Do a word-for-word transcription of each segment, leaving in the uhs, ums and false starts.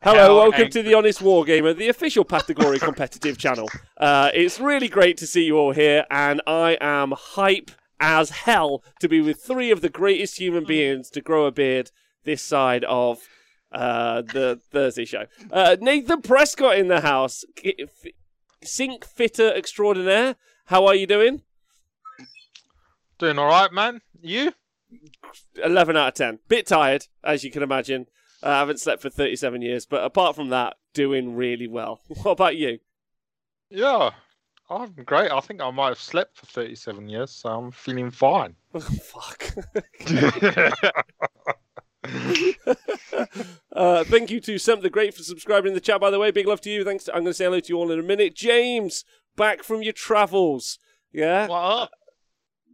Hello, Hello welcome and... to The Honest Wargamer, the official Path to Glory competitive channel. Uh, it's really great to see you all here, and I am hype as hell to be with three of the greatest human beings to grow a beard this side of uh, the Thursday show. Uh, Nathan Prescott in the house, Sink Fitter Extraordinaire, how are you doing? Doing all right, man. You? eleven out of ten. Bit tired, as you can imagine. I uh, haven't slept for thirty-seven years, but apart from that, doing really well. What about you? Yeah, I'm great. I think I might have slept for thirty-seven years, so I'm feeling fine. Oh, fuck. uh, thank you to Sam the Great for subscribing in the chat, by the way. Big love to you. Thanks. I'm going to say hello to you all in a minute. James, back from your travels. Yeah? What up?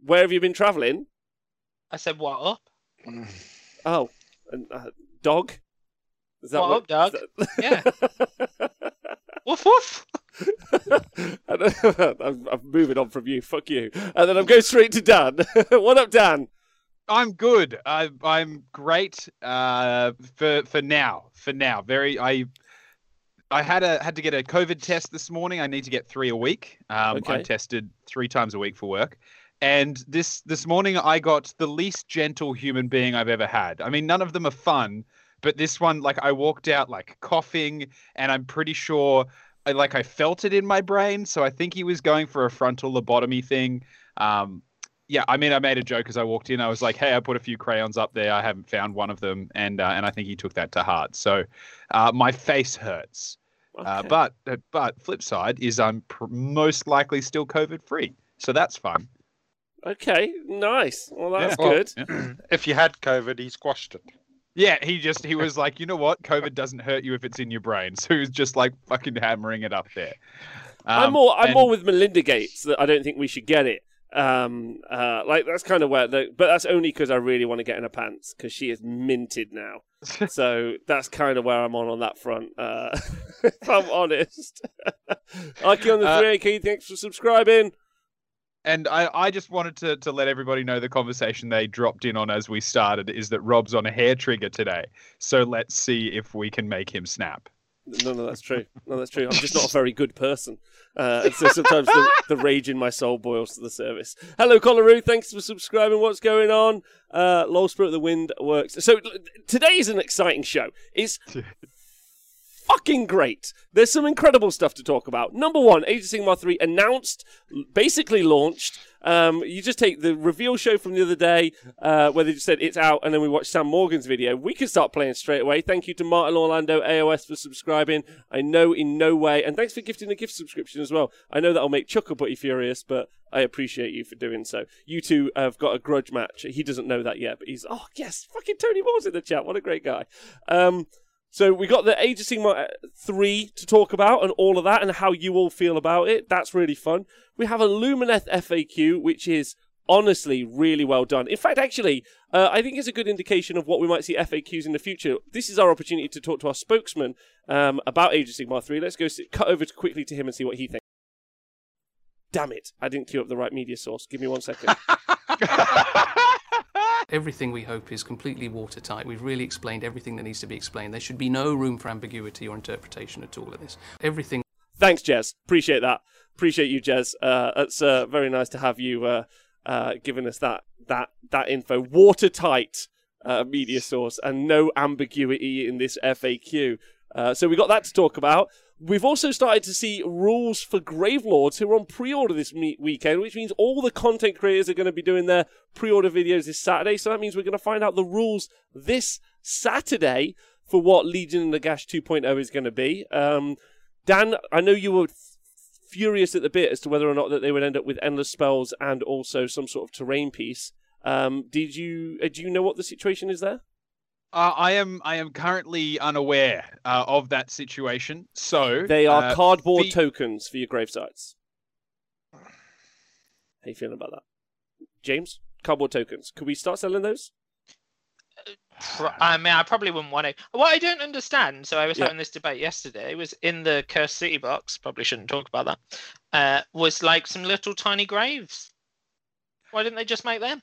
Where have you been travelling? I said, what up? Oh, and... Uh, Dog? Is that what, what up, dog? Is that... Yeah. Woof, woof. I'm, I'm moving on from you. Fuck you. And then I'm going straight to Dan. What up, Dan? I'm good. I, I'm great uh, for for now. For now, very. I I had a had to get a COVID test this morning. I need to get three a week. Um, okay. I'm tested three times a week for work. And this this morning, I got the least gentle human being I've ever had. I mean, none of them are fun, but this one, like, I walked out like coughing, and I'm pretty sure, I, like, I felt it in my brain. So I think he was going for a frontal lobotomy thing. Um, yeah, I mean, I made a joke as I walked in. I was like, "Hey, I put a few crayons up there. I haven't found one of them," and uh, and I think he took that to heart. So uh, my face hurts, okay. uh, but but flip side is I'm pr most likely still COVID free, so that's fun. Okay, nice. Well, that's yeah, well, good. Yeah. If you had COVID, he squashed it. Yeah, he just, he was like, you know what? COVID doesn't hurt you if it's in your brain. So he was just like fucking hammering it up there. Um, I'm more, I'm and... more with Melinda Gates that I don't think we should get it. Um, uh, like, that's kind of where, the, but that's only because I really want to get in her pants because she is minted now. So that's kind of where I'm on on that front, uh, if I'm honest. Aki on the uh, three A K, thanks for subscribing. And I, I just wanted to, to let everybody know the conversation they dropped in on as we started is that Rob's on a hair trigger today. So let's see if we can make him snap. No, no, that's true. No, that's true. I'm just not a very good person. Uh, and so sometimes the, the rage in my soul boils to the surface. Hello, Collaroo. Thanks for subscribing. What's going on? Uh, Lol Spirit of the Wind works. So today is an exciting show. It's... fucking great. There's some incredible stuff to talk about. Number one, Age of Sigmar three announced, basically launched. Um, you just take the reveal show from the other day uh, where they just said it's out, and then we watched Sam Morgan's video. We can start playing straight away. Thank you to Martin Orlando, A O S, for subscribing. I know in no way. And thanks for gifting the gift subscription as well. I know that'll make Chuckle Putty furious, but I appreciate you for doing so. You two have got a grudge match. He doesn't know that yet, but he's, oh, yes, fucking Tony Moore's in the chat. What a great guy. Um... So we got the Age of Sigmar three to talk about and all of that and how you all feel about it. That's really fun. We have a Lumineth F A Q, which is honestly really well done. In fact, actually, uh, I think it's a good indication of what we might see F A Qs in the future. This is our opportunity to talk to our spokesman um, about Age of Sigmar three. Let's go sit, cut over quickly to him and see what he thinks. Damn it. I didn't queue up the right media source. Give me one second. Everything we hope is completely watertight. We've really explained everything that needs to be explained. There should be no room for ambiguity or interpretation at all in this. Everything. Thanks, Jez. Appreciate that. Appreciate you, Jez. Uh, it's uh, very nice to have you uh, uh, giving us that that that info. Watertight uh, media source and no ambiguity in this F A Q. Uh, so we got that to talk about. We've also started to see rules for Gravelords who are on pre-order this meet weekend, which means all the content creators are going to be doing their pre-order videos this Saturday. So that means we're going to find out the rules this Saturday for what Legion and Nagash two point oh is going to be. Um, Dan, I know you were furious at the bit as to whether or not that they would end up with endless spells and also some sort of terrain piece. Um, did you uh, do you know what the situation is there? Uh, I am I am currently unaware uh, of that situation. So they are uh, cardboard the... tokens for your gravesites. How you feeling about that, James? Cardboard tokens. Could we start selling those? Uh, I mean, I probably wouldn't want to. What I don't understand. So I was yeah. having this debate yesterday. Was in the Cursed City box. Probably shouldn't talk about that. Uh, was like some little tiny graves. Why didn't they just make them?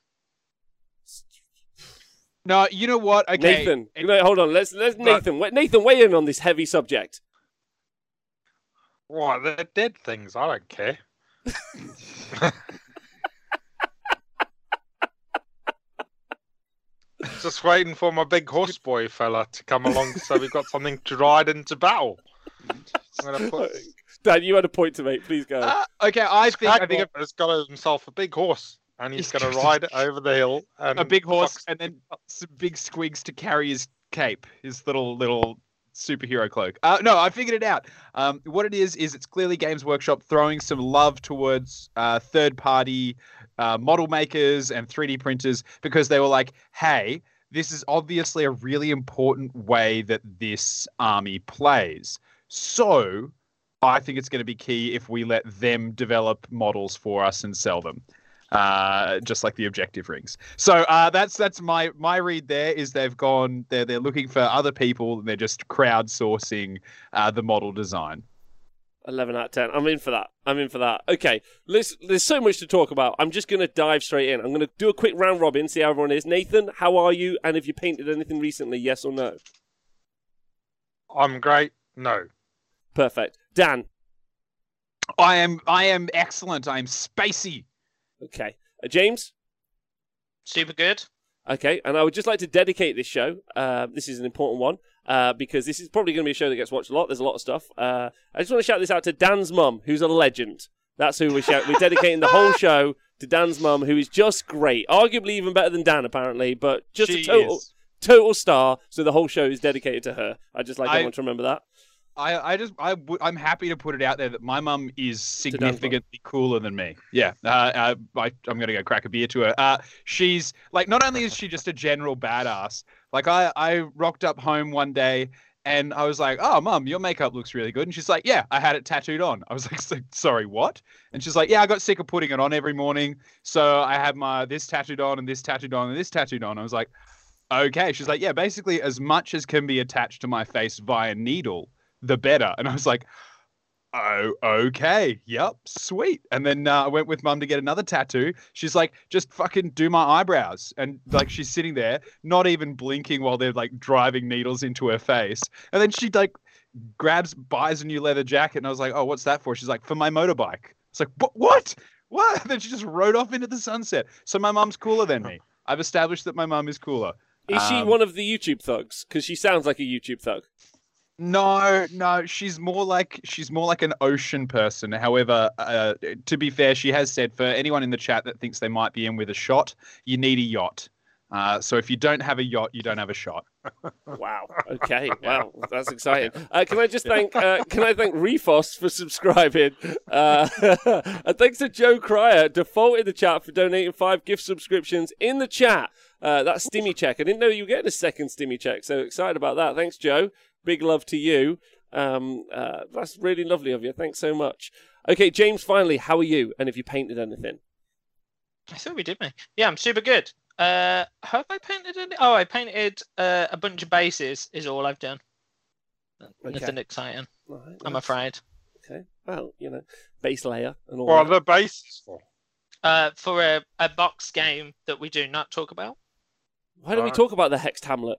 No, you know what? Okay, Nathan, it, no, hold on. Let's let's Nathan. But, Nathan, weigh in on this heavy subject. Well, they're dead things. I don't care. Just waiting for my big horse boy fella to come along, so we've got something to ride into battle. I'm gonna put... Dan, you had a point to make. Please go. Uh, okay, I think Kragnos I think has got himself a big horse, and he's, he's going to ride a... over the hill. And a big horse, fox... and then some big squigs to carry his cape, his little little superhero cloak. Uh, no, I figured it out. Um, what it is is it's clearly Games Workshop throwing some love towards uh, third-party uh, model makers and three D printers, because they were like, "Hey, this is obviously a really important way that this army plays." So I think it's going to be key if we let them develop models for us and sell them, uh, just like the objective rings. So uh, that's that's my my read. There is they've gone they're they're looking for other people and they're just crowdsourcing uh, the model design. Eleven out of ten. I'm in for that. I'm in for that. Okay, let's, there's so much to talk about. I'm just going to dive straight in. I'm going to do a quick round robin, see how everyone is. Nathan, how are you? And have you painted anything recently? Yes or no? I'm great. No. Perfect. Dan. I am I am excellent. I am spacey. Okay. Uh, James? Super good. Okay. And I would just like to dedicate this show. Uh, this is an important one uh, because this is probably going to be a show that gets watched a lot. There's a lot of stuff. Uh, I just want to shout this out to Dan's mum, who's a legend. That's who we're shouting. We're dedicating the whole show to Dan's mum, who is just great. Arguably even better than Dan, apparently, but just she a total, total star. So the whole show is dedicated to her. I'd just like I... everyone to remember that. I, I just I w I'm happy to put it out there that my mum is significantly cooler than me. Yeah, uh, uh, I, I'm gonna go crack a beer to her. Uh, she's like, not only is she just a general badass. Like I I rocked up home one day and I was like, "Oh, mum, your makeup looks really good." And she's like, "Yeah, I had it tattooed on." I was like, "Sorry, what?" And she's like, "Yeah, I got sick of putting it on every morning, so I had my this tattooed on and this tattooed on and this tattooed on." I was like, "Okay." She's like, "Yeah, basically as much as can be attached to my face via needle, the better." And I was like, "Oh, okay. Yep. Sweet." And then uh, I went with mum to get another tattoo. She's like, "Just fucking do my eyebrows." And like, she's sitting there, not even blinking while they're like driving needles into her face. And then she like grabs, buys a new leather jacket. And I was like, "Oh, what's that for?" She's like, "For my motorbike." It's like, what, what, what? And then she just rode off into the sunset. So my mum's cooler than me. I've established that my mum is cooler. Is um, she one of the YouTube thugs? Cause she sounds like a YouTube thug. No, no, she's more like she's more like an ocean person. However, uh, to be fair, she has said, for anyone in the chat that thinks they might be in with a shot, you need a yacht. Uh, so if you don't have a yacht, you don't have a shot. Wow. Okay. Wow. That's exciting. Uh, can I just thank uh, Can I thank Refos for subscribing? Uh, and thanks to Joe Cryer, Default in the chat, for donating five gift subscriptions in the chat. Uh, that's Stimmy Check. I didn't know you were getting a second Stimmy Check, so excited about that. Thanks, Joe. Big love to you. Um, uh, that's really lovely of you. Thanks so much. Okay, James, finally, how are you? And have you painted anything? I thought we did, mate. Yeah, I'm super good. Uh, have I painted anything? Oh, I painted uh, a bunch of bases is all I've done. Okay. Nothing exciting, right, I'm that's... afraid. Okay, well, you know, base layer and all What that. Are the bases for? Uh, for a, a box game that we do not talk about. Why don't uh... we talk about the Hexed Hamlet?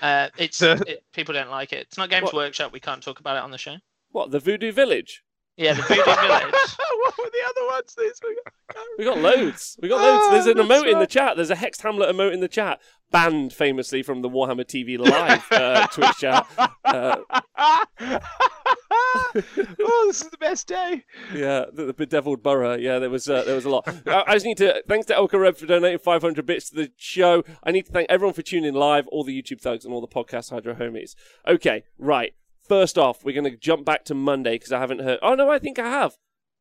uh, it's it, people don't like it. It's not Games what? Workshop. We can't talk about it on the show. What, the Voodoo Village? Yeah, the Voodoo Village. What were the other ones? These we got, we got loads. We got oh, loads. There's an emote right. in the chat. There's a Hexed Hamlet emote in the chat. Banned famously from the Warhammer T V Live uh, Twitch chat. Uh, oh, this is the best day. Yeah, the, the bedeviled borough. Yeah, there was uh, there was a lot. I, I just need to thanks to Elka Reb for donating five hundred bits to the show. I need to thank everyone for tuning in live, all the YouTube thugs and all the podcast Hydro homies. Okay, right. First off, we're going to jump back to Monday because I haven't heard. Oh no, I think I have.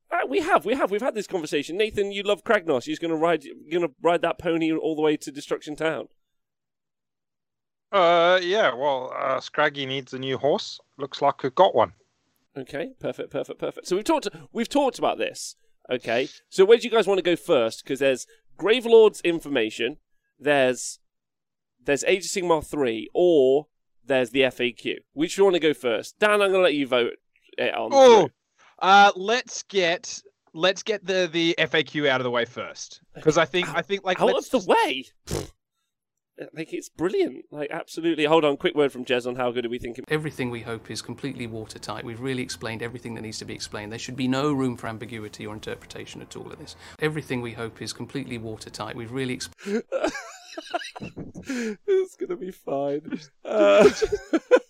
Uh, we have, we have, we've had this conversation. Nathan, you love Kragnos. He's going to ride, you're going to ride that pony all the way to Destruction Town. Uh, yeah, well, uh, Scraggy needs a new horse. Looks like we've got one. Okay, perfect, perfect, perfect. So we've talked, we've talked about this. Okay, so where do you guys want to go first? Because there's Gravelords information, there's there's Age of Sigmar three, or there's the F A Q. Which do you want to go first? Dan, I'm going to let you vote it on. Oh, uh, let's get let's get the the F A Q out of the way first, because I think I think like out let's... of the way. Like, it's brilliant. Like, absolutely. Hold on, quick word from Jez on how good do we think it... Everything we hope is completely watertight. We've really explained everything that needs to be explained. There should be no room for ambiguity or interpretation at all in this. Everything we hope is completely watertight. We've really explained... It's going to be fine. Uh... just,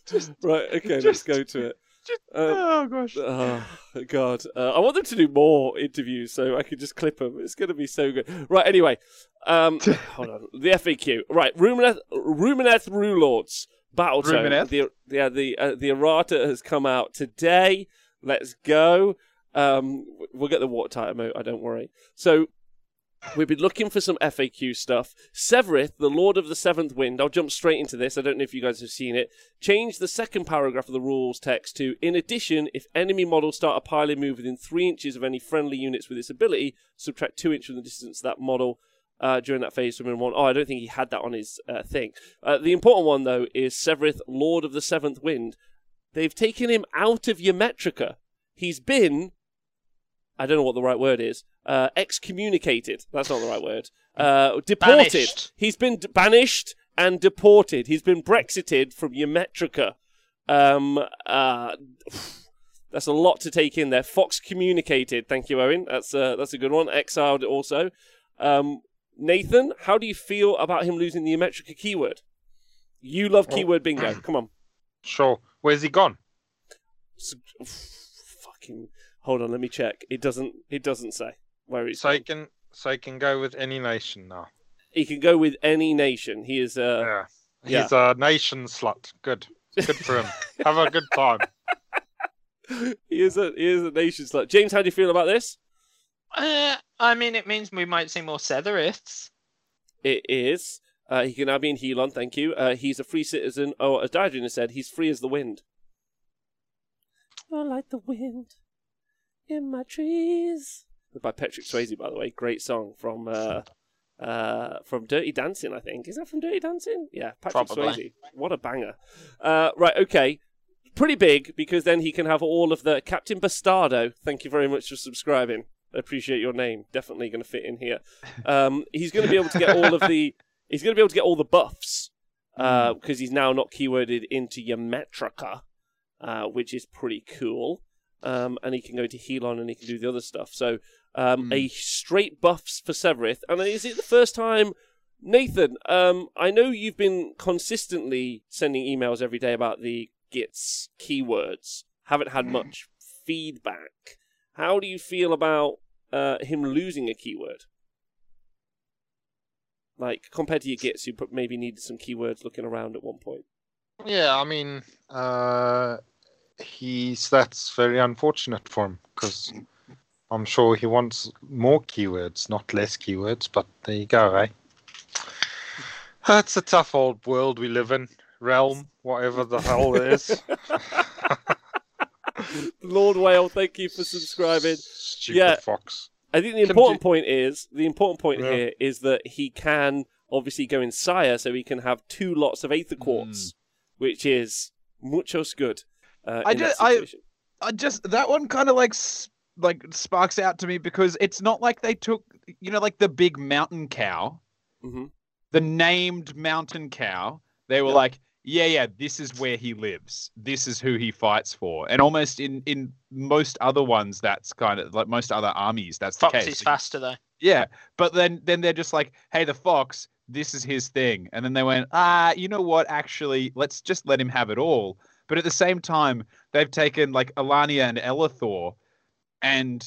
just, right, okay, just, let's go to it. Just, um, oh, gosh. Oh, God. Uh, I want them to do more interviews so I can just clip them. It's going to be so good. Right, anyway. Um, hold on. The F A Q. Right, Lumineth Realmlords Battle Zone. The, yeah, the uh, the errata has come out today. Let's go. Um, we'll get the watertight emote, I don't worry. So, we've been looking for some F A Q stuff. Sevireth, the Lord of the Seventh Wind, I'll jump straight into this, I don't know if you guys have seen it, changed the second paragraph of the rules text to, in addition, if enemy models start a piling move within three inches of any friendly units with its ability, subtract two inches from the distance of that model uh, during that phase from in one. Oh, I don't think he had that on his uh, thing. Uh, the important one, though, is Sevireth, Lord of the Seventh Wind. They've taken him out of your Metrica. He's been... I don't know what the right word is. Uh, excommunicated. That's not the right word. Uh, deported. Banished. He's been banished and deported. He's been Brexited from Eumetrica. Um, uh, that's a lot to take in there. Fox communicated. Thank you, Owen. That's uh, that's a good one. Exiled also. Um, Nathan, how do you feel about him losing the Eumetrica keyword? You love keyword oh. bingo. Come on. Sure. Where's he gone? So, fucking... Hold on, let me check. It doesn't. It doesn't say where he's. So he can. So he can go with any nation now. He can go with any nation. He is a. Yeah. He's yeah. a nation slut. Good. Good for him. Have a good time. He is a. He is a nation slut. James, how do you feel about this? Uh, I mean, it means we might see more Severiths. It is. Uh, he can now be in Helon. Thank you. Uh, he's a free citizen. Oh, as Diogenes has said, he's free as the wind. I like the wind. In my trees. By Patrick Swayze, by the way, great song from uh, uh, from Dirty Dancing, I think. Is that from Dirty Dancing? Yeah, Patrick Probably. Swayze. What a banger! Uh, right, okay, pretty big because then he can have all of the Captain Bastardo. Thank you very much for subscribing. I appreciate your name. Definitely going to fit in here. Um, he's going to be able to get all of the. He's going to be able to get all the buffs because uh, mm. he's now not keyworded into Eumetrica, uh, which is pretty cool. Um, and he can go to Helon and he can do the other stuff. So um, mm. a straight buffs for Sevireth. And is it the first time, Nathan? Um, I know you've been consistently sending emails every day about the Gitz keywords. Haven't had mm. much feedback. How do you feel about uh, him losing a keyword? Like compared to your Gitz, you maybe needed some keywords looking around at one point. Yeah, I mean. Uh... He's that's very unfortunate for him because I'm sure he wants more keywords, not less keywords. But there you go, eh? That's a tough old world we live in, realm, whatever the hell it is. Lord Whale, thank you for subscribing. Stupid yeah, fox. I think the important point is the important point yeah. here is that he can obviously go in Sire, so he can have two lots of Aether Quartz, mm. which is muchos good. Uh, I just, I, I just that one kind of like like sparks out to me because it's not like they took, you know, like the big mountain cow, mm-hmm. the named mountain cow. They were yeah. like, yeah, yeah, this is where he lives. This is who he fights for. And almost in in most other ones, that's kind of like most other armies, that's the case. Fox is faster though. Yeah, but then then they're just like, hey, the fox, this is his thing. And then they went, ah, you know what? Actually, let's just let him have it all. But at the same time, they've taken like Alania and Elithor and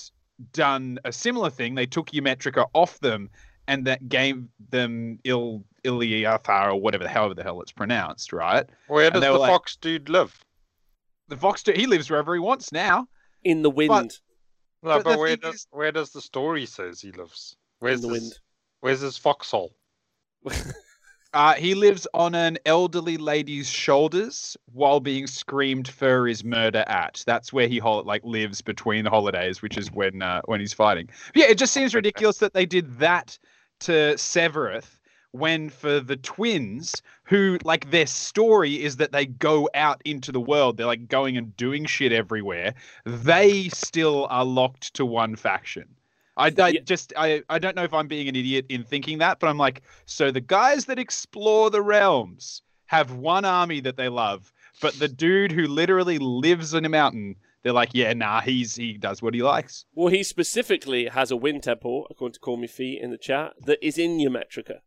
done a similar thing. They took Eumetrica off them and that gave them Il Iliathar or whatever the hell the hell it's pronounced, right? Where does the like, fox dude live? The fox dude, he lives wherever he wants now. In the wind. But, no, but, but where does is... where does the story says he lives? Where's In the his, wind. Where's his foxhole? Uh, he lives on an elderly lady's shoulders while being screamed for his murder at. That's where he hol like lives between the holidays, which is when uh, when he's fighting. But yeah, it just seems ridiculous that they did that to Sevireth when for the twins who, like, their story is that they go out into the world. They're, like, going and doing shit everywhere. They still are locked to one faction. I, I yeah. just, I, I don't know if I'm being an idiot in thinking that, but I'm like, so the guys that explore the realms have one army that they love, but the dude who literally lives in a mountain, they're like, yeah, nah, he's he does what he likes. Well, he specifically has a wind temple, according to Call Me Fee in the chat, that is in Eumetrica.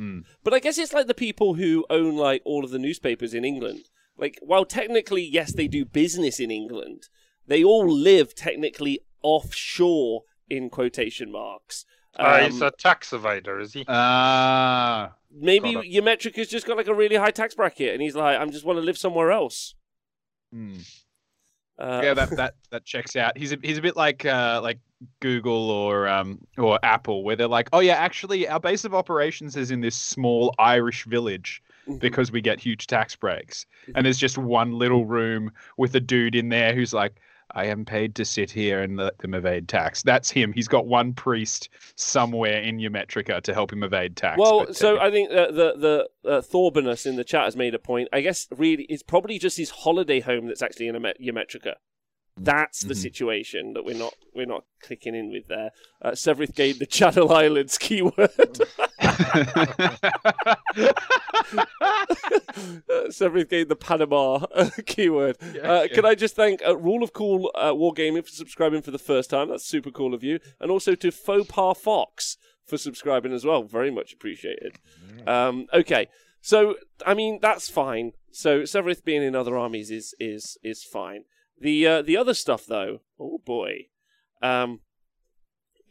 Mm. But I guess it's like the people who own, like, all of the newspapers in England. Like, while technically, yes, they do business in England, they all live technically offshore, in quotation marks. Um, uh, he's a tax evader, is he? Ah. Uh, maybe Eumetrica's just got, like, a really high tax bracket, and he's like, I just want to live somewhere else. Hmm. Uh, yeah, that, that that checks out. He's a, he's a bit like uh, like Google or um or Apple, where they're like, oh yeah, actually our base of operations is in this small Irish village because we get huge tax breaks, and there's just one little room with a dude in there who's like, I am paid to sit here and let them evade tax. That's him. He's got one priest somewhere in Eumetrica to help him evade tax. Well, so I think uh, the the uh, Thorbinus in the chat has made a point. I guess really it's probably just his holiday home that's actually in Eumetrica. That's the mm-hmm. situation that we're not we're not clicking in with there. Uh, Sevireth gave the Channel Islands keyword. Sevireth gave the Panama keyword. Yeah, uh, yeah. Can I just thank uh, Rule of Cool uh, Wargaming for subscribing for the first time? That's super cool of you, and also to Faux Pas Fox for subscribing as well. Very much appreciated. Mm. Um, okay, so I mean that's fine. So Sevireth being in other armies is is is fine. The uh, the other stuff though, oh boy, um,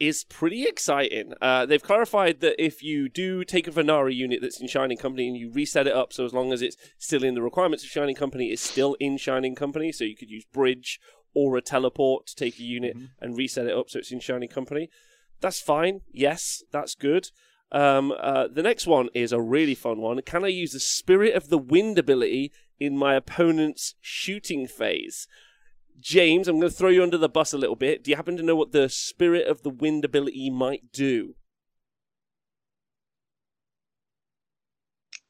is pretty exciting. Uh, they've clarified that if you do take a Venari unit that's in Shining Company and you reset it up, so as long as it's still in the requirements of Shining Company, it's still in Shining Company. So you could use Bridge or a teleport to take a unit mm-hmm. and reset it up so it's in Shining Company. That's fine. Yes, that's good. Um, uh, the next one is a really fun one. Can I use the Spirit of the Wind ability in my opponent's shooting phase? James, I'm going to throw you under the bus a little bit. Do you happen to know what the Spirit of the Wind ability might do?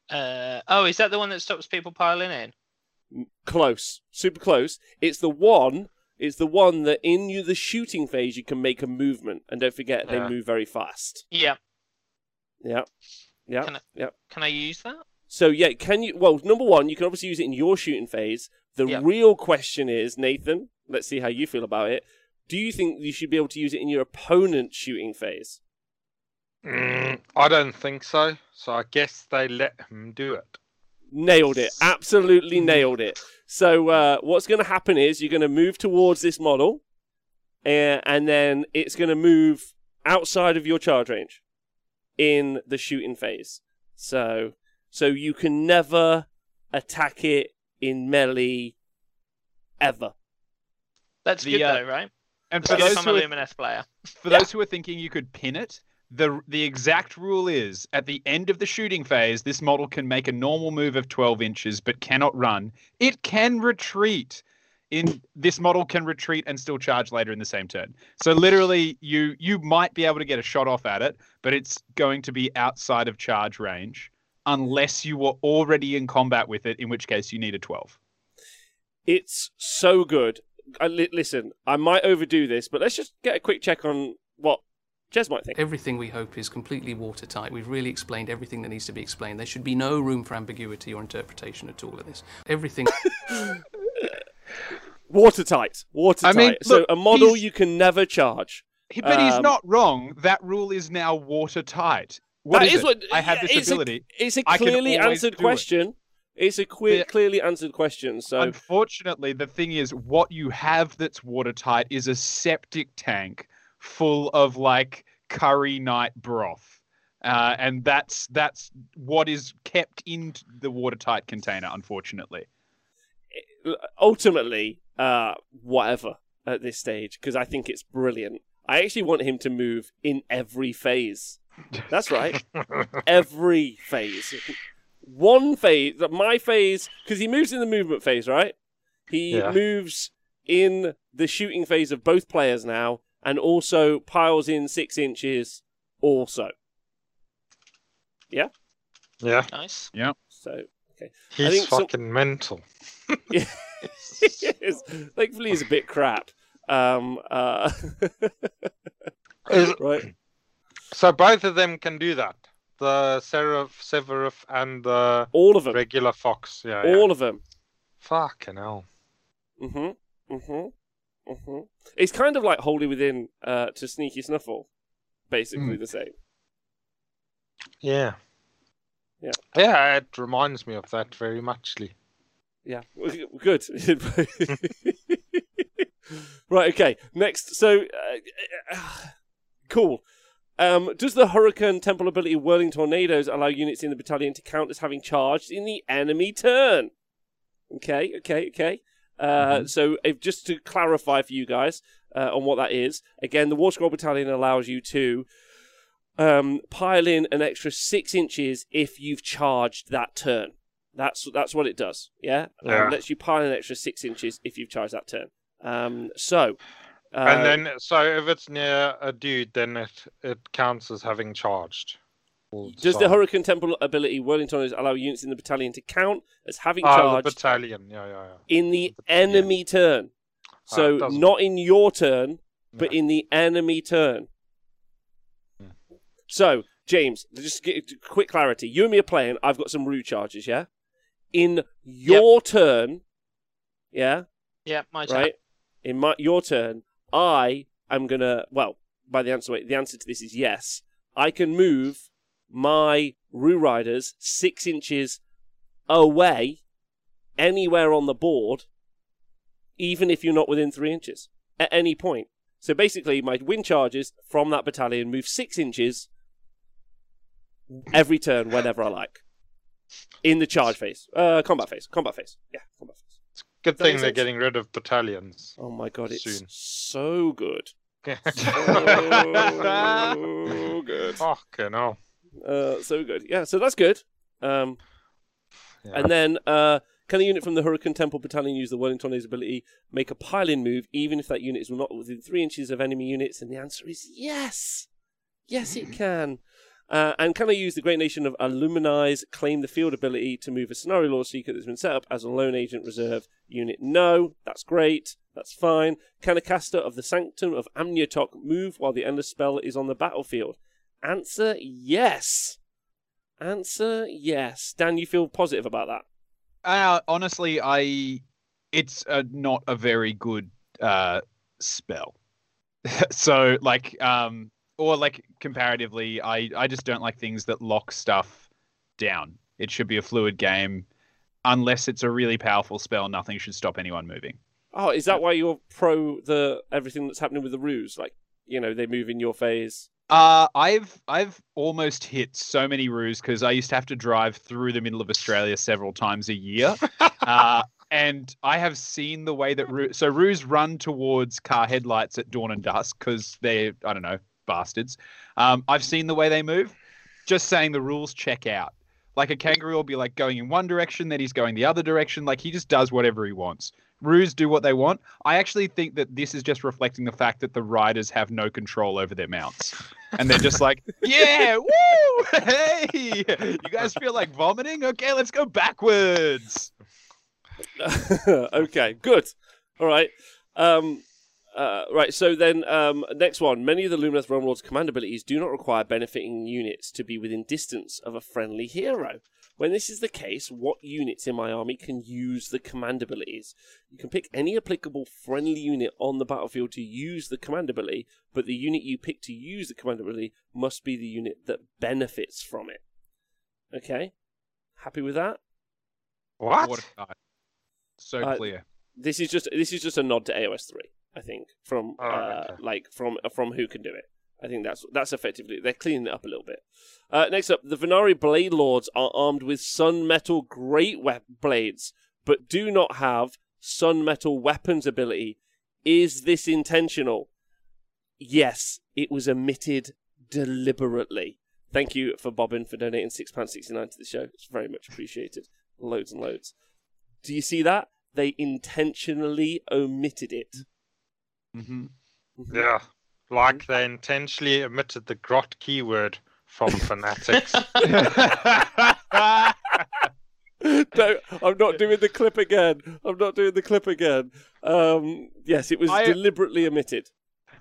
Uh, oh, is that the one that stops people piling in? Close. Super close. It's the one It's the one that in you the shooting phase you can make a movement. And don't forget, yeah. they move very fast. Yeah. Yeah. Yeah. Can I, yeah. Can I use that? So, yeah, can you... Well, number one, you can obviously use it in your shooting phase. The yep. real question is, Nathan, let's see how you feel about it. Do you think you should be able to use it in your opponent's shooting phase? Mm, I don't think so. So I guess they let him do it. Nailed it. Absolutely nailed it. So uh, what's going to happen is you're going to move towards this model, uh, and then it's going to move outside of your charge range in the shooting phase. So, so you can never attack it in melee ever. That's the, good uh, though, right? And for those, who are, Lumineth player. for yeah. those who are thinking you could pin it, the the exact rule is at the end of the shooting phase, this model can make a normal move of twelve inches but cannot run. It can retreat. In this model can retreat and still charge later in the same turn. So literally you you might be able to get a shot off at it, but it's going to be outside of charge range. Unless you were already in combat with it, in which case you need a twelve. It's so good. I, li listen, I might overdo this, but let's just get a quick check on what Jez might think. Everything we hope is completely watertight. We've really explained everything that needs to be explained. There should be no room for ambiguity or interpretation at all in this. Everything... watertight. Watertight. I mean, look, so a model he's... you can never charge. He, but um, he's not wrong. That rule is now watertight. What that is, is what I have this it's ability. A, it's a clearly answered question. It. It's a queer, clearly answered question. So unfortunately, the thing is, what you have that's watertight is a septic tank full of like curry night broth, uh, and that's that's what is kept in the watertight container. Unfortunately, it, ultimately, uh, whatever at this stage, because I think it's brilliant. I actually want him to move in every phase. That's right. Every phase. One phase. My phase, because he moves in the movement phase, right? He yeah. moves in the shooting phase of both players now, and also piles in six inches also. Yeah? Yeah. Nice. Yeah. So okay. He's I think fucking so mental. Yeah. Yes. Thankfully he's a bit crap. Um uh right. So both of them can do that. The Seraph, Sevireth, and the all of them. Regular Fox. Yeah. All yeah. of them. Fucking hell. Mm-hmm. Mm-hmm. Mm-hmm. It's kind of like Holy Within uh, to Sneaky Snuffle. Basically mm. the same. Yeah. Yeah. Yeah, it reminds me of that very muchly. Yeah. Good. Right, okay. Next. So, uh, cool. Um, does the Hurricane Temple ability Whirling Tornadoes allow units in the battalion to count as having charged in the enemy turn? Okay, okay, okay. Uh, mm-hmm. So if, just to clarify for you guys uh, on what that is, again, the War Scroll Battalion allows you to um, pile in an extra six inches if you've charged that turn. That's that's what it does, yeah? yeah. Um, it lets you pile in an extra six inches if you've charged that turn. Um, so... Uh, and then, so if it's near a dude, then it, it counts as having charged. The does time. The Hurricane Temple ability Whirling Tornadoes allow units in the battalion to count as having oh, charged the battalion. Yeah, yeah, yeah. in the, the enemy yeah. turn? So uh, not in your turn, but yeah. in the enemy turn. Yeah. So, James, just get quick clarity. You and me are playing. I've got some root charges, yeah? In your yep. turn, yeah? Yeah, my turn. Right? In my, your turn. I am going to, well, by the answer, wait, the answer to this is yes. I can move my Rue Riders six inches away anywhere on the board, even if you're not within three inches, at any point. So basically, my wind charges from that battalion move six inches every turn, whenever I like, in the charge phase, uh, combat phase, combat phase, yeah, combat phase. Good that thing they're getting rid of battalions. Oh my god, it's soon. so good. So good. Fucking hell. Uh, so good. Yeah, so that's good. Um, yeah. And then, uh, can a unit from the Hurricane Temple Battalion use the Whirling Tornadoes ability, make a pile-in move, even if that unit is not within three inches of enemy units? And the answer is yes. Yes, it can. Uh, and can I use the Great Nation of Illuminize Claim the Field ability to move a Scenario Lore Seeker that's been set up as a lone agent reserve unit? No, that's great, that's fine. Can a caster of the Sanctum of Amniotok move while the Endless Spell is on the battlefield? Answer, yes. Answer, yes. Dan, you feel positive about that? Uh, honestly, I it's a, not a very good uh, spell. So, like... um. Or, like, comparatively, I, I just don't like things that lock stuff down. It should be a fluid game. Unless it's a really powerful spell, nothing should stop anyone moving. Oh, is that why you're pro the everything that's happening with the ruse? Like, you know, they move in your phase? Uh, I've I've almost hit so many ruse because I used to have to drive through the middle of Australia several times a year. uh, and I have seen the way that... Ruse, so, ruse run towards car headlights at dawn and dusk because they're, I don't know, bastards. Um, I've seen the way they move. Just saying the rules check out. Like a kangaroo will be like going in one direction, then he's going the other direction. Like he just does whatever he wants. Ruse do what they want. I actually think that this is just reflecting the fact that the riders have no control over their mounts. And they're just like, yeah, woo! Hey! You guys feel like vomiting? Okay, let's go backwards. Okay, good. All right. Um... Uh, right, so then, um, next one. Many of the Lumineth Realmlords' command abilities do not require benefiting units to be within distance of a friendly hero. When this is the case, what units in my army can use the command abilities? You can pick any applicable friendly unit on the battlefield to use the command ability, but the unit you pick to use the command ability must be the unit that benefits from it. Okay? Happy with that? What? what so uh, clear. This is just this is just a nod to A O S three. I think from oh, uh, okay. like from from who can do it. I think that's that's effectively they're cleaning it up a little bit. Uh, next up, the Venari Blade Lords are armed with Sun Metal Great we Blades, but do not have Sun Metal Weapons ability. Is this intentional? Yes, it was omitted deliberately. Thank you for Bobbin for donating six pounds sixty nine to the show. It's very much appreciated. Loads and loads. Do you see that? They intentionally omitted it. Mm-hmm. Mm-hmm. Yeah, like they intentionally omitted the grot keyword from Fanatics. No, I'm not doing the clip again. I'm not doing the clip again. Um, yes, it was I, deliberately omitted.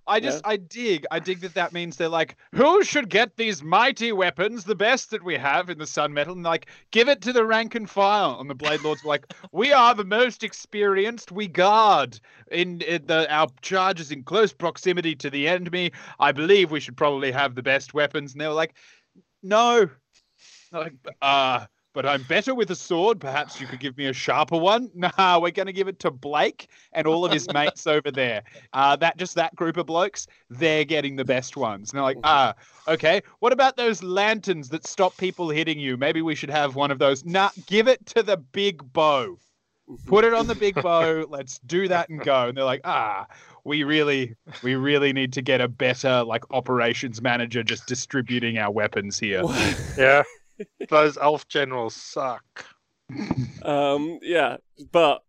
I just, yeah? I dig. I dig that that means they're like, who should get these mighty weapons, the best that we have in the Sun Metal, and like, give it to the rank and file. And the Blade Lords were like, we are the most experienced. We guard in, in the, our charges in close proximity to the enemy. I believe we should probably have the best weapons. And they were like, no. Like, uh... but I'm better with a sword. Perhaps you could give me a sharper one. Nah, we're going to give it to Blake and all of his mates over there. Uh, that just that group of blokes, they're getting the best ones. And they're like, ah, okay. What about those lanterns that stop people hitting you? Maybe we should have one of those. Nah, give it to the big bow. Put it on the big bow. Let's do that and go. And they're like, ah, we really, we really need to get a better like operations manager just distributing our weapons here. What? Yeah. Those elf generals suck. Um, yeah, but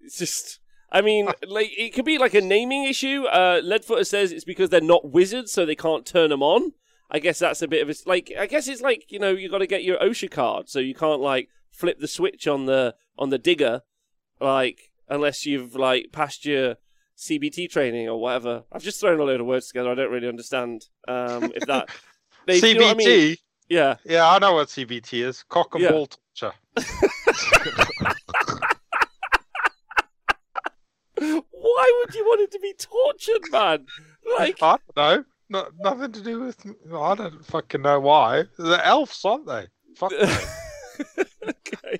it's just, I mean, like it could be like a naming issue. Uh, Leadfooter says it's because they're not wizards, so they can't turn them on. I guess that's a bit of a, like, I guess it's like, you know, you got to get your OSHA card, so you can't like flip the switch on the, on the digger, like, unless you've like passed your C B T training or whatever. I've just thrown a load of words together. I don't really understand um, if that. They, C B T? You know what I mean? Yeah, yeah, I know what C B T is. Cock and yeah. ball torture. Why would you want it to be tortured, man? Like, I don't know. No, nothing to do with. I don't fucking know why. They're elves, aren't they? Fuck them. Okay,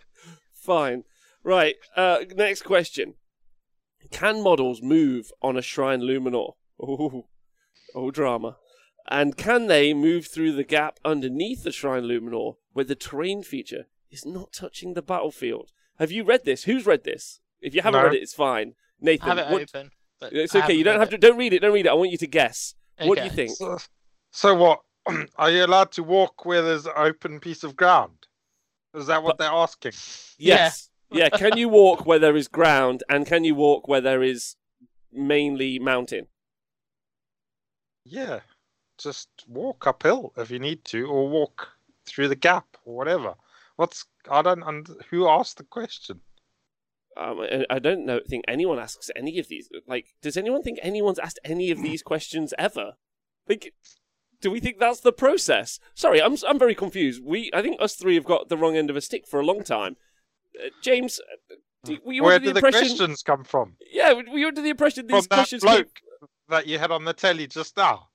fine. Right. Uh, next question: can models move on a Shrine Luminor? Oh, oh, drama. And can they move through the gap underneath the Shrine Luminor where the terrain feature is not touching the battlefield? Have you read this? Who's read this? If you haven't no. read it, it's fine. Nathan, I have it what... open. But it's okay. You don't have to. It. Don't read it. Don't read it. I want you to guess. Okay. What do you think? So, so what? Are you allowed to walk where there's an open piece of ground? Is that what but... they're asking? Yes. Yeah. yeah. Can you walk where there is ground, and can you walk where there is mainly mountain? Yeah. Just walk uphill if you need to, or walk through the gap, or whatever. What's I don't under, who asked the question? Um, I don't know. Think anyone asks any of these. Like, does anyone think anyone's asked any of these questions ever? Like, do we think that's the process? Sorry, I'm I'm very confused. We I think us three have got the wrong end of a stick for a long time. Uh, James, do, were you where under do the, the impression... questions come from? Yeah, were you under the impression these from that questions bloke came... that you had on the telly just now?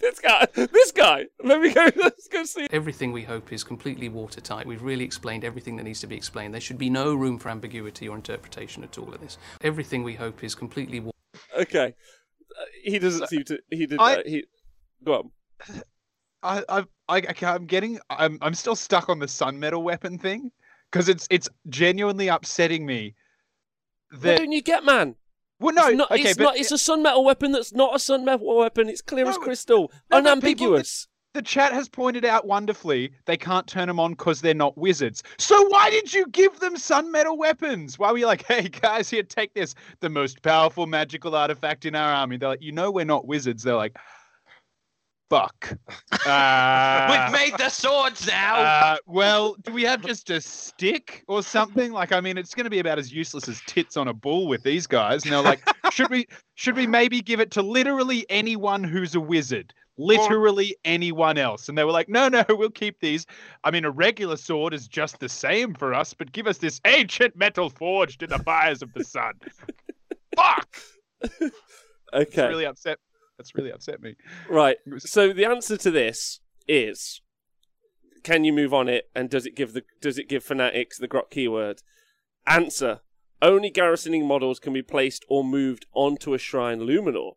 This guy, this guy. Let me go. Let's go see. Everything we hope is completely watertight. We've really explained everything that needs to be explained. There should be no room for ambiguity or interpretation at all in this. Everything we hope is completely. Wa okay, uh, he doesn't seem to. He did. I, uh, he. Go on. I, I, I, I'm getting. I'm, I'm still stuck on the Sun Metal weapon thing because it's, it's genuinely upsetting me. That... Why don't you get man? Well, no, it's not, okay, it's, but, not, it's a Sun Metal weapon that's not a Sun Metal weapon. It's clear no, as crystal. No, unambiguous. People, the, the chat has pointed out wonderfully they can't turn them on because they're not wizards. So why did you give them Sun Metal weapons? Why were you like, hey, guys, here, take this. The most powerful magical artifact in our army. They're like, you know we're not wizards. They're like, fuck. Uh, We've made the swords now. Uh, well, do we have just a stick or something? Like, I mean, it's going to be about as useless as tits on a bull with these guys. And they're like, should we, should we maybe give it to literally anyone who's a wizard? Literally anyone else. And they were like, no, no, we'll keep these. I mean, a regular sword is just the same for us, but give us this ancient metal forged in the fires of the sun. Fuck. Okay. It's really upset. That's really upset me. Right. So the answer to this is, can you move on it, and does it give the does it give Fanatics the grok keyword? Answer: only garrisoning models can be placed or moved onto a Shrine Luminor,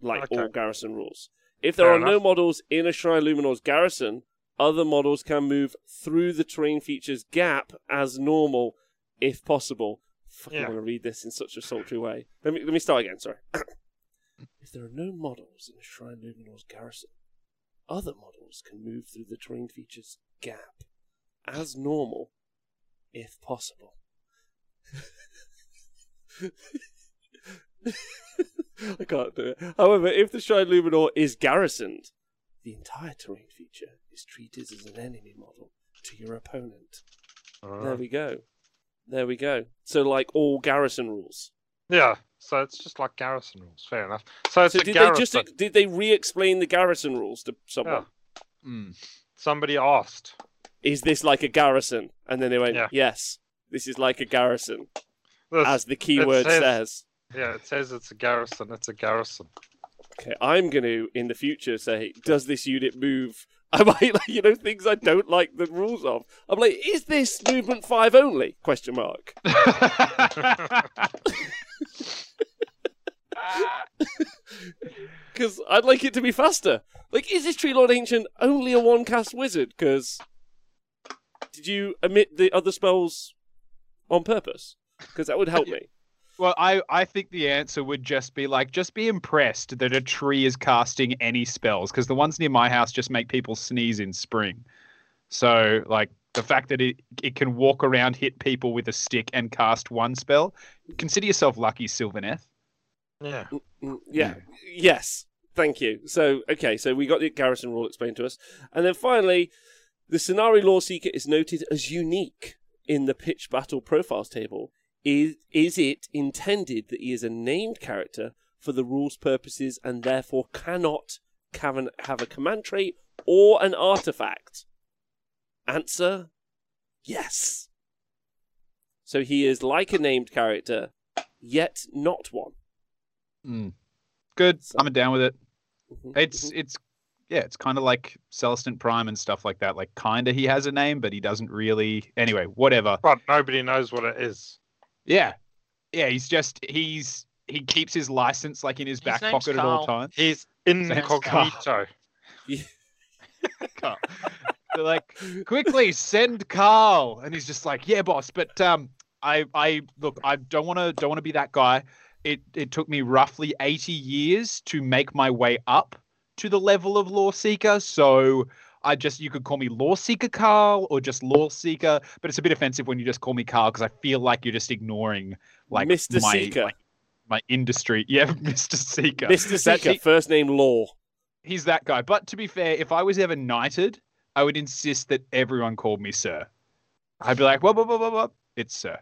like okay. all garrison rules. If there Fair are enough. no models in a Shrine Luminor's garrison, other models can move through the terrain feature's gap as normal, if possible. Fucking yeah. want to read this in such a sultry way. Let me let me start again. Sorry. If there are no models in the Shrine Luminor's garrison, other models can move through the terrain feature's gap as normal, if possible. I can't do it. However, if the Shrine Luminor is garrisoned, the entire terrain feature is treated as an enemy model to your opponent. Uh-huh. There we go. There we go. So, like, all garrison rules. Yeah, so it's just like garrison rules. Fair enough. So, it's so a did garrison. They just, did they re-explain the garrison rules to someone? Yeah. Mm. Somebody asked, "Is this like a garrison?" And then they went, yeah. "Yes, this is like a garrison," this, as the keyword says, says. Yeah, it says it's a garrison. It's a garrison. Okay, I'm going to, in the future, say, does this unit move? I might, like, you know, things I don't like the rules of. I'm like, is this movement five only? Question mark. Because I'd like it to be faster. Like, is this Tree Lord Ancient only a one-cast wizard? Because did you omit the other spells on purpose? Because that would help me. Well, I, I think the answer would just be, like, just be impressed that a tree is casting any spells, because the ones near my house just make people sneeze in spring. So, like, the fact that it, it can walk around, hit people with a stick, and cast one spell, consider yourself lucky, Sylvaneth. Yeah. Yeah. Yeah. Yes. Thank you. So, okay, so we got the garrison rule explained to us. And then finally, the Scenari Lore Seeker is noted as unique in the Pitch Battle Profiles table. Is, is it intended that he is a named character for the rules purposes and therefore cannot have a command trait or an artifact? Answer, yes. So he is like a named character, yet not one. Mm. Good. So, I'm down with it. Mm-hmm, it's, mm-hmm. it's, yeah, it's kind of like Celestant Prime and stuff like that. Like, kind of he has a name, but he doesn't really. Anyway, whatever. But nobody knows what it is. Yeah, yeah. He's just he's he keeps his license like in his, his back pocket Carl. at all times. He's incognito. Carl. They're like, quickly send Carl, and he's just like, yeah, boss. But um, I I look, I don't want to don't want to be that guy. It it took me roughly eighty years to make my way up to the level of Lore Seeker, so. I just, you could call me Lore Seeker Carl or just Lore Seeker, but it's a bit offensive when you just call me Carl because I feel like you're just ignoring, like, Mister my, Seeker. my my industry. Yeah, Mister Seeker. Mister Seeker, he, first name Lore. He's that guy. But to be fair, if I was ever knighted, I would insist that everyone called me Sir. I'd be like, whoa, whoa, whoa, whoa, whoa. It's Sir.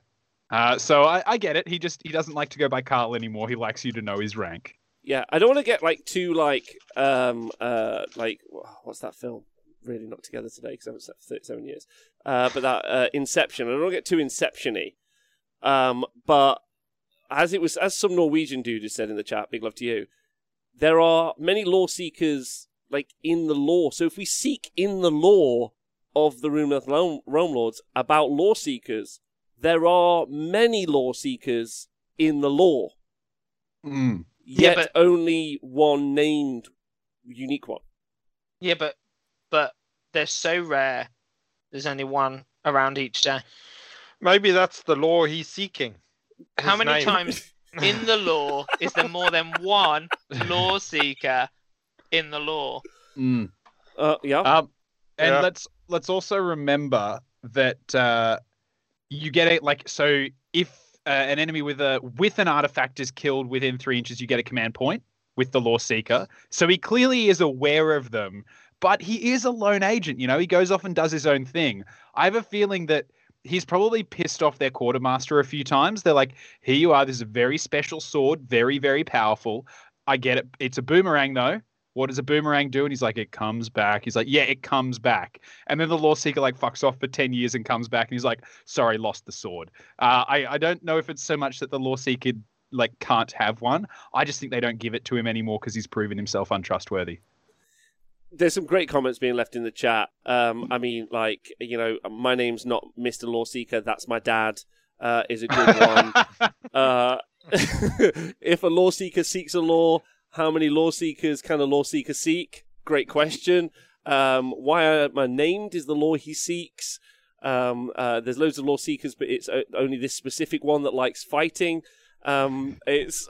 Uh, so I, I get it. He just, he doesn't like to go by Carl anymore. He likes you to know his rank. Yeah, I don't want to get, like, too, like, um, uh, like, what's that film? Really not together today because I haven't slept for thirty-seven years. Uh, but that uh, Inception, I don't get too Inception-y. Um, but as it was, as some Norwegian dude has said in the chat, big love to you. There are many lore seekers like in the lore. So if we seek in the lore of the Lumineth Realmlords about lore seekers, there are many lore seekers in the lore. Mm. Yet yeah, but... only one named, unique one. Yeah, but. But they're so rare, there's only one around each day. Maybe that's the lore he's seeking. How many name. times in the lore is there more than one lore seeker in the lore? Mm. Uh, yeah. Um, and yeah. let's let's also remember that uh, you get it like so. If uh, an enemy with a with an artifact is killed within three inches, you get a command point with the lore seeker. So he clearly is aware of them. But he is a lone agent, you know. He goes off and does his own thing. I have a feeling that he's probably pissed off their quartermaster a few times. They're like, here you are. This is a very special sword. Very, very powerful. I get it. It's a boomerang, though. What does a boomerang do? And he's like, it comes back. He's like, yeah, it comes back. And then the Lore Seeker, like, fucks off for ten years and comes back. And he's like, sorry, lost the sword. Uh, I, I don't know if it's so much that the Lore Seeker, like, can't have one. I just think they don't give it to him anymore because he's proven himself untrustworthy. There's some great comments being left in the chat. Um, I mean, like, you know, my name's not Mister Lore Seeker. That's my dad uh, is a good one. Uh, if a Lore Seeker seeks a lore, how many Lore Seekers can a Lore Seeker seek? Great question. Um, why am I named is the lore he seeks. Um, uh, there's loads of Lore Seekers, but it's only this specific one that likes fighting. Um, it's...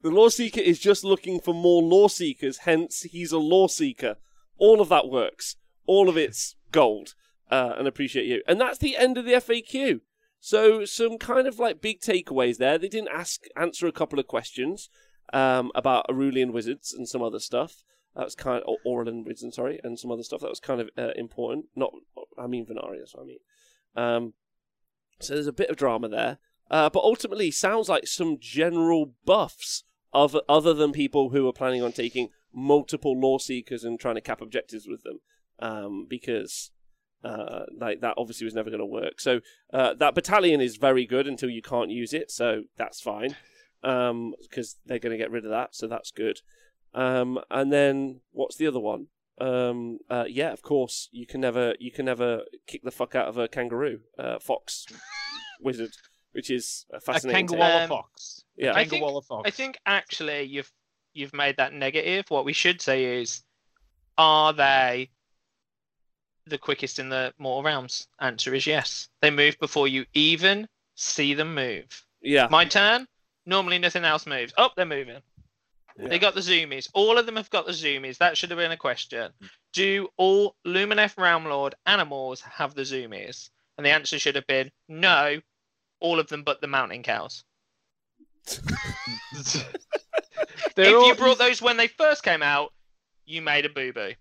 The Lore Seeker is just looking for more Lore Seekers, hence he's a Lore Seeker. All of that works. All of it's gold. Uh, and appreciate you. And that's the end of the F A Q. So some kind of like big takeaways there. They didn't ask answer a couple of questions um, about Arulian Wizards and some other stuff. That was kind of, or Orlin Ridden, sorry, and some other stuff that was kind of uh, important. Not, I mean, Venari, that's what I mean. Um, so there's a bit of drama there. Uh, but ultimately, sounds like some general buffs of, other than people who are planning on taking multiple lore seekers and trying to cap objectives with them. Um, because uh, like that obviously was never going to work. So uh, that battalion is very good until you can't use it. So that's fine. Um, because they're going to get rid of that. So that's good. Um, and then what's the other one? Um, uh, yeah, of course, you can never you can never kick the fuck out of a kangaroo, uh, fox, wizard, which is a fascinating. A kangaroo um, fox. Yeah, I think, fox. I think actually you've you've made that negative. What we should say is, are they the quickest in the mortal realms? Answer is yes. They move before you even see them move. Yeah. My turn. Normally nothing else moves. Oh, they're moving. Yeah. They got the zoomies. All of them have got the zoomies. That should have been a question. Do all Lumineth Realmlord animals have the zoomies? And the answer should have been no, all of them but the mountain cows. If all... you brought those when they first came out, you made a boo-boo.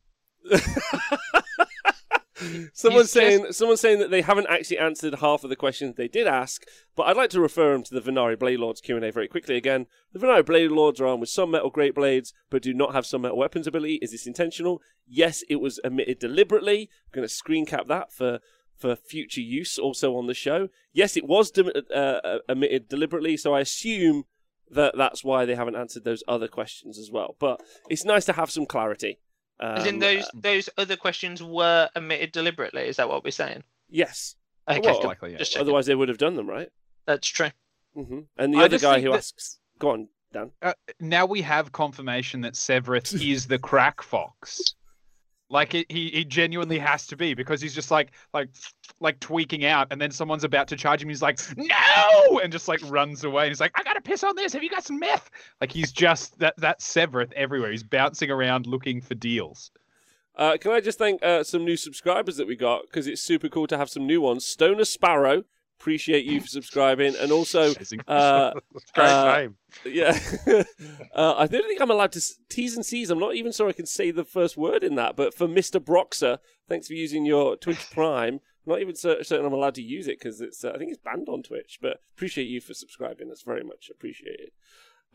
Someone's saying, just... someone's saying that they haven't actually answered half of the questions they did ask, but I'd like to refer them to the Venari Blade Lords Q and A very quickly again. The Venari Blade Lords are armed with some metal great blades, but do not have some metal weapons ability. Is this intentional? Yes, it was omitted deliberately. I'm going to screen cap that for, for future use also on the show. Yes, it was de- uh, omitted deliberately, so I assume that that's why they haven't answered those other questions as well. But it's nice to have some clarity. Um, As in those uh, those other questions were omitted deliberately. Is that what we're saying? Yes. Okay. Well, likely, yeah. Just otherwise, they would have done them, right? That's true. Mm-hmm. And the I other guy who that... asks, "Go on, Dan." Uh, now we have confirmation that Sevireth is the crack fox. Like it, he he genuinely has to be, because he's just like like like tweaking out, and then someone's about to charge him. He's like, "No!" and just like runs away. And he's like, "I gotta piss on this. Have you got some meth?" Like he's just that that Sevireth everywhere. He's bouncing around looking for deals. Uh, can I just thank uh, some new subscribers that we got, because it's super cool to have some new ones. Stoner Sparrow, appreciate you for subscribing, and also uh, great uh, name. Yeah, uh, I don't think I'm allowed to T's and C's. I'm not even sure I can say the first word in that. But for Mister Broxer, thanks for using your Twitch Prime. I'm not even certain I'm allowed to use it, because it's uh, I think it's banned on Twitch. But appreciate you for subscribing. That's very much appreciated.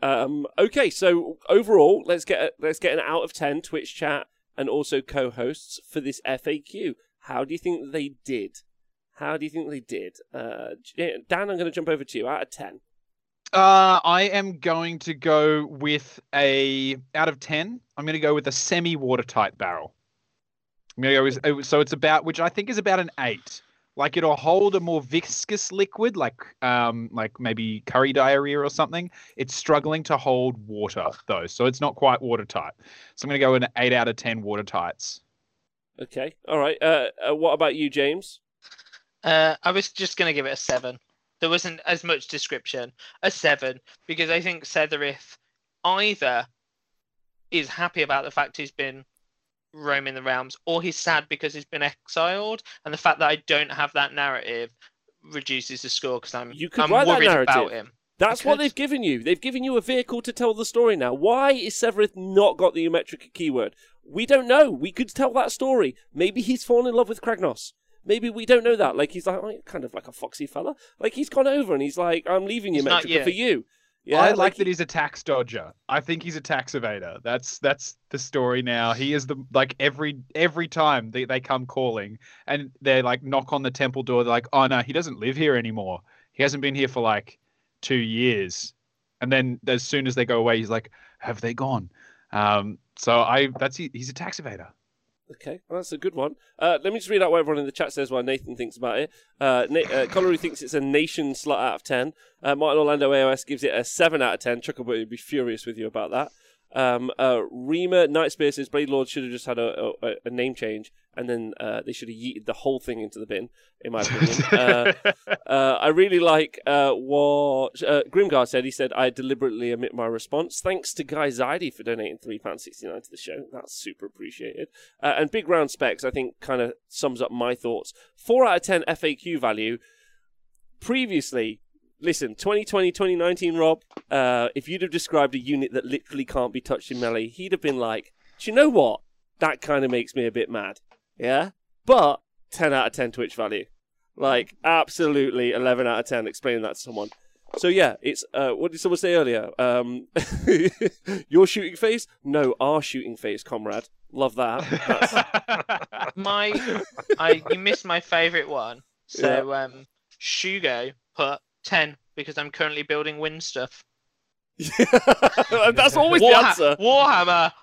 Um, okay, so overall, let's get a, let's get an out of ten Twitch chat and also co-hosts for this F A Q. How do you think they did? How do you think they did? Uh, Dan, I'm going to jump over to you. Out of ten. Uh, I am going to go with a... Out of ten, I'm going to go with a semi-watertight barrel. I'm going to go with... So it's about... Which I think is about an eight. Like, it'll hold a more viscous liquid, like um, like maybe curry diarrhea or something. It's struggling to hold water, though. So it's not quite watertight. So I'm going to go with an eight out of ten watertights. Okay. All right. Uh, uh, what about you, James? Uh, I was just going to give it a seven. There wasn't as much description. A seven, because I think Sevireth either is happy about the fact he's been roaming the realms, or he's sad because he's been exiled, and the fact that I don't have that narrative reduces the score, because I'm, you could I'm write worried that narrative. About him. That's what they've given you. They've given you a vehicle to tell the story now. Why is Sevireth not got the Eumetrica keyword? We don't know. We could tell that story. Maybe he's fallen in love with Kragnos. Maybe we don't know that. Like, he's like, oh, kind of like a foxy fella. Like, he's gone over and he's like, I'm leaving you, Metrica, for you. Yeah, I like, like he... that he's a tax dodger. I think he's a tax evader. That's that's the story now. He is the, like, every every time they, they come calling and they, like, knock on the temple door, they're like, oh, no, he doesn't live here anymore. He hasn't been here for, like, two years. And then as soon as they go away, he's like, have they gone? Um, so I that's he's a tax evader. Okay, well, that's a good one. Uh, let me just read out what everyone in the chat says while Nathan thinks about it. Uh, Na- uh, Colaroo thinks it's a nation slot out of ten. Uh, Martin Orlando A O S gives it a seven out of ten. Chucklebot would be furious with you about that. Um, uh, Rima Nightspear says Blade Lords should have just had a, a, a name change, and then uh, they should have yeeted the whole thing into the bin, in my opinion. uh, uh, I really like uh, what uh, Grimgar said. He said, I deliberately omit my response. Thanks to Guy Zaidi for donating three pounds sixty-nine to the show. That's super appreciated. Uh, and Big Round Specs, I think, kind of sums up my thoughts. four out of ten F A Q value. Previously, listen, twenty twenty, twenty nineteen, Rob, uh, if you'd have described a unit that literally can't be touched in melee, he'd have been like, do you know what? That kind of makes me a bit mad. Yeah? But ten out of ten Twitch value. Like, absolutely eleven out of ten. Explaining that to someone. So, yeah, it's... Uh, what did someone say earlier? Um, your shooting phase? No, our shooting phase, comrade. Love that. That's... my... I, you missed my favourite one. So, yeah. um, Shugo put ten, because I'm currently building wind stuff. Yeah. That's always Warha the answer. Warhammer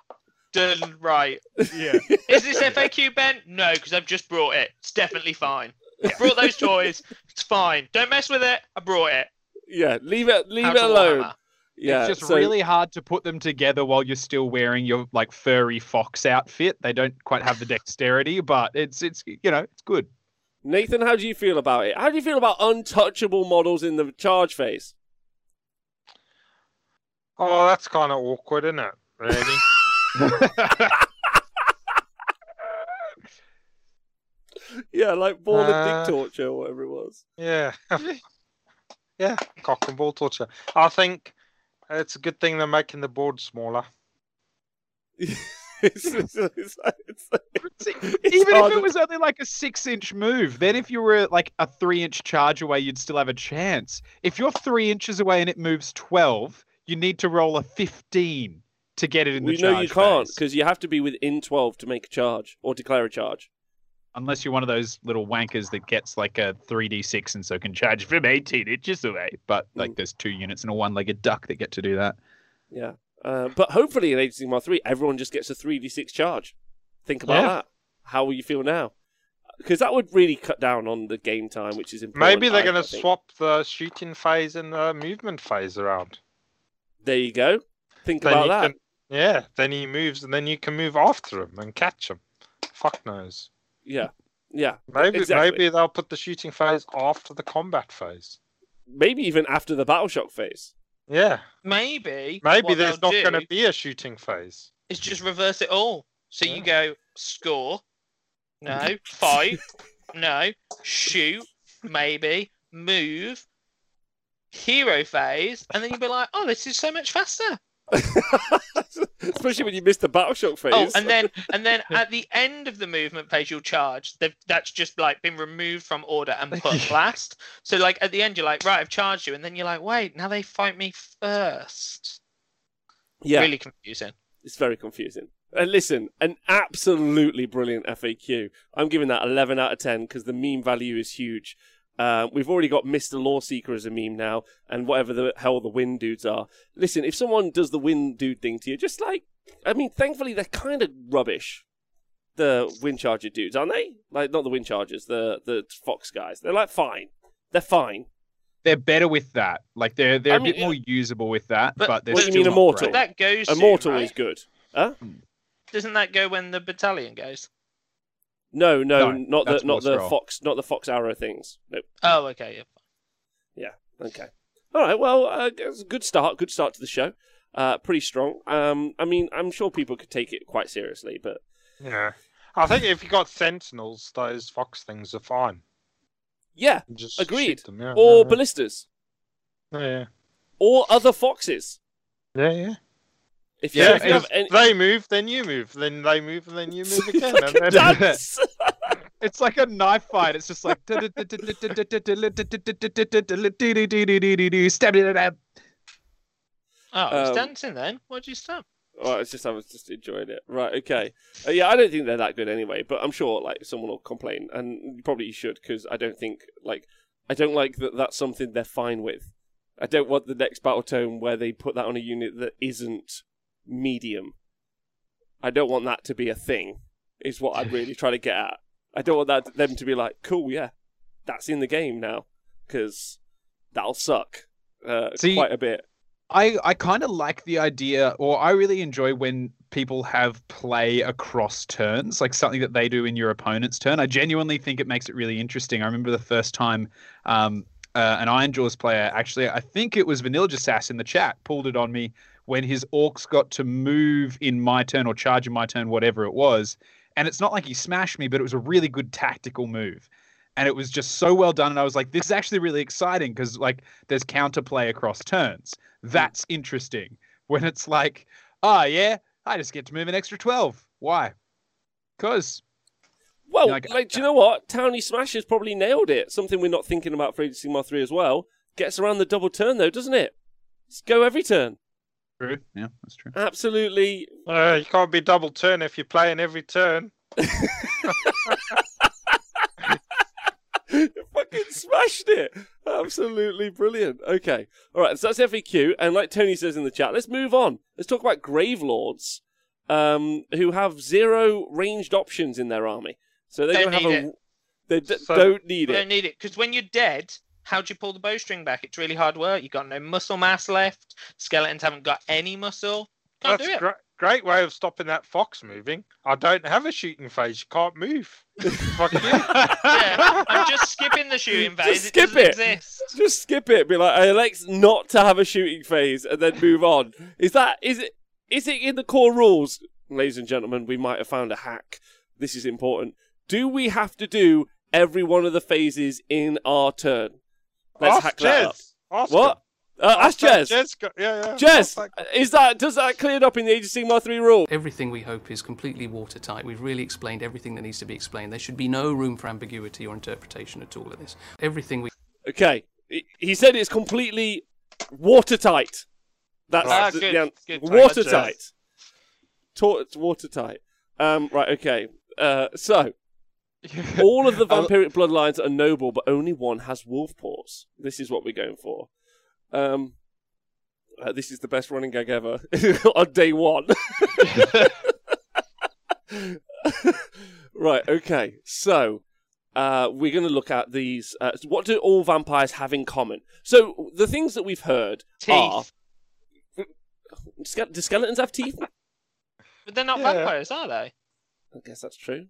done right. Yeah. Is this F A Q, Ben? No, because I've just brought it. It's definitely fine. Yeah. I brought those toys. It's fine. Don't mess with it. I brought it. Yeah, leave it. Leave How it alone. Warhammer. Yeah, it's just so... really hard to put them together while you're still wearing your like furry fox outfit. They don't quite have the dexterity, but it's it's you know it's good. Nathan, how do you feel about it? How do you feel about untouchable models in the charge phase? Oh, that's kind of awkward, isn't it? Really? Yeah, like ball and uh, dick torture or whatever it was. Yeah. Yeah, cock and ball torture. I think it's a good thing they're making the board smaller. It's, it's, it's, it's, it's even hard. If it was only like a six-inch move, then if you were like a three-inch charge away, you'd still have a chance. If you're three inches away and it moves twelve, you need to roll a fifteen to get it in the charge. No, you can't, because you have to be within twelve to make a charge or declare a charge. Unless you're one of those little wankers that gets like a three D six and so can charge from eighteen inches away. But like there's two units and a one-legged duck that get to do that. Yeah. Uh, but hopefully in Age of Sigmar three, everyone just gets a three D six charge. Think about yeah. that. How will you feel now? Because that would really cut down on the game time, which is important. Maybe they're going to swap the shooting phase and the movement phase around. There you go. Think then about that. Can, yeah. Then he moves and then you can move after him and catch him. Fuck knows. Yeah. Yeah. Maybe, exactly. Maybe they'll put the shooting phase after the combat phase. Maybe even after the Battleshock phase. Yeah. Maybe. Maybe there's not going to be a shooting phase. It's just reverse it all. So yeah. You go score, no, fight, no, shoot, maybe, move, hero phase, and then you'll be like, oh, this is so much faster. Especially when you miss the Battleshock phase. Oh, and then and then at the end of the movement phase, you'll charge. They've, that's just like been removed from order and put last. So like at the end, you're like, right, I've charged you, and then you're like, wait, now they fight me first. Yeah, really confusing. It's very confusing. And listen, an absolutely brilliant F A Q. I'm giving that eleven out of ten because the meme value is huge. Uh, we've already got Mister Lawseeker as a meme now, and whatever the hell the wind dudes are. Listen, if someone does the wind dude thing to you, just like, I mean, thankfully they're kind of rubbish. The wind charger dudes, aren't they? Like, not the wind chargers, the the fox guys. They're like fine, they're fine. They're better with that. Like they're they're I a mean, bit more usable with that. But, but they're what still do you mean immortal? That goes immortal to, right? Is good. Huh? Doesn't that go when the battalion goes? No, no, no, not the not the fox, not the fox arrow things. Nope. Oh, okay, yeah, yeah, okay, all right. Well, uh, it's a good start. Good start to the show. Uh, pretty strong. Um, I mean, I'm sure people could take it quite seriously, but yeah, I think if you got sentinels, those fox things are fine. Yeah, just agreed. Them, yeah, or yeah, ballistas. Yeah. Or other foxes. Yeah, yeah. If, yeah, if you have any... they move, then you move, then they move, and then you move again. Like and then... It's like a knife fight. It's just like stab it out. Oh, I was um, dancing then. Why'd you stab? Well, it's just I was just enjoying it. Right, okay. Uh, yeah, I don't think they're that good anyway, but I'm sure like someone will complain, and probably you should, because I don't think like I don't like that. That's something they're fine with. I don't want the next battle tome where they put that on a unit that isn't medium. I don't want that to be a thing, is what I'm really trying to get at. I don't want that them to be like, cool, yeah, that's in the game now, because that'll suck uh, See, quite a bit. I, I kind of like the idea, or I really enjoy when people have play across turns, like something that they do in your opponent's turn. I genuinely think it makes it really interesting. I remember the first time... Um, Uh, an Iron Jaws player, actually, I think it was VanillaJasass in the chat, pulled it on me when his orcs got to move in my turn or charge in my turn, whatever it was. And it's not like he smashed me, but it was a really good tactical move. And it was just so well done. And I was like, this is actually really exciting because, like, there's counterplay across turns. That's interesting. When it's like, ah, oh, yeah, I just get to move an extra twelve. Why? Because... Well, you know, like, do you know what? Townie Smash has probably nailed it. Something we're not thinking about for Age of Sigmar three as well. Gets around the double turn, though, doesn't it? Let's go every turn. True. Yeah, that's true. Absolutely. Uh, you can't be double turn if you're playing every turn. You fucking smashed it. Absolutely brilliant. Okay. All right, so that's F A Q. And like Tony says in the chat, let's move on. Let's talk about Gravelords, um, who have zero ranged options in their army. So they don't, don't have a... It. They d so don't need it. They don't need it. Because when you're dead... How do you pull the bowstring back? It's really hard work. You've got no muscle mass left. Skeletons haven't got any muscle. Can't That's do it. Gr great way of stopping that fox moving. I don't have a shooting phase. You can't move. Fuck you. Yeah, I'm just skipping the shooting phase. Just skip it. Doesn't it. Exist. Just skip it. Be like, I elect not to have a shooting phase and then move on. Is that? Is it? Is it in the core rules, ladies and gentlemen? We might have found a hack. This is important. Do we have to do every one of the phases in our turn? Let's ask hack Jez. That up. What? Uh, ask, ask Jez. Jez, yeah, yeah. Jez, is that, does that cleared up in the Age of Sigmar three rule? Everything we hope is completely watertight. We've really explained everything that needs to be explained. There should be no room for ambiguity or interpretation at all in this. Everything we... Okay. He said it's completely watertight. That's ah, the, good, yeah, good watertight. It's watertight. Um, right, okay. Uh, so... All of the vampiric bloodlines are noble, but only one has wolf paws. This is what we're going for. Um, uh, this is the best running gag ever on day one. Right, okay. So, uh, we're going to look at these. Uh, what do all vampires have in common? So, the things that we've heard teeth. Are... Do skeletons have teeth? But they're not yeah. vampires, are they? I guess that's true.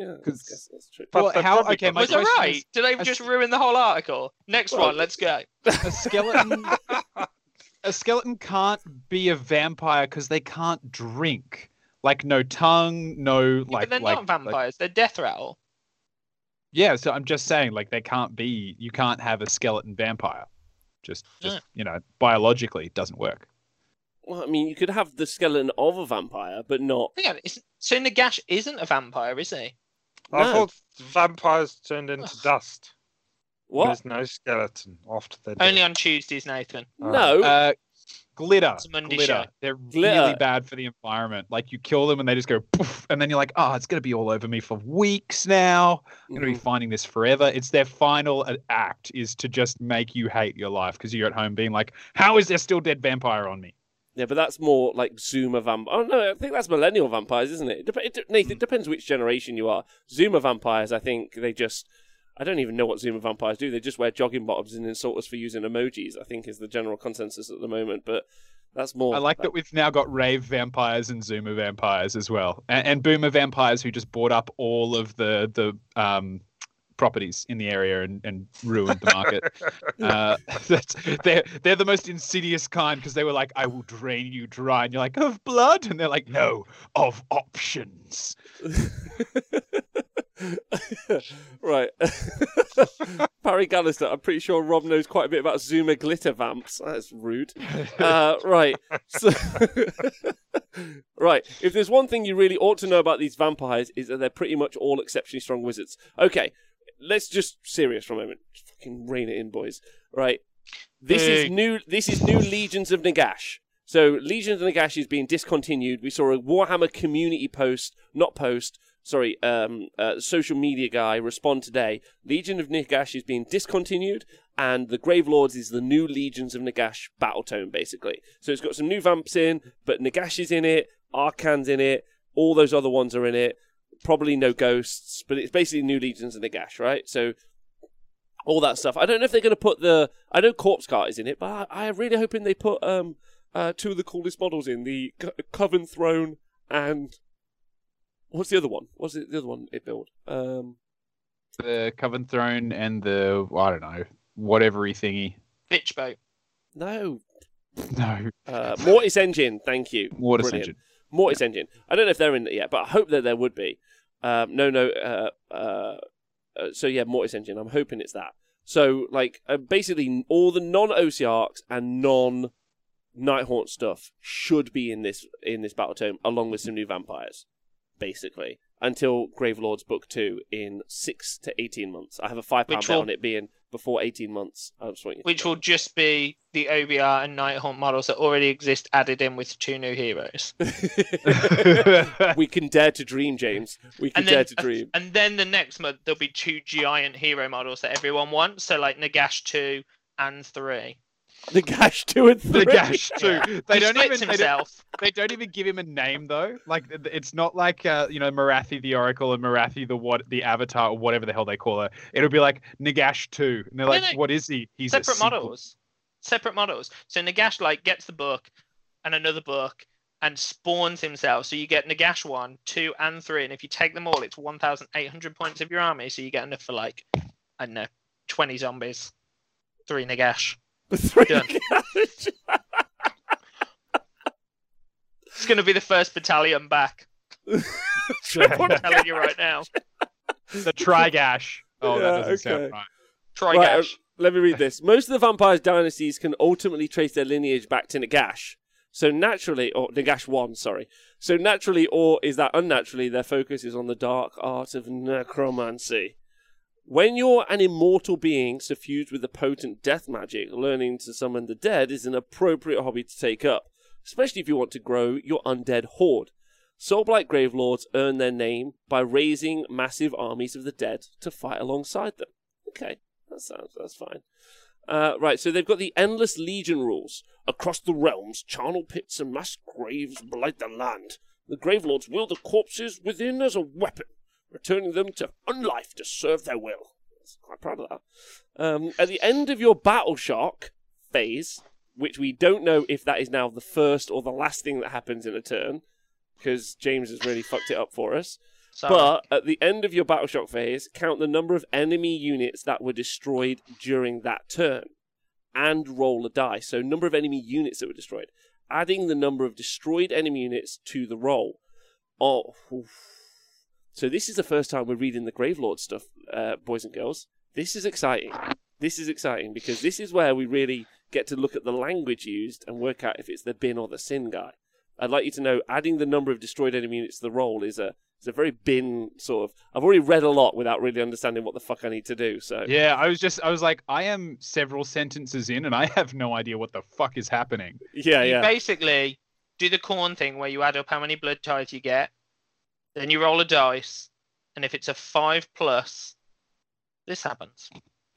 Yeah, because that's true. Well, how, okay, my was it right? Is, Did they just ruin the whole article? Next well, one, let's go. A skeleton, a skeleton can't be a vampire because they can't drink. Like no tongue, no like. Yeah, but they're like, not vampires. Like, they're death rattle. Yeah, so I'm just saying, like they can't be. You can't have a skeleton vampire. Just, just yeah. you know, biologically, it doesn't work. Well, I mean, you could have the skeleton of a vampire, but not. Yeah, so Nagash isn't a vampire, is he? I no. thought vampires turned into Ugh. dust. What? There's no skeleton after their death. Only on Tuesdays, Nathan. Oh. No. Uh, glitter. It's a Monday glitter. Show. They're glitter. really bad for the environment. Like, you kill them and they just go poof, and then you're like, oh, it's going to be all over me for weeks now. I'm mm. going to be finding this forever. It's their final act is to just make you hate your life because you're at home being like, how is there still dead vampire on me? Yeah, but that's more like Zoomer vampires. Oh, no, I think that's millennial vampires, isn't it? It, dep it, Nathan, it depends which generation you are. Zoomer vampires, I think they just... I don't even know what Zoomer vampires do. They just wear jogging bottoms and insult us for using emojis, I think is the general consensus at the moment. But that's more... I like that, that we've now got rave vampires and Zoomer vampires as well. And, and Boomer vampires who just bought up all of the... the um, properties in the area and, and ruined the market. uh, that's, they're, they're the most insidious kind because they were like, I will drain you dry. And you're like, of blood? And they're like, no, of options. Right. Barry Gallister, I'm pretty sure Rob knows quite a bit about Zoomer glitter vamps. That's rude. Uh, right. So right. If there's one thing you really ought to know about these vampires is that they're pretty much all exceptionally strong wizards. Okay. Let's just serious for a moment. Just fucking rein it in, boys. Right. This hey. is new this is new Legions of Nagash. So Legions of Nagash is being discontinued. We saw a Warhammer community post, not post, sorry, um uh, social media guy respond today. Legion of Nagash is being discontinued and the Gravelords is the new Legions of Nagash battle tone, basically. So it's got some new vamps in, but Nagash is in it, Arcan's in it, all those other ones are in it. Probably no ghosts, but it's basically new Legions of Nagash, right? So all that stuff. I don't know if they're going to put the... I know Corpse Cart is in it, but I, I'm really hoping they put um, uh, two of the coolest models in, the Co Coven Throne and... What's the other one? What's the, the other one it built? Um... The Coven Throne and the... I don't know. Whatevery thingy. Bitch boat. No. No. Uh, Mortis Engine, thank you. Mortis Brilliant. Engine. Mortis Engine. I don't know if they're in it yet, but I hope that there would be. Um, no, no. Uh, uh, uh, so, yeah, Mortis Engine. I'm hoping it's that. So, like, uh, basically all the non-Ossiarchs and non Nighthaunt stuff should be in this in this battle tome, along with some new vampires, basically, until Gravelords Book two in six to eighteen months. I have a five pound bet will, on it being before eighteen months. I just want you to which know. will just be the O B R and Nighthaunt models that already exist added in with two new heroes. We can dare to dream, James. We can then, dare to dream. And then the next month there'll be two giant hero models that everyone wants. So like Nagash two and three. Nagash two and three. Nagash two. Yeah. They he don't even. They don't, they don't even give him a name though. Like it's not like uh, you know Morathi the Oracle and Morathi the what the Avatar or whatever the hell they call her. It'll be like Nagash two, and they're no, like, no, what is he? He's separate a models. Separate models. So Nagash like gets the book, and another book, and spawns himself. So you get Nagash one, two, and three, and if you take them all, it's one thousand eight hundred points of your army. So you get enough for like I don't know twenty zombies, three Nagash. Three It's going to be the first battalion back. I'm telling you right now. The Trigash. Oh, yeah, that doesn't okay. sound right. Trigash. Right, uh, let me read this. Most of the vampire's dynasties can ultimately trace their lineage back to Nagash. So naturally, or Nagash one, sorry. So naturally, or is that unnaturally, their focus is on the dark art of necromancy. When you're an immortal being suffused with the potent death magic, learning to summon the dead is an appropriate hobby to take up, especially if you want to grow your undead horde. Soulblight Gravelords earn their name by raising massive armies of the dead to fight alongside them. Okay, that sounds that's fine. Uh, right, so they've got the Endless Legion rules. Across the realms, charnel pits and mass graves blight the land. The Gravelords wield the corpses within as a weapon, returning them to unlife to serve their will. I'm quite proud of that. Um, at the end of your Battle Shark phase, which we don't know if that is now the first or the last thing that happens in a turn, because James has really fucked it up for us. Sorry. But at the end of your Battle Shark phase, count the number of enemy units that were destroyed during that turn, and roll a die. So number of enemy units that were destroyed, adding the number of destroyed enemy units to the roll. Oh, oof. So this is the first time we're reading the Gravelord stuff, uh, boys and girls. This is exciting. This is exciting because this is where we really get to look at the language used and work out if it's the bin or the sin guy. I'd like you to know adding the number of destroyed enemy units to the roll is a is a very bin sort of... I've already read a lot without really understanding what the fuck I need to do, so... Yeah, I was just... I was like, I am several sentences in and I have no idea what the fuck is happening. Yeah, you yeah. basically do the corn thing where you add up how many blood ties you get. Then you roll a dice, and if it's a five plus, this happens.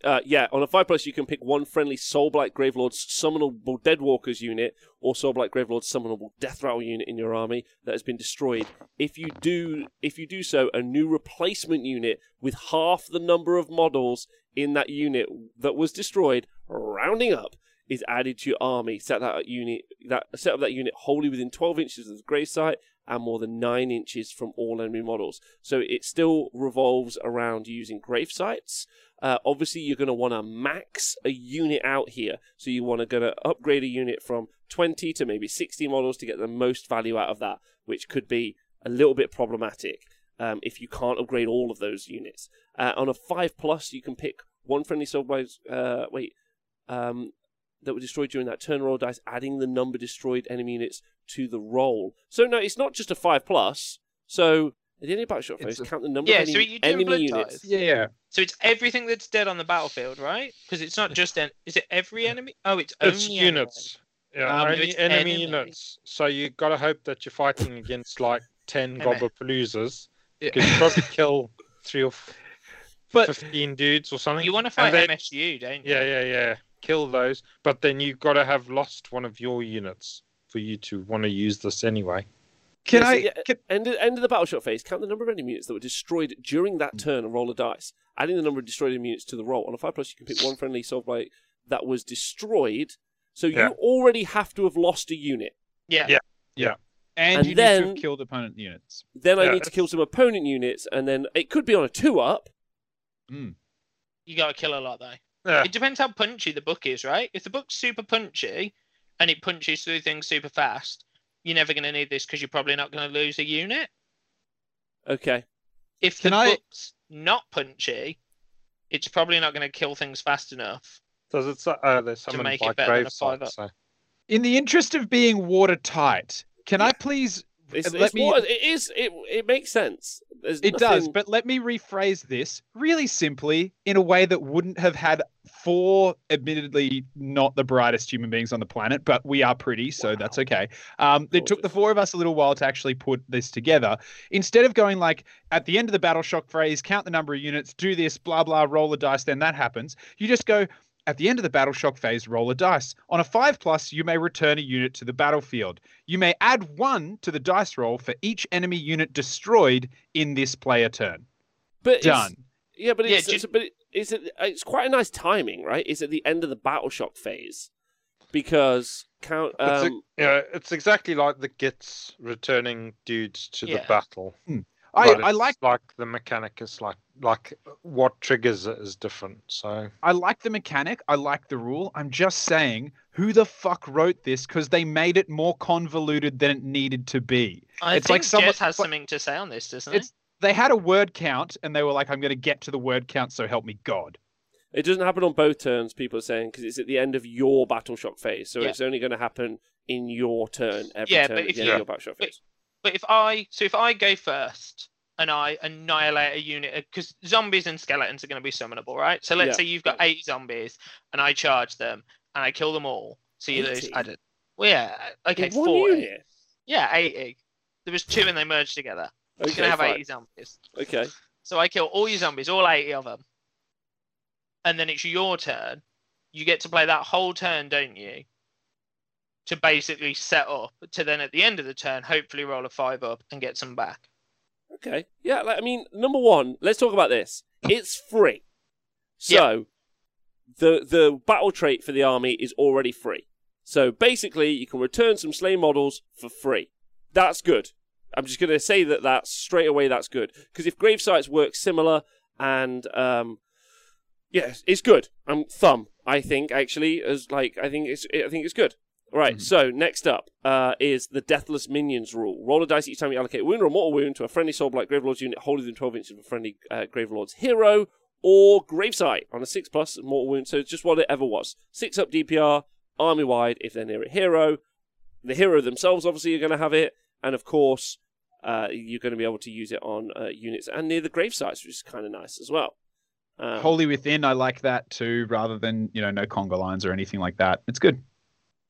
Uh, yeah, on a five plus, you can pick one friendly Soulblight Gravelords summonable Deadwalkers unit or Soulblight Gravelords summonable Deathrattle unit in your army that has been destroyed. If you do, if you do so, a new replacement unit with half the number of models in that unit that was destroyed, rounding up, is added to your army. Set that unit, that set up that unit wholly within twelve inches of the gravesite and more than nine inches from all enemy models. So it still revolves around using grave sites. Uh, obviously, you're going to want to max a unit out here. So you want to going to upgrade a unit from twenty to maybe sixty models to get the most value out of that, which could be a little bit problematic um, if you can't upgrade all of those units. Uh, on a five plus, you can pick one friendly Soulblight. Uh, wait. Um, that were destroyed during that turn, roll dice, adding the number destroyed enemy units to the roll. So, no, it's not just a five plus. So, at the end of battle shot phase, count the number yeah, of enemy, so enemy units. Ties. Yeah, yeah. So, it's everything that's dead on the battlefield, right? Because it's not just... En is it every enemy? Oh, it's only It's enemy. units. Yeah, um, only enemy, enemy units. So, you've got to hope that you're fighting against, like, ten Gobblepaloozas. You could probably kill three or but fifteen dudes or something. You want to fight M S U, don't you? Yeah, yeah, yeah. Kill those, but then you've got to have lost one of your units for you to want to use this anyway. Can yeah, I... So, yeah, can... End, of, end of the battle shot phase, count the number of enemy units that were destroyed during that turn and roll a dice, adding the number of destroyed enemy units to the roll. On a five plus, you can pick one friendly Soulblight that was destroyed, so yeah. you already have to have lost a unit. Yeah. Yeah. Yeah. And, and you then, need to have killed opponent units. Then yeah, I need that's... to kill some opponent units, and then it could be on a two up. Mm. You got to kill a lot, though. Yeah. It depends how punchy the book is, right? If the book's super punchy and it punches through things super fast, you're never going to need this because you're probably not going to lose a unit. Okay. If Can the I... book's not punchy, it's probably not going to kill things fast enough. Does it? Uh, there's someone to make it better than a five up. So. In the interest of being watertight, can yeah. I please it's, let it's me? Water. It is. It it makes sense. There's it nothing... does, but let me rephrase this really simply in a way that wouldn't have had four, admittedly not the brightest human beings on the planet, but we are pretty, so wow. that's okay. Um, it took the four of us a little while to actually put this together. Instead of going like at the end of the battle shock phrase, count the number of units, do this, blah blah, roll a dice, then that happens. You just go. At the end of the battle shock phase, roll a dice. On a five plus, you may return a unit to the battlefield. You may add one to the dice roll for each enemy unit destroyed in this player turn. But Done. It's, yeah, but, it's, yeah, it's, but it's, it's quite a nice timing, right? It's at the end of the battle shock phase. Because count. Um, it's, a, yeah, it's exactly like the Gitz returning dudes to yeah. the battle. Mm. I, I like like the mechanic is like like what triggers it is different. So I like the mechanic. I like the rule. I'm just saying, who the fuck wrote this? Because they made it more convoluted than it needed to be. I it's think like someone Jez has but, something to say on this, doesn't it? They had a word count, and they were like, "I'm going to get to the word count, so help me God." It doesn't happen on both turns. People are saying because it's at the end of your battle shock phase, so yeah. it's only going to happen in your turn every yeah, turn but at if the end yeah. of your battle shock phase. But, But if I, so if I go first and I annihilate a unit, because zombies and skeletons are going to be summonable, right? So let's yeah. say you've got eight zombies and I charge them and I kill them all. So you eighty lose, I don't, well, yeah, okay, in forty. Unit? Yeah, eighty. There was two and they merged together. Okay, you're going to have fine. eighty zombies. Okay. So I kill all your zombies, all eighty of them. And then it's your turn. You get to play that whole turn, don't you? To basically set up to then at the end of the turn, hopefully roll a five up and get some back. Okay. Yeah. Like, I mean, number one, let's talk about this. It's free. So yeah. the, the battle trait for the army is already free. So basically you can return some slain models for free. That's good. I'm just going to say that that's straight away. That's good. Because if gravesites work similar and, um, yes, yeah, it's good. Um, thumb, I think actually as like, I think it's, I think it's good. Right, mm-hmm. so next up uh, is the Deathless Minions rule. Roll a dice each time you allocate a wound or a mortal wound to a friendly Soulblight Gravelords unit, holding them twelve inches of a friendly uh, Gravelords hero or gravesite on a six plus mortal wound. So it's just what it ever was. six up D P R, army-wide if they're near a hero. The hero themselves, obviously, are going to have it. And, of course, uh, you're going to be able to use it on uh, units and near the gravesites, which is kind of nice as well. Um, Holy Within, I like that too, rather than, you know, no conga lines or anything like that. It's good.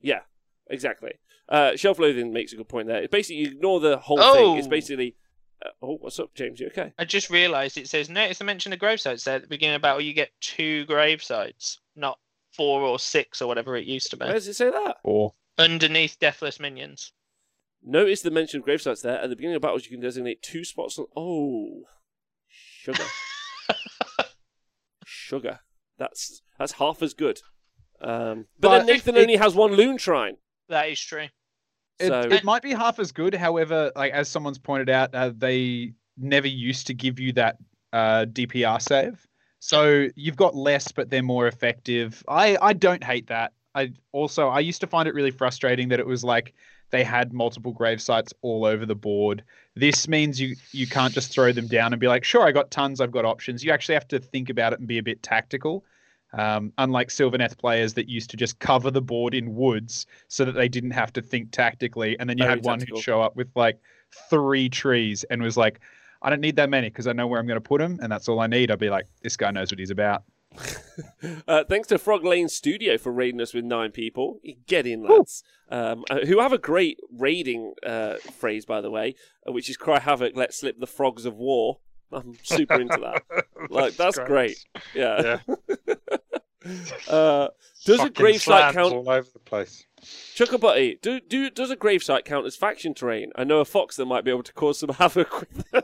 Yeah. Exactly. Uh, Shelf Loathing makes a good point there. It basically, you ignore the whole oh. thing. It's basically... Uh, oh, what's up, James? You okay? I just realised it says, notice I mentioned the gravesites there at the beginning of battle. You get two gravesites, not four or six or whatever it used to be. Where does it say that? Four. Underneath Deathless Minions. Notice the mention of gravesites there. At the beginning of battles, you can designate two spots on... Oh. Sugar. Sugar. That's that's half as good. Um, but, but then Nathan it, only has one Loon Shrine. That is true. It, so, it might be half as good. However, like as someone's pointed out, uh, they never used to give you that uh, D P R save. So you've got less, but they're more effective. I, I don't hate that. I also, I used to find it really frustrating that it was like they had multiple grave sites all over the board. This means you, you can't just throw them down and be like, sure, I got tons. I've got options. You actually have to think about it and be a bit tactical. Um, unlike Sylvaneth players that used to just cover the board in woods so that they didn't have to think tactically. And then you Very had one tactical. Who'd show up with like three trees and was like, I don't need that many because I know where I'm going to put them. And that's all I need. I'd be like, this guy knows what he's about. uh, thanks to Frog Lane Studio for raiding us with nine people. Get in, lads. Um, uh, who have a great raiding uh, phrase, by the way, which is cry havoc, let slip the frogs of war. I'm super into that. Like, that's, that's great. great. Yeah. yeah. uh, does Fucking a gravesite count all over the place? Chuckabutty, do do does a gravesite count as faction terrain? I know a fox that might be able to cause some havoc with them.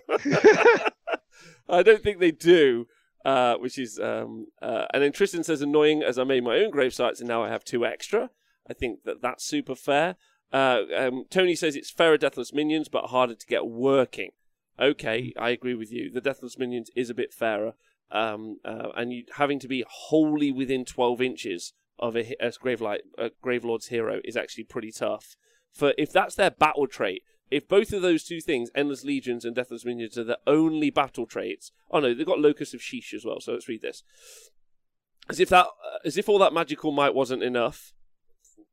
I don't think they do. Uh, which is um, uh, and then Tristan says, annoying as I made my own gravesites and now I have two extra. I think that that's super fair. Uh, um, Tony says it's fairer Deathless Minions, but harder to get working. Okay, I agree with you. The Deathless Minions is a bit fairer. Um, uh, and you, having to be wholly within twelve inches of a, a, Gravelight, a Gravelord's hero is actually pretty tough. For if that's their battle trait, if both of those two things, Endless Legions and Deathless Minions, are the only battle traits... Oh no, they've got Locust of Sheesh as well, so let's read this. As if, that, as if all that magical might wasn't enough...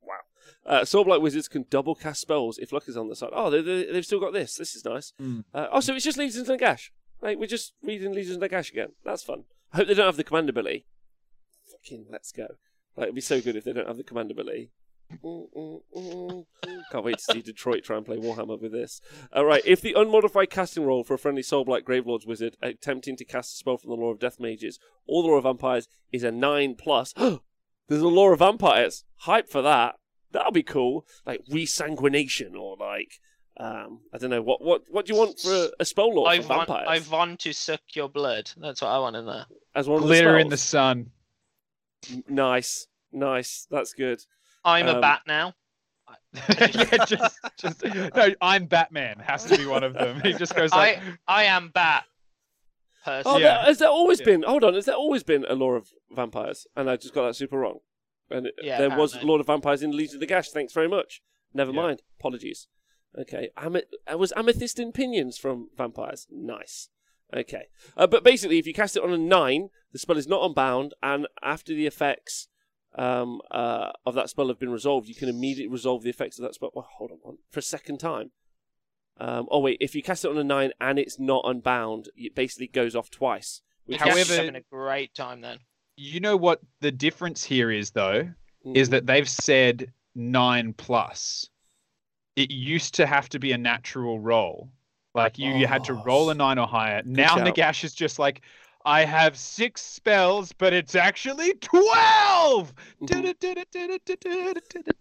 Wow. Uh, Soulblight Wizards can double cast spells if luck is on the side. Oh, they, they, they've still got this. This is nice. Mm. Uh, oh, so it's just Legions of Nagash. Like, we're just reading Legions of Nagash again. That's fun. I hope they don't have the command ability. Fucking let's go. Like, it'd be so good if they don't have the command ability. Mm, mm, mm. Can't wait to see Detroit try and play Warhammer with this. Alright, if the unmodified casting roll for a friendly Soulblight Gravelords wizard attempting to cast a spell from the Lore of Death Mages or the Lore of Vampires is a nine plus, there's a Lore of Vampires. Hype for that. That'll be cool. Like resanguination or like um, I don't know, what what what do you want for a, a spell lore I for want, vampires? I want to suck your blood. That's what I want in there. As one glitter of the in the sun. Nice. Nice. That's good. I'm um, a bat now. yeah, just, just, no, I'm Batman has to be one of them. He just goes like, I, I am bat. Person. Oh, yeah. there, has there always yeah. been? Hold on, has there always been a lore of vampires? And I just got that super wrong. And it, yeah, there apparently. was Lord of Vampires in Legion of Nagash. Thanks very much. Never yeah. mind. Apologies. Okay, Am I was Amethyst in Pinions from Vampires. Nice. Okay, uh, but basically, if you cast it on a nine, the spell is not unbound, and after the effects. Um, uh, of that spell have been resolved, you can immediately resolve the effects of that spell. Well, hold on, one, for a second time. Um, oh wait, if you cast it on a nine and it's not unbound, it basically goes off twice. Which However, is having a great time then. You know what the difference here is though, mm. is that they've said nine plus. It used to have to be a natural roll, like you, oh, you had to roll a nine or higher. Now shout. Nagash is just like. I have six spells, but it's actually twelve!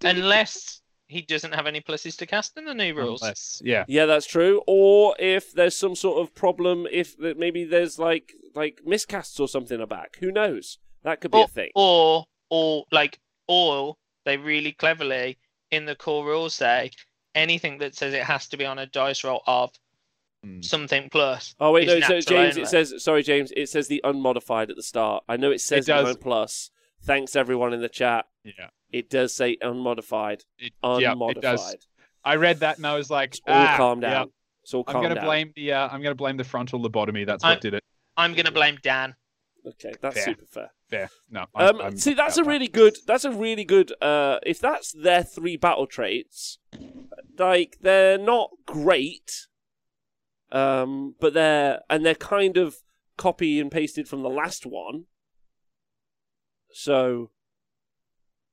Unless he doesn't have any pluses to cast in the new rules. Unless, yeah. Yeah, that's true. Or if there's some sort of problem, if maybe there's like like miscasts or something are back. Who knows? That could be or, a thing. Or, or, like, or they really cleverly, in the core rules say, anything that says it has to be on a dice roll of something plus. Oh wait, no. So James, it says sorry, James. It says the unmodified at the start. I know it says nine plus. Thanks everyone in the chat. Yeah, it does say unmodified. It, unmodified. Yep, it does. I read that and I was like, it's all ah, calm down. Yep. It's all calm I'm gonna down. blame the. Uh, I'm gonna blame the frontal lobotomy. That's what I'm, did it. I'm gonna blame Dan. Okay, that's fair. super fair. Fair. No. I'm, um, I'm see, that's a really that. good. That's a really good. Uh, if that's their three battle traits, like they're not great. Um, but they're and they're kind of copy and pasted from the last one. So,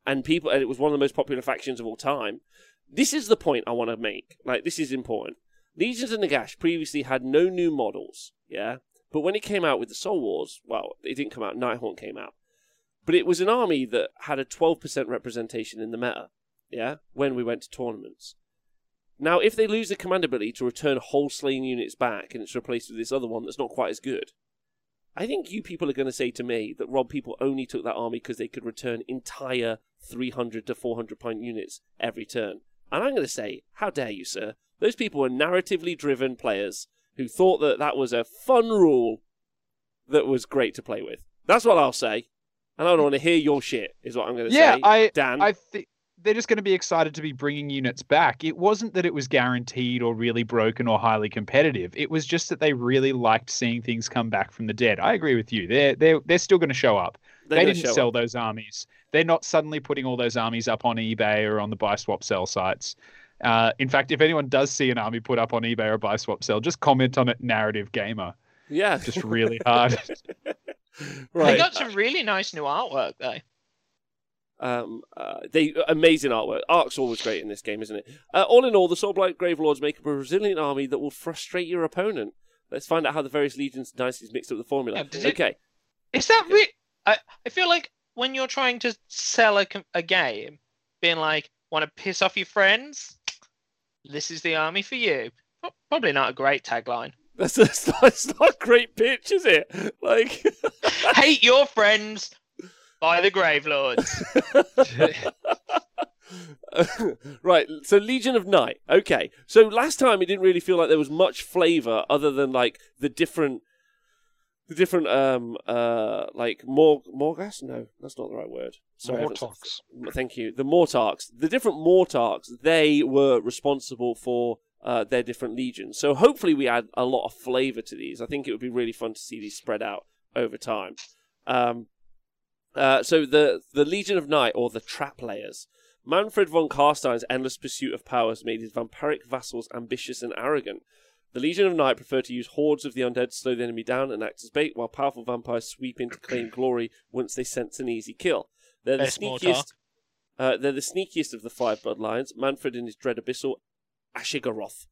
and people, and it was one of the most popular factions of all time. This is the point I want to make. Like, this is important. Legions of Nagash previously had no new models, yeah. But when it came out with the Soul Wars, well, it didn't come out. Nighthaunt came out, but it was an army that had a twelve percent representation in the meta, yeah. When we went to tournaments. Now, if they lose the command ability to return whole slain units back and it's replaced with this other one that's not quite as good, I think you people are going to say to me that Rob people only took that army because they could return entire three hundred to four hundred point units every turn. And I'm going to say, how dare you, sir? Those people were narratively driven players who thought that that was a fun rule that was great to play with. That's what I'll say. And I don't want to hear your shit, is what I'm going to yeah, say. Yeah, I, Dan. I think... They're just going to be excited to be bringing units back. It wasn't that it was guaranteed or really broken or highly competitive. It was just that they really liked seeing things come back from the dead. I agree with you. They're, they're, they're still going to show up. They're they didn't sell up. those armies. They're not suddenly putting all those armies up on eBay or on the buy, swap, sell sites. Uh, in fact, if anyone does see an army put up on eBay or buy, swap, sell, just comment on it, narrative gamer. Yeah. Just really hard. Right. They got some really nice new artwork, though. Um, uh, they amazing artwork. Arc's always great in this game, isn't it? Uh, all in all, the Soulblight Gravelords make up a resilient army that will frustrate your opponent. Let's find out how the various legions and dynasties mixed up the formula. Yeah, okay, it, is that really? I I feel like when you're trying to sell a a game, being like, want to piss off your friends? This is the army for you. Probably not a great tagline. That's a, it's not, it's not a great pitch, is it? Like, hate your friends. By the Gravelords. Right, so Legion of Night. Okay, so last time it didn't really feel like there was much flavour other than like the different, the different um uh like Mor Morgas. No, that's not the right word. Sorry, Mortarks. Thank you. The Mortarks. The different Mortarks. They were responsible for uh, their different legions. So hopefully we add a lot of flavour to these. I think it would be really fun to see these spread out over time. Um. Uh, so the the Legion of Night, or the Trap Layers, Mannfred von Karstein's endless pursuit of power has made his vampiric vassals ambitious and arrogant. The Legion of Night prefer to use hordes of the undead to slow the enemy down and act as bait, while powerful vampires sweep in to claim glory once they sense an easy kill. They're the, sneakiest, uh, they're the sneakiest of the five bloodlines. Mannfred and his dread abyssal Ashigaroth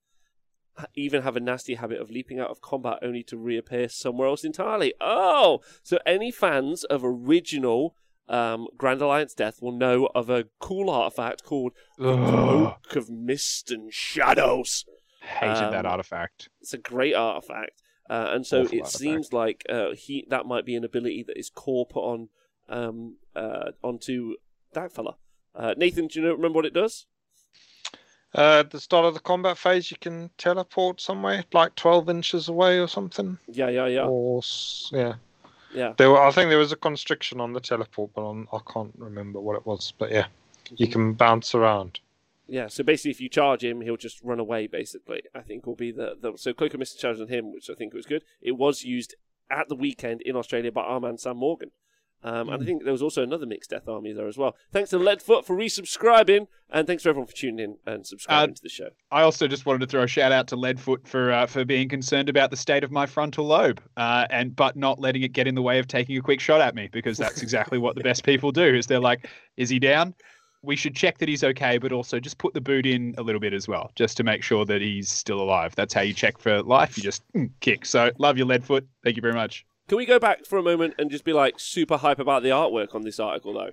even have a nasty habit of leaping out of combat only to reappear somewhere else entirely. Oh! So any fans of original um, Grand Alliance Death will know of a cool artifact called the Cloak of Mist and Shadows. Hated um, that artifact. It's a great artifact, uh, and so Awful it artifact. seems like uh, he that might be an ability that is core put on um, uh, onto that fella. Uh, Nathan, do you know, remember what it does? Uh, at the start of the combat phase, you can teleport somewhere, like twelve inches away or something. Yeah, yeah, yeah. Or yeah, yeah. There were, I think there was a constriction on the teleport, but on, I can't remember what it was. But yeah, mm-hmm. you can bounce around. Yeah, so basically if you charge him, he'll just run away, basically, I think will be the... the so Cloak of Mist charged on him, which I think was good. It was used at the weekend in Australia by our man Sam Morgan. Um, mm. And I think there was also another Mixed Death Army there as well. Thanks to Leadfoot for resubscribing, and thanks for everyone for tuning in and subscribing uh, to the show. I also just wanted to throw a shout-out to Leadfoot for uh, for being concerned about the state of my frontal lobe, uh, and but not letting it get in the way of taking a quick shot at me, because that's exactly what the best people do, is they're like, is he down? We should check that he's okay, but also just put the boot in a little bit as well, just to make sure that he's still alive. That's how you check for life. You just mm, kick. So love your lead foot. Thank you very much. Can we go back for a moment and just be like super hype about the artwork on this article, though?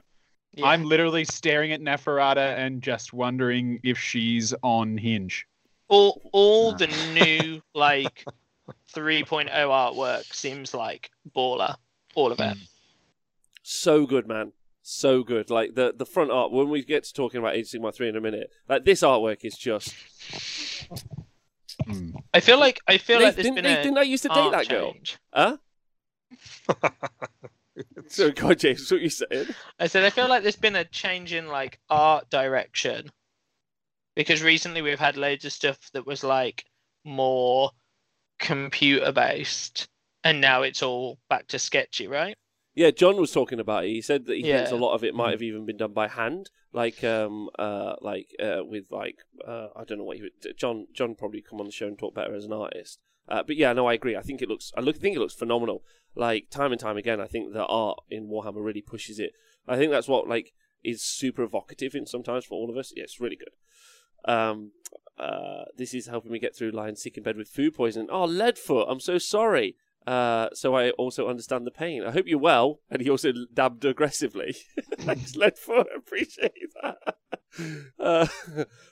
Yeah. I'm literally staring at Neferata and just wondering if she's on Hinge. All, all the new like three point oh artwork seems like baller. All of it. So good, man. So good. Like the the front art, when we get to talking about Age of Sigmar three in a minute, like this artwork is just mm. I feel like I feel they, like there's didn't, been they, a didn't I used to date that girl? Change. Huh? So God, James, what you saying? I said I feel like there's been a change in like art direction. Because recently we've had loads of stuff that was like more computer based and now it's all back to sketchy, right? Yeah, John was talking about it. He said that he yeah. thinks a lot of it might have even been done by hand, like um, uh, like uh, with like uh, I don't know what he would, John John probably come on the show and talk better as an artist. Uh, but yeah, no, I agree. I think it looks I look think it looks phenomenal. Like time and time again, I think the art in Warhammer really pushes it. I think that's what like is super evocative in sometimes for all of us. Yeah, it's really good. Um, uh, this is helping me get through lying sick in bed with food poisoning. Oh, Leadfoot, I'm so sorry. Uh, so I also understand the pain. I hope you're well. And he also dabbed aggressively. Thanks, Leadfoot. I appreciate that. Uh,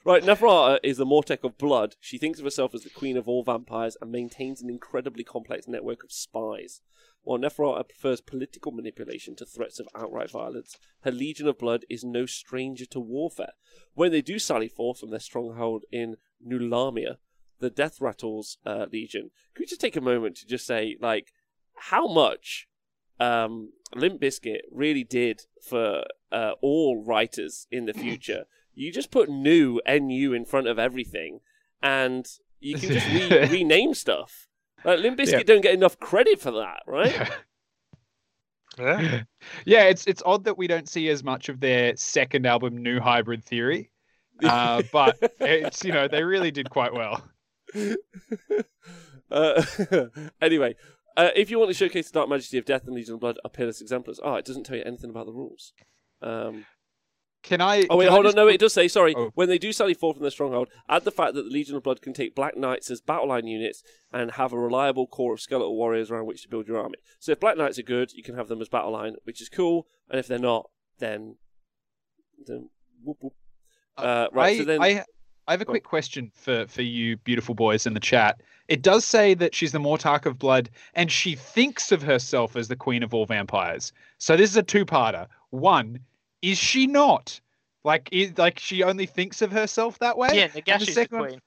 right, Neferata is the Mortech of Blood. She thinks of herself as the queen of all vampires and maintains an incredibly complex network of spies. While Neferata prefers political manipulation to threats of outright violence, her Legion of Blood is no stranger to warfare. When they do sally forth from their stronghold in Nulamia, the Death Rattles uh, Legion. Can we just take a moment to just say, like, how much um, Limp Bizkit really did for uh, all writers in the future? You just put new N U in front of everything, and you can just re rename stuff. Like, Limp Bizkit yeah. don't get enough credit for that, right? Yeah. Yeah. yeah, it's it's odd that we don't see as much of their second album, New Hybrid Theory, uh, but it's you know they really did quite well. uh, anyway, uh, if you want to showcase the dark majesty of death and Legion of Blood are peerless exemplars. Oh, it doesn't tell you anything about the rules. Um, can I... Oh, wait, hold on. Just... No, it does say, sorry. Oh. When they do sally forth from their stronghold, add the fact that the Legion of Blood can take Black Knights as battleline units and have a reliable core of skeletal warriors around which to build your army. So if Black Knights are good, you can have them as battleline, which is cool. And if they're not, then... then whoop, whoop. Uh, right, I, so then... I... I have a quick question for, for you beautiful boys in the chat. It does say that she's the Mortarch of Blood, and she thinks of herself as the queen of all vampires. So this is a two-parter. One, is she not? Like, is, like she only thinks of herself that way? Yeah, Nagash is the queen.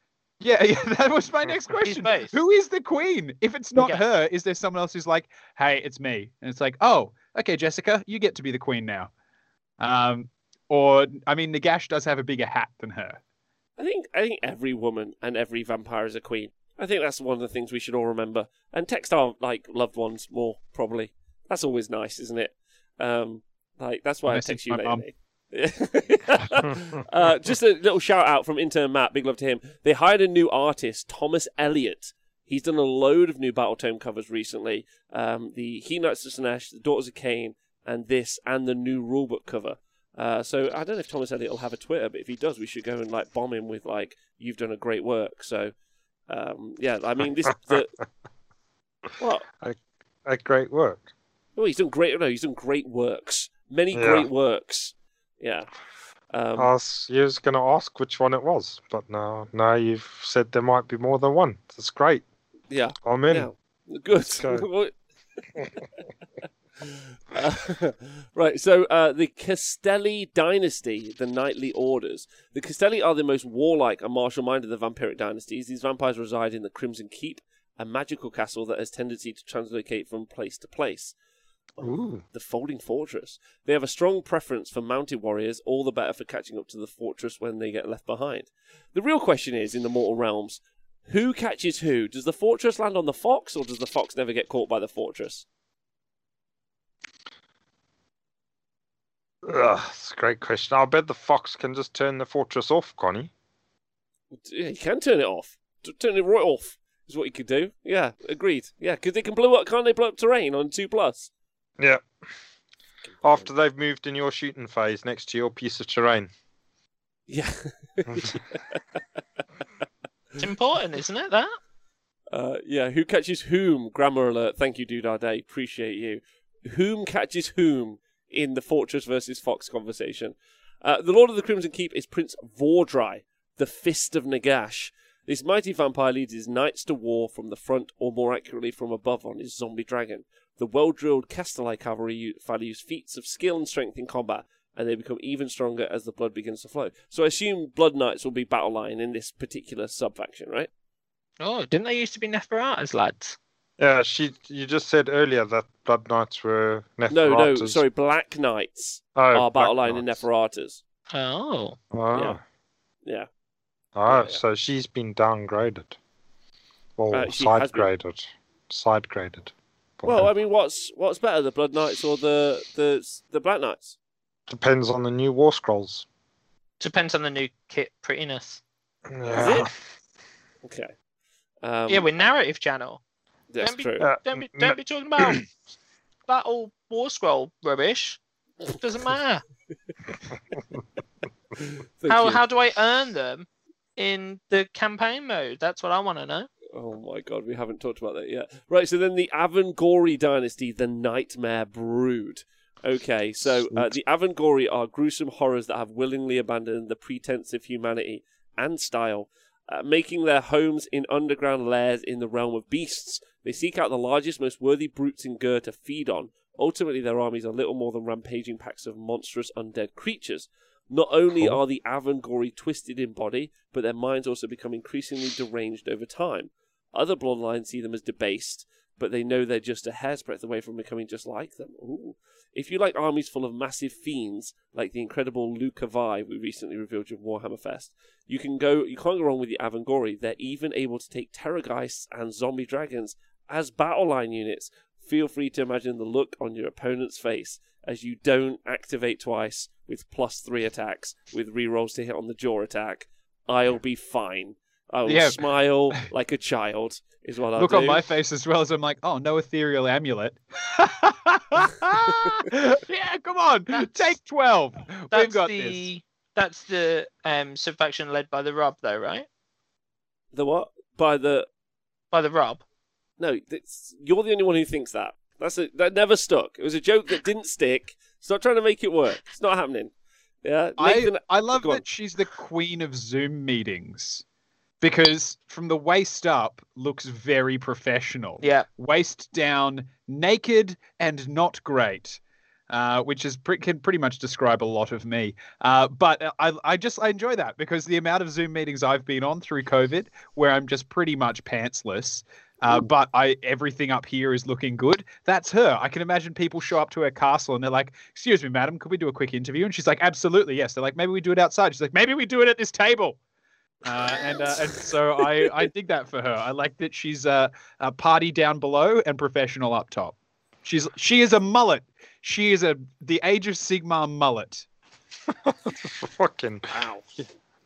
Yeah, yeah, that was my next question. Who is the queen? If it's not Nagash. her, is there someone else who's like, hey, it's me? And it's like, oh, okay, Jessica, you get to be the queen now. Um, or, I mean, Nagash does have a bigger hat than her. I think I think every woman and every vampire is a queen. I think that's one of the things we should all remember. And text our like loved ones more, probably. That's always nice, isn't it? Um, like that's why I, I text you lately. uh, just a little shout out from intern Matt. Big love to him. They hired a new artist, Thomas Elliott. He's done a load of new Battle Tome covers recently. Um, the He Knights of Sinesh, the Daughters of Cain, and this, and the new rulebook cover. Uh, so I don't know if Thomas Elliott will have a Twitter, but if he does, we should go and like bomb him with like, "You've done a great work." So um, yeah, I mean this. The... What? A, a great work. Oh, he's done great. No, he's done great works. Many yeah. great works. Yeah. Um, I was, I was going to ask which one it was, but now, now you've said there might be more than one. That's great. Yeah. I'm in. Yeah. Good. Go. uh, right, so uh, the Castelli dynasty, the knightly orders. The Castelli are the most warlike and martial minded of the vampiric dynasties. These vampires reside in the Crimson Keep, a magical castle that has tendency to translocate from place to place. Ooh. The Folding Fortress. They have a strong preference for mounted warriors, all the better for catching up to the fortress when they get left behind. The real question is, in the mortal realms, who catches who? Does the fortress land on the fox, or does the fox never get caught by the fortress? Ugh, that's a great question. I'll bet the fox can just turn the fortress off, Connie. Yeah, he can turn it off. Turn it right off is what he could do. Yeah, agreed. Yeah, because they can blow up, can't they blow up terrain on two plus? Yeah. After they've moved in your shooting phase next to your piece of terrain. Yeah. It's important, isn't it, that? Uh, yeah, who catches whom? Grammar alert. Thank you, Dude Our Day. Appreciate you. Whom catches whom in the Fortress versus Fox conversation? Uh, the Lord of the Crimson Keep is Prince Vordry, the Fist of Nagash. This mighty vampire leads his knights to war from the front, or more accurately from above on his zombie dragon. The well-drilled Castelli cavalry values feats of skill and strength in combat, and they become even stronger as the blood begins to flow. So I assume Blood Knights will be battle line in this particular sub-faction, right? Oh, didn't they used to be Neferata's lads? Yeah, she. You just said earlier that Blood Knights were Neferata's. No, no, sorry, Black Knights oh, are battle Black line Knights. in Neferata's. Oh. Wow. Yeah. yeah. Oh, yeah. So she's been downgraded. Or uh, side-graded. Side-graded. Well, I mean, what's what's better, the Blood Knights or the the the Black Knights? Depends on the new War Scrolls. Depends on the new kit prettiness. Yeah. Is it? Okay. Um, yeah, we're narrative channel. That's don't be, true. Don't be, don't be talking about that old War Scroll rubbish. It doesn't matter. how you. how do I earn them in the campaign mode? That's what I want to know. Oh my god, we haven't talked about that yet. Right, so then the Avangori dynasty, the Nightmare Brood. Okay, so uh, the Avangori are gruesome horrors that have willingly abandoned the pretense of humanity and style, uh, making their homes in underground lairs in the realm of beasts. They seek out the largest, most worthy brutes in Gur to feed on. Ultimately, their armies are little more than rampaging packs of monstrous undead creatures. Not only cool. are the Avangori twisted in body, but their minds also become increasingly deranged over time. Other bloodlines see them as debased, but they know they're just a hair's breadth away from becoming just like them. Ooh. If you like armies full of massive fiends, like the incredible Lucavai we recently revealed at Warhammer Fest, you can go. You can't go wrong with the Avangori. They're even able to take Terror Geists and zombie dragons as battle line units. Feel free to imagine the look on your opponent's face as you don't activate twice with plus three attacks, with rerolls to hit on the jaw attack. I'll be fine. I will yeah. smile like a child, is what I'll Look do. Look on my face as well as I'm like, oh, no ethereal amulet. yeah, come on, that's, take twelve. That's We've got the, this. That's the um, subfaction led by the Rob, though, right? The what? By the... By the Rob? No, you're the only one who thinks that. That's a, that never stuck. It was a joke that didn't stick. Stop trying to make it work. It's not happening. Yeah, Nathan, I, I love that on. she's the queen of Zoom meetings. Because from the waist up looks very professional. Yeah. Waist down, naked and not great, uh, which is pre can pretty much describe a lot of me. Uh, but I, I just I enjoy that because the amount of Zoom meetings I've been on through COVID, where I'm just pretty much pantsless, uh, but I everything up here is looking good. That's her. I can imagine people show up to her castle and they're like, "Excuse me, madam, could we do a quick interview?" And she's like, "Absolutely, yes." They're like, "Maybe we do it outside." She's like, "Maybe we do it at this table." Uh, and, uh, and so I, I dig that for her. I like that she's uh, a party down below and professional up top. She's She is a mullet. She is a the Age of Sigmar mullet. Fucking wow.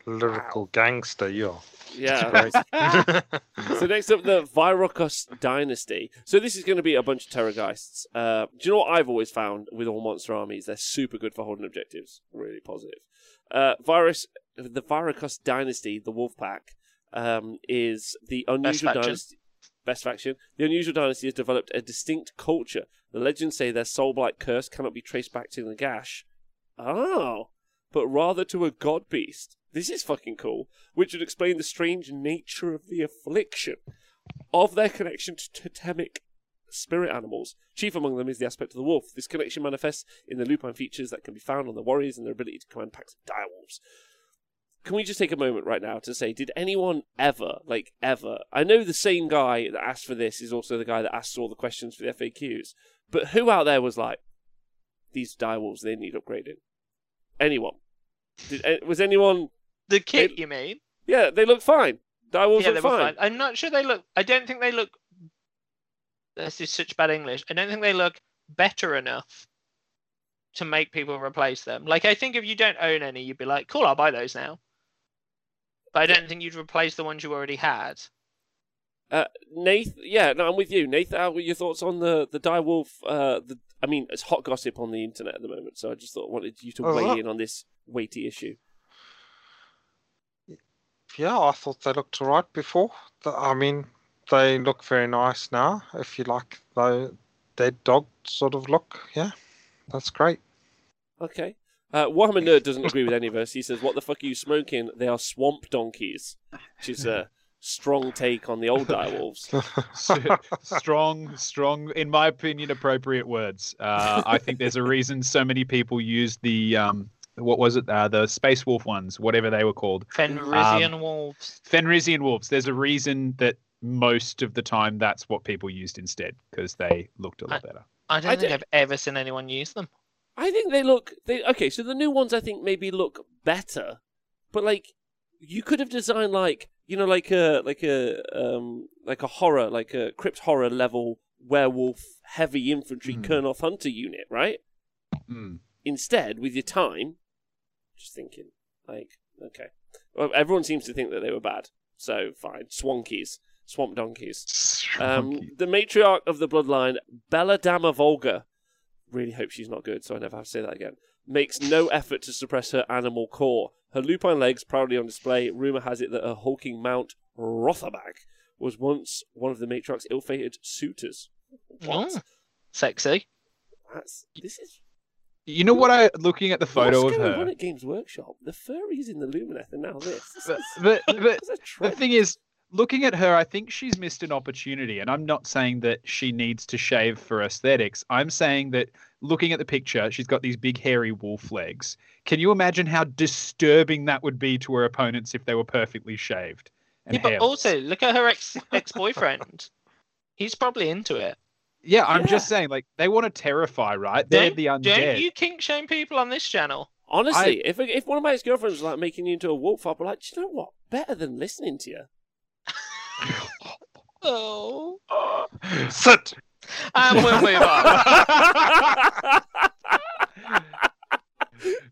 Lyrical wow. gangster, you are. Yeah. So next up, the Virokos Dynasty. So this is going to be a bunch of Terror Geists. Uh, do you know what I've always found with all monster armies? They're super good for holding objectives. Really positive. Uh, virus, the Virokos Dynasty, the Wolf Pack, um, is the unusual Best dynasty. Best faction. The unusual dynasty has developed a distinct culture. The legends say their Soulblight curse cannot be traced back to Nagash. Oh, but rather to a god beast. This is fucking cool, which would explain the strange nature of the affliction of their connection to totemic spirit animals. Chief among them is the aspect of the wolf. This connection manifests in the lupine features that can be found on the warriors and their ability to command packs of direwolves. Can we just take a moment right now to say, did anyone ever, like ever, I know the same guy that asked for this is also the guy that asks all the questions for the F A Qs, but who out there was like, these direwolves, they need upgrading? Anyone? Did, was anyone... The kit, they, you mean? Yeah, they look fine. Direwolves yeah, look they fine. fine. I'm not sure they look... I don't think they look... This is such bad English. I don't think they look better enough to make people replace them. Like, I think if you don't own any, you'd be like, cool, I'll buy those now. But I don't think you'd replace the ones you already had. Uh, Nath, yeah, no, I'm with you. Nath, how were your thoughts on the, the direwolf? Uh, the, I mean, it's hot gossip on the internet at the moment, so I just thought wanted you to oh, weigh what? in on this weighty issue. Yeah, I thought they looked all right before. I mean, they look very nice now, if you like the dead dog sort of look. Yeah, that's great. Okay. Uh, Warhammer Nerd doesn't agree with any of us. He says, what the fuck are you smoking? They are swamp donkeys, which is a strong take on the old direwolves. strong, strong, in my opinion, appropriate words. Uh, I think there's a reason so many people used the... Um, what was it? Uh, the Space Wolf ones, whatever they were called. Fenrisian um, Wolves. Fenrisian Wolves. There's a reason that most of the time that's what people used instead, because they looked a lot I, better. I don't I think don't... I've ever seen anyone use them. I think they look... They, okay, so the new ones I think maybe look better, but like, you could have designed like, you know, like a, like a, um, like a horror, like a crypt horror level werewolf heavy infantry mm. Kernoth Hunter unit, right? Mm. Instead, with your time... Just thinking, like, okay. Well, everyone seems to think that they were bad, so fine. Swankies, swamp donkeys. Um, the matriarch of the bloodline, Belladama Volga, really hope she's not good, so I never have to say that again, makes no effort to suppress her animal core. Her lupine legs proudly on display. Rumour has it that her hulking mount, Rothabag, was once one of the matriarch's ill-fated suitors. What? Oh, sexy. That's, this is... You know what? I looking at the photo What's of her. On at Games Workshop, the furries in the Lumineth, and now this. But, but, but the thing is, looking at her, I think she's missed an opportunity. And I'm not saying that she needs to shave for aesthetics. I'm saying that looking at the picture, she's got these big hairy wolf legs. Can you imagine how disturbing that would be to her opponents if they were perfectly shaved? And yeah, hairless? But also look at her ex ex boyfriend. He's probably into it. Yeah, I'm yeah. just saying, like, they want to terrify, right? They're don't, the undead. Don't you kink shame people on this channel? Honestly, I, if if one of my ex-girlfriends was like making you into a wolf, I'd be like, do you know what? Better than listening to you. oh, uh, sit. And we'll move on.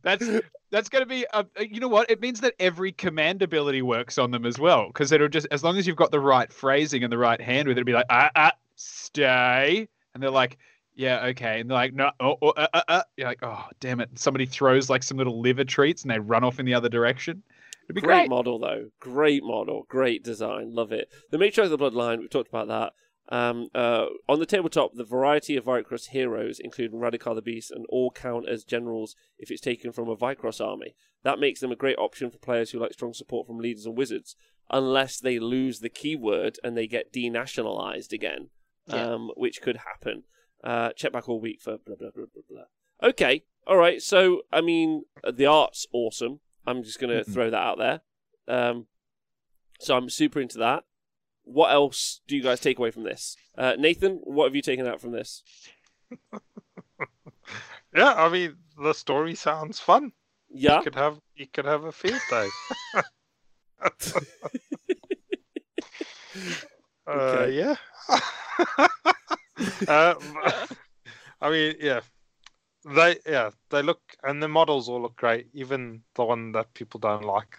That's that's going to be a, you know what? It means that every command ability works on them as well, because it'll just as long as you've got the right phrasing and the right hand with it, it'll be like ah ah. Stay, and they're like, yeah, okay, and they're like, no, oh, oh, uh, uh, uh. You're like, oh, damn it! And somebody throws like some little liver treats, and they run off in the other direction. It'd be great, great model though, great model, great design, love it. The matriarch of the bloodline, we've talked about that. Um, uh, on the tabletop, the variety of Vicross heroes, including Radikar the Beast, and all count as generals if it's taken from a Vicross army. That makes them a great option for players who like strong support from leaders and wizards, unless they lose the keyword and they get denationalized again. Yeah. Um, which could happen. Uh, check back all week for blah, blah, blah, blah, blah. Okay, all right. So, I mean, the art's awesome. I'm just going to mm-hmm. throw that out there. Um, so I'm super into that. What else do you guys take away from this? Uh, Nathan, what have you taken out from this? Yeah, I mean, the story sounds fun. Yeah. You could have, you could have a field day. uh, okay. Yeah. uh, I mean, yeah, they yeah they look, and the models all look great, even the one that people don't like.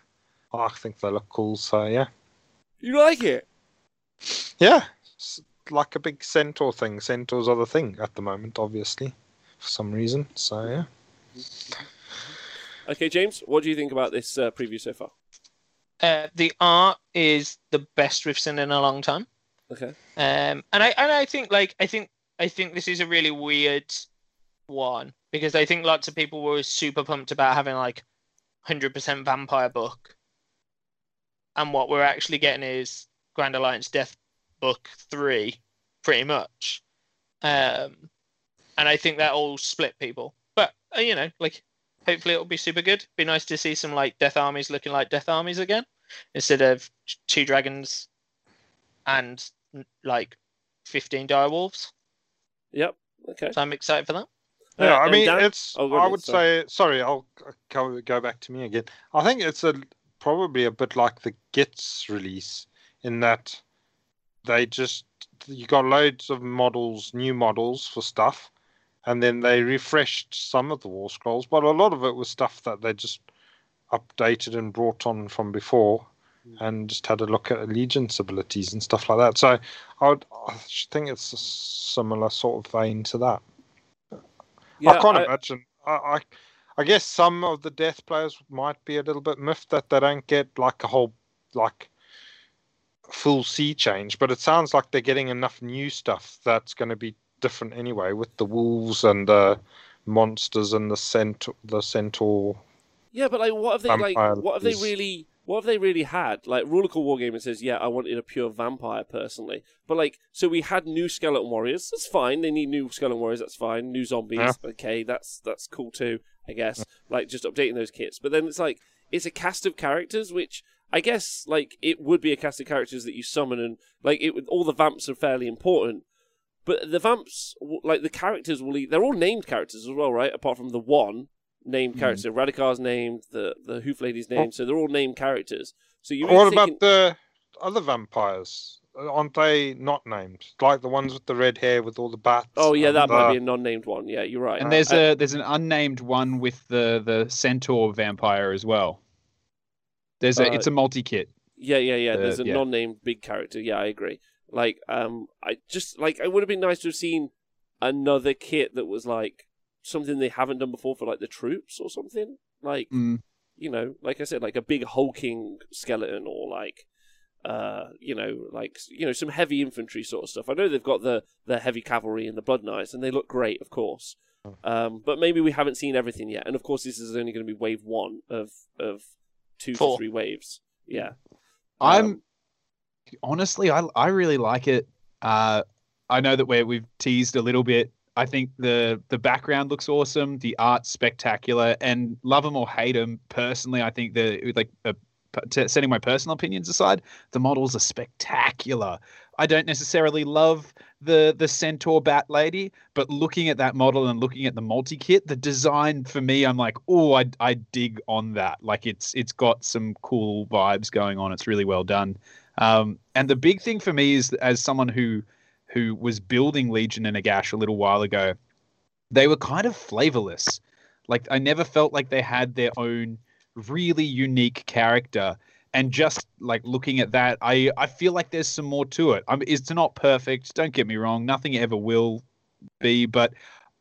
I think they look cool. So yeah, you like it? Yeah, it's like a big centaur thing. Centaurs are the thing at the moment, obviously, for some reason. So yeah. Okay, James, what do you think about this uh, preview so far? Uh, the art is the best we've seen in a long time. Okay. Um, and I and I think like I think I think this is a really weird one, because I think lots of people were super pumped about having like one hundred percent vampire book, and what we're actually getting is Grand Alliance Death Book three, pretty much. Um, and I think that all split people. But uh, you know, like, hopefully it'll be super good. Be nice to see some like Death Armies looking like Death Armies again, instead of two dragons and like fifteen Direwolves. Yep. Okay. So I'm excited for that. Yeah, I mean, Dan, it's. Oh, I would sorry. say. Sorry, I'll go back to me again. I think it's a probably a bit like the Gitz release, in that they just you got loads of models, new models for stuff. And then they refreshed some of the War Scrolls, but a lot of it was stuff that they just updated and brought on from before, mm. and just had a look at allegiance abilities and stuff like that. So I, would, I think it's a similar sort of vein to that. Yeah, I can't I, imagine. I, I, I guess some of the Death players might be a little bit miffed that they don't get like a whole like full sea change, but it sounds like they're getting enough new stuff that's going to be different anyway, with the wolves and the monsters and the centaur, the centaur. Yeah, but like, what have they like? What have they really? What have they really had? Like, Rulacle Wargamer says, yeah, I wanted a pure vampire personally, but like, so we had new skeleton warriors. That's fine. They need new skeleton warriors. That's fine. New zombies. Yeah. Okay, that's that's cool too, I guess. Yeah. Like, just updating those kits. But then it's like it's a cast of characters, which I guess like it would be a cast of characters that you summon, and like it. All the vamps are fairly important. But the vamps, like the characters, will eat, they're all named characters as well, right? Apart from the one named character, mm. Radikar's named, the the Hoof Lady's named, oh. so they're all named characters. So you. What about thinking... the other vampires? Aren't they not named? Like the ones with the red hair with all the bats. Oh yeah, that the... might be a non-named one. Yeah, you're right. And there's I... a there's an unnamed one with the the centaur vampire as well. There's a uh, it's a multi-kit. Yeah, yeah, yeah. Uh, there's a yeah. non-named big character. Yeah, I agree. Like, um, I just, like, it would have been nice to have seen another kit that was, like, something they haven't done before for, like, the troops or something. Like, mm. you know, like I said, like a big hulking skeleton or, like, uh, you know, like, you know, some heavy infantry sort of stuff. I know they've got the, the heavy cavalry and the Blood Knights, and they look great, of course. Um, but maybe we haven't seen everything yet. And, of course, this is only going to be wave one of, of two Four. to three waves. Yeah. I'm... Um, Honestly, I I really like it. Uh, I know that where we've teased a little bit. I think the the background looks awesome, the art's spectacular, and love them or hate them, personally, I think the like uh, t- setting my personal opinions aside, the models are spectacular. I don't necessarily love the the Centaur Bat Lady, but looking at that model and looking at the multi kit, the design for me, I'm like, oh, I I dig on that. Like it's it's got some cool vibes going on. It's really well done. Um, and the big thing for me is, as someone who who was building Legion and Nagash a little while ago, they were kind of flavorless. Like, I never felt like they had their own really unique character. And just, like, looking at that, I, I feel like there's some more to it. I'm, it's not perfect. Don't get me wrong. Nothing ever will be. But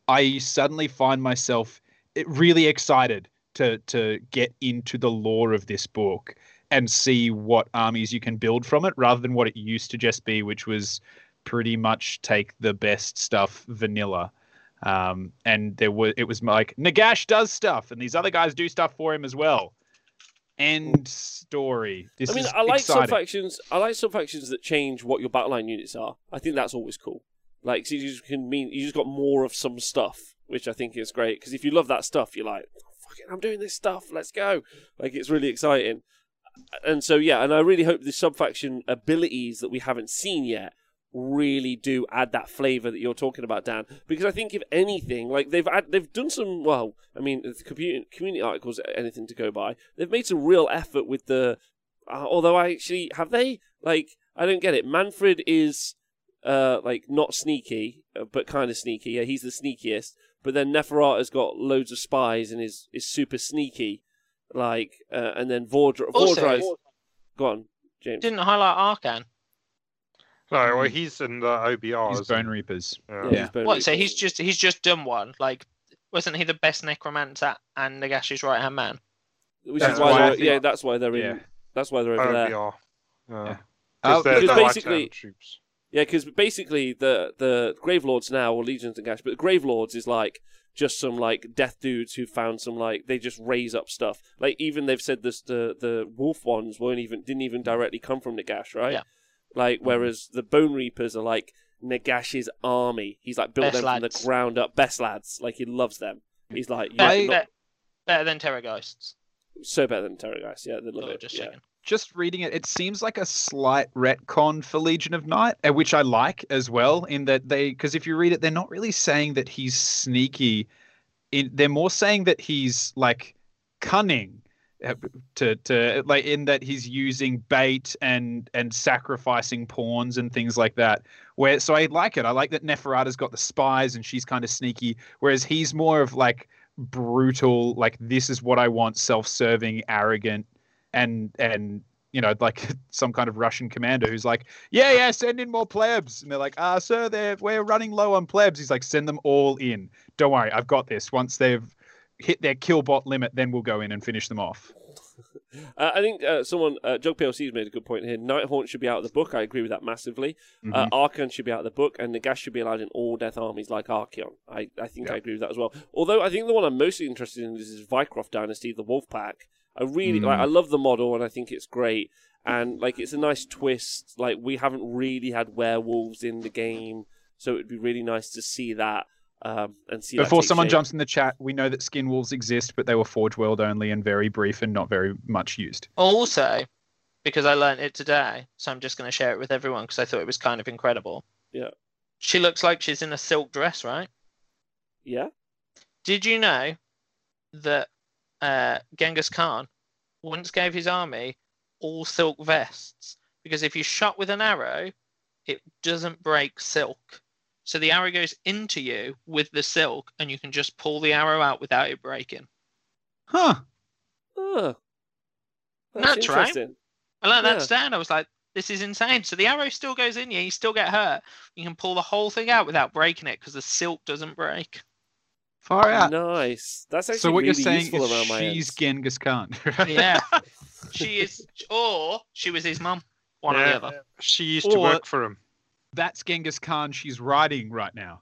I suddenly find myself really excited to to get into the lore of this book and see what armies you can build from it, rather than what it used to just be, which was pretty much take the best stuff vanilla. Um, and there were, it was like, Nagash does stuff, and these other guys do stuff for him as well. End story. This I mean, is I like exciting. Sub-factions, I like sub-factions that change what your battleline units are. I think that's always cool. Like, so you just can mean, you just got more of some stuff, which I think is great, because if you love that stuff, you're like, fuck it, I'm doing this stuff, let's go. Like, it's really exciting. And so, yeah, and I really hope the sub-faction abilities that we haven't seen yet really do add that flavour that you're talking about, Dan. Because I think, if anything, like, they've ad- they've done some, well, I mean, if the community, community articles are anything to go by, they've made some real effort with the... Uh, although, I actually... Have they? Like, I don't get it. Mannfred is, uh, like, not sneaky, but kind of sneaky. Yeah, he's the sneakiest. But then Neferata's got loads of spies and is is super sneaky, like. Uh, and then Vordra. Vordra. Go on, James. Didn't highlight Arkan. No, well, he's in the O B R. He's Bone Reapers. Yeah. yeah. Bone what? Reapers. So he's just he's just done one. Like, wasn't he the best necromancer and Nagash's right hand man? Which that's is why, why they're, yeah, that's why they're in. Yeah. That's why they're over O B R. There. Yeah. Because yeah. no basically, troops. Yeah, because basically the the Gravelords now, or Legions and Gash, but the Gravelords is like just some like death dudes who found some like they just raise up stuff. Like even they've said this the the wolf ones weren't even didn't even directly come from Nagash, right? Yeah. Like whereas the Bone Reapers are like Nagash's army. He's like built them from the ground up, best lads. Like he loves them. He's like better, not... better than Terror Geists. So better than Terror Geists, yeah. They love oh, it. Just yeah. Second. Just reading it, it seems like a slight retcon for Legion of Night, which I like as well, in that they, because if you read it, they're not really saying that he's sneaky. In, they're more saying that he's, like, cunning to, to like, in that he's using bait and, and sacrificing pawns and things like that. Where, so I like it. I like that Neferata's got the spies and she's kind of sneaky, whereas he's more of, like, brutal, like, this is what I want, self-serving, arrogant. And, and you know, like some kind of Russian commander who's like, yeah, yeah, send in more plebs. And they're like, ah, sir, they're, we're running low on plebs. He's like, send them all in. Don't worry, I've got this. Once they've hit their kill bot limit, then we'll go in and finish them off. uh, I think uh, someone, uh, Jog P L C has made a good point here. Nighthaunt should be out of the book. I agree with that massively. Mm-hmm. uh, Arkan should be out of the book, and Nagash should be allowed in all death armies like Archeon. I, I think yeah. I agree with that as well. Although I think the one I'm mostly interested in is Vycroft Dynasty, the Wolf Pack. I really mm. like. I love the model, and I think it's great. And like, it's a nice twist. Like, we haven't really had werewolves in the game, so it'd be really nice to see that. Um, and see. Before that someone shape. jumps in the chat, we know that skin wolves exist, but they were Forge World only and very brief and not very much used. Also, because I learned it today, so I'm just going to share it with everyone because I thought it was kind of incredible. Yeah. She looks like she's in a silk dress, right? Yeah. Did you know that? Uh, Genghis Khan once gave his army all silk vests because if you shot with an arrow, it doesn't break silk. So the arrow goes into you with the silk, and you can just pull the arrow out without it breaking. Huh. Oh. That's, that's right. I learned yeah. that today, and I was like, this is insane. So the arrow still goes in you, you still get hurt. You can pull the whole thing out without breaking it because the silk doesn't break. Far out. Nice. That's actually so what really you're saying is she's hands. Genghis Khan. Right? Yeah. She is, or she was his mum. One yeah, or the other. She used or, to work for him. That's Genghis Khan she's riding right now.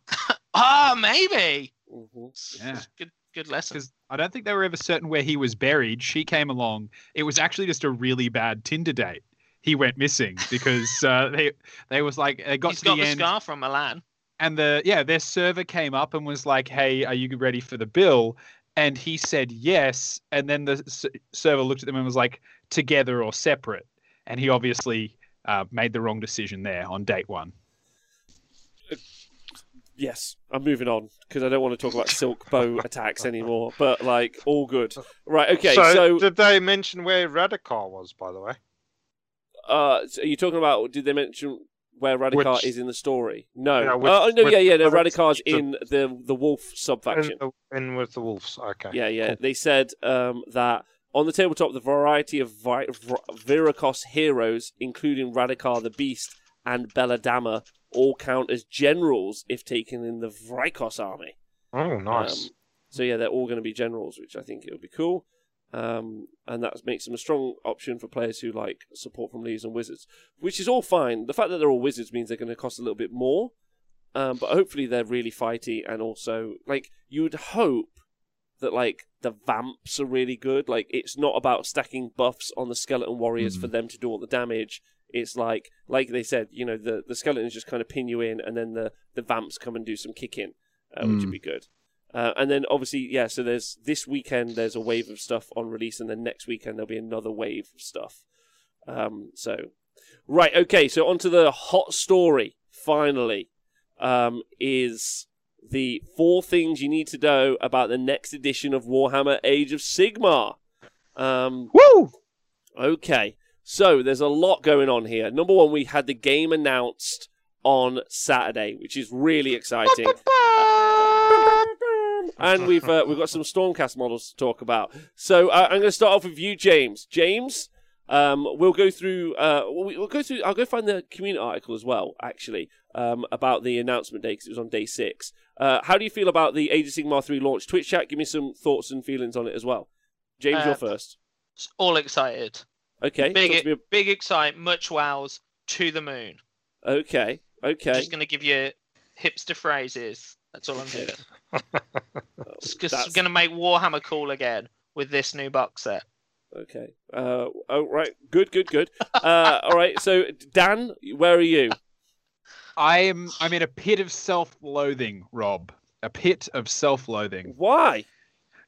Ah, oh, maybe. Mm-hmm. Yeah. Good, good lesson. Because I don't think they were ever certain where he was buried. She came along. It was actually just a really bad Tinder date. He went missing because uh, they they was like they got He's to got the, the end. Scar from Milan. And the yeah, their server came up and was like, "Hey, are you ready for the bill?" And he said yes. And then the s server looked at them and was like, "Together or separate?" And he obviously uh, made the wrong decision there on date one. Uh, yes, I'm moving on because I don't want to talk about silk bow attacks anymore. But like, all good, right? Okay. So, so did they mention where Radikar was? By the way, uh, so are you talking about? Did they mention? Where Radikar which, is in the story. No. Yeah, which, uh, no, which, yeah, yeah. No, Radikar's the, in the the wolf sub-faction. In, the, in with the wolves, okay. Yeah, yeah. Cool. They said um, that on the tabletop, the variety of vi vir Viracos heroes, including Radikar the Beast and Belladama, all count as generals if taken in the Vrykos army. Oh, nice. Um, so, yeah, they're all going to be generals, which I think it would be cool. Um, and that makes them a strong option for players who like support from Leaves and Wizards, which is all fine. The fact that they're all Wizards means they're going to cost a little bit more, um, but hopefully they're really fighty, and also, like, you would hope that, like, the Vamps are really good. Like, it's not about stacking buffs on the Skeleton Warriors mm-hmm. for them to do all the damage. It's like, like they said, you know, the, the Skeletons just kind of pin you in, and then the, the Vamps come and do some kicking, uh, mm-hmm. which would be good. Uh, and then obviously, yeah, so there's this weekend, there's a wave of stuff on release, and then next weekend there'll be another wave of stuff. Um, so, right, okay, so onto the hot story, finally, um, is the four things you need to know about the next edition of Warhammer Age of Sigmar. Um, Woo! Okay, so there's a lot going on here. Number one, we had the game announced on Saturday, which is really exciting. Ba -ba -ba! and we've uh, we've got some Stormcast models to talk about. So uh, I'm going to start off with you, James. James, um, we'll go through. Uh, we'll go through. I'll go find the community article as well, actually, um, about the announcement day because it was on day six. Uh, how do you feel about the Age of Sigmar three launch? Twitch chat, give me some thoughts and feelings on it as well. James, uh, you're first. All excited. Okay. Big, a... big excite, much wows, to the moon. Okay. Okay. Just going to give you hipster phrases. That's all I'm doing. Just going to make Warhammer cool again with this new box set. Okay. Uh, oh, right. Good, good, good. Uh, all right. So, Dan, where are you? I'm, I'm in a pit of self-loathing, Rob. A pit of self-loathing. Why?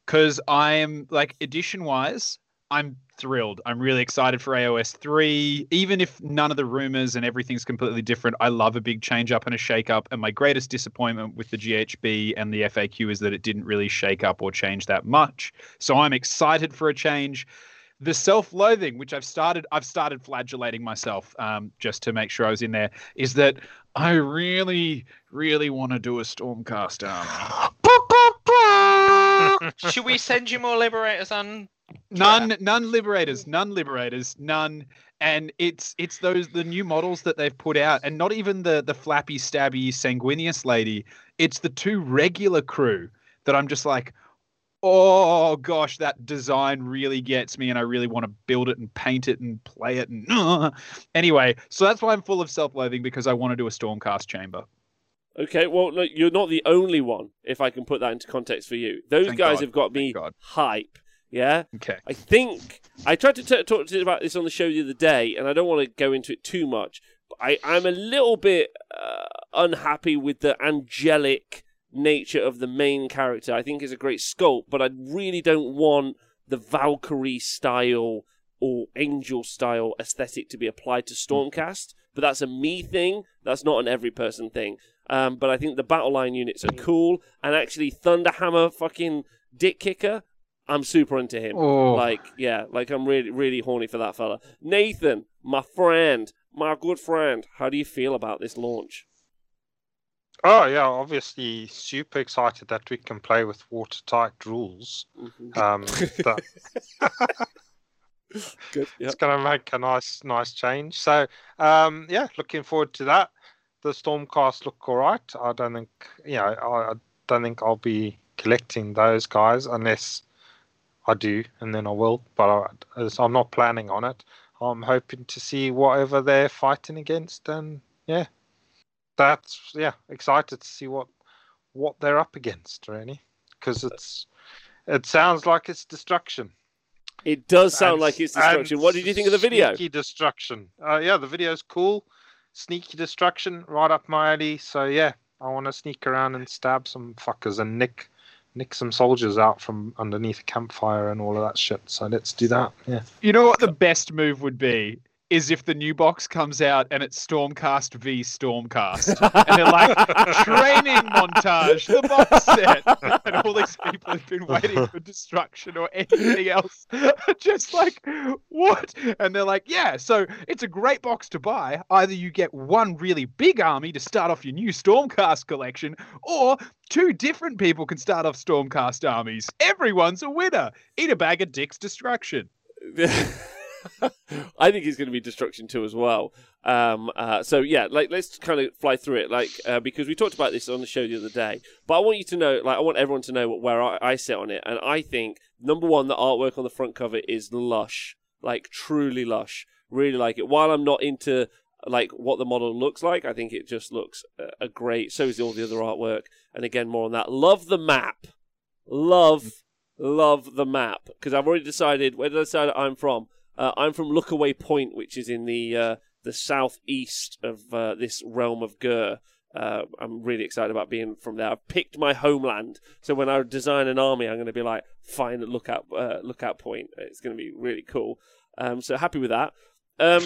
Because I'm, like, edition-wise, I'm thrilled. I'm really excited for A O S three. Even if none of the rumors and everything's completely different, I love a big change-up and a shake-up. And my greatest disappointment with the G H B and the F A Q is that it didn't really shake up or change that much. So I'm excited for a change. The self-loathing, which I've started, I've started flagellating myself um, just to make sure I was in there, is that I really, really want to do a Stormcast army. Should we send you more Liberators on? None, none Liberators, none Liberators, none. And it's it's those the new models that they've put out, and not even the the flappy, stabby, sanguineous lady. It's the two regular crew that I'm just like, oh gosh, that design really gets me, and I really want to build it and paint it and play it. And uh. anyway, so that's why I'm full of self-loathing, because I want to do a Stormcast chamber. Okay, well, look, you're not the only one. If I can put that into context for you, those Thank guys God. have got me hype. Yeah. Okay. I think I tried to t talk to you about this on the show the other day, and I don't want to go into it too much. But I, I'm a little bit uh, unhappy with the angelic nature of the main character. I think he's a great sculpt, but I really don't want the Valkyrie style or angel style aesthetic to be applied to Stormcast. But that's a me thing. That's not an every person thing. Um, but I think the battle line units are cool, and actually Thunderhammer, fucking Dick Kicker, I'm super into him. Oh. Like, yeah, like I'm really, really horny for that fella. Nathan, my friend, my good friend, how do you feel about this launch? Oh, yeah, obviously super excited that we can play with watertight rules. Mm-hmm. um, that... Good. Yep. It's going to make a nice, nice change. So, um, yeah, looking forward to that. The Stormcast look all right. I don't think, you know, I don't think I'll be collecting those guys unless... I do, and then I will, but I, I'm not planning on it. I'm hoping to see whatever they're fighting against, and yeah, that's yeah, excited to see what what they're up against, really, because it's it sounds like it's destruction. It does sound and, like it's destruction. What did you think of the video? Sneaky destruction. Uh, yeah, the video's cool. Sneaky destruction, right up my alley. So yeah, I want to sneak around and stab some fuckers and nick. Nick some soldiers out from underneath a campfire and all of that shit. So let's do that. Yeah. You know what the best move would be is if the new box comes out and it's Stormcast v Stormcast, and they're like training montage, the box set, and all these people have been waiting for destruction or anything else. Just like what? And they're like, yeah. So it's a great box to buy. Either you get one really big army to start off your new Stormcast collection, or two different people can start off Stormcast armies. Everyone's a winner. Eat a bag of dicks, destruction. I think it's going to be destruction too as well. Um, uh, so yeah, like let's kind of fly through it, like uh, because we talked about this on the show the other day. But I want you to know, like I want everyone to know where I, I sit on it. And I think number one, the artwork on the front cover is lush, like truly lush. Really like it. While I'm not into like what the model looks like, I think it just looks a, a great. So is all the other artwork. And again, more on that. Love the map. Love, love the map because I've already decided. Where did I decide I'm from? Uh, I'm from Lookaway Point, which is in the uh, the southeast of uh, this realm of Gur. Uh, I'm really excited about being from there. I've picked my homeland, so when I design an army, I'm going to be like, find a lookout uh, lookout point. It's going to be really cool. Um, so happy with that. Um,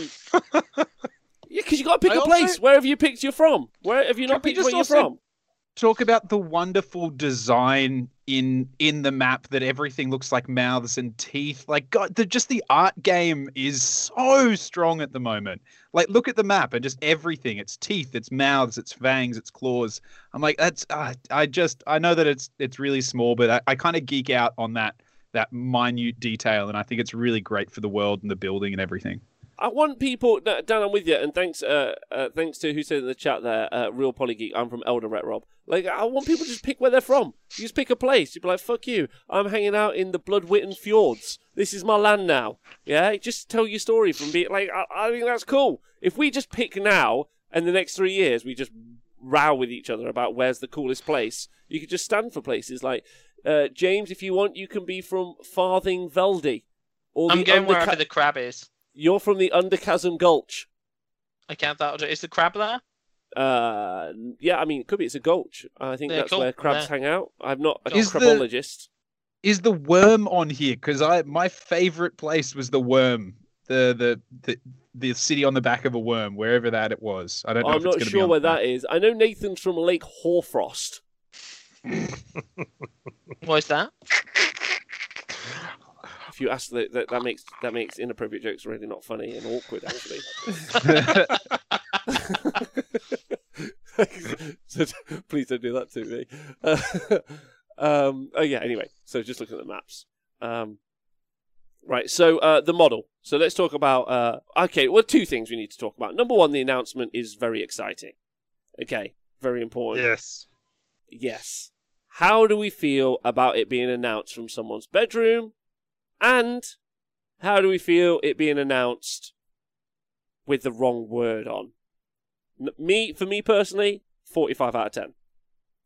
yeah, because you got to pick I a also... place. Where have you picked? You're from? Where have you not Can picked? Where also... you're from? talk about the wonderful design in in the map that everything looks like mouths and teeth. Like, God, the, just the art game is so strong at the moment. Like, look at the map and just everything. It's teeth, it's mouths, it's fangs, it's claws. I'm like, that's uh, I just I know that it's it's really small, but I, I kind of geek out on that that minute detail, and I think it's really great for the world and the building and everything. I want people, Dan, I'm with you, and thanks uh, uh, thanks to who said in the chat there, uh, Real Polygeek, I'm from Eldoret, Rob. Like, I want people to just pick where they're from. You just pick a place. You'd be like, fuck you. I'm hanging out in the Bloodwitten Fjords. This is my land now. Yeah? Just tell your story from being, like, I, I think that's cool. If we just pick now, and the next three years, we just row with each other about where's the coolest place, you could just stand for places. Like, uh, James, if you want, you can be from Farthing Veldy. Or I'm going wherever the crab is. You're from the Underchasm Gulch. I can't. That'll do. Is the crab there? Uh, yeah. I mean, it could be. It's a gulch. I think yeah, that's cool. Where crabs there. Hang out. I'm not a is crabologist. The, is the worm on here? Because I my favourite place was the worm. The the the the city on the back of a worm, wherever that it was. I don't know. I'm if not it's sure be on where that is. I know Nathan's from Lake Hoarfrost. What is that? If you ask that, that, that makes that makes inappropriate jokes really not funny and awkward, actually. So, please don't do that to me. Uh, um, oh yeah. Anyway, so just looking at the maps. Um, right. So uh, the model. So let's talk about. Uh, okay. Well, two things we need to talk about. Number one, the announcement is very exciting. Okay. Very important. Yes. Yes. How do we feel about it being announced from someone's bedroom? And how do we feel it being announced with the wrong word on? Me, for me personally, forty-five out of ten.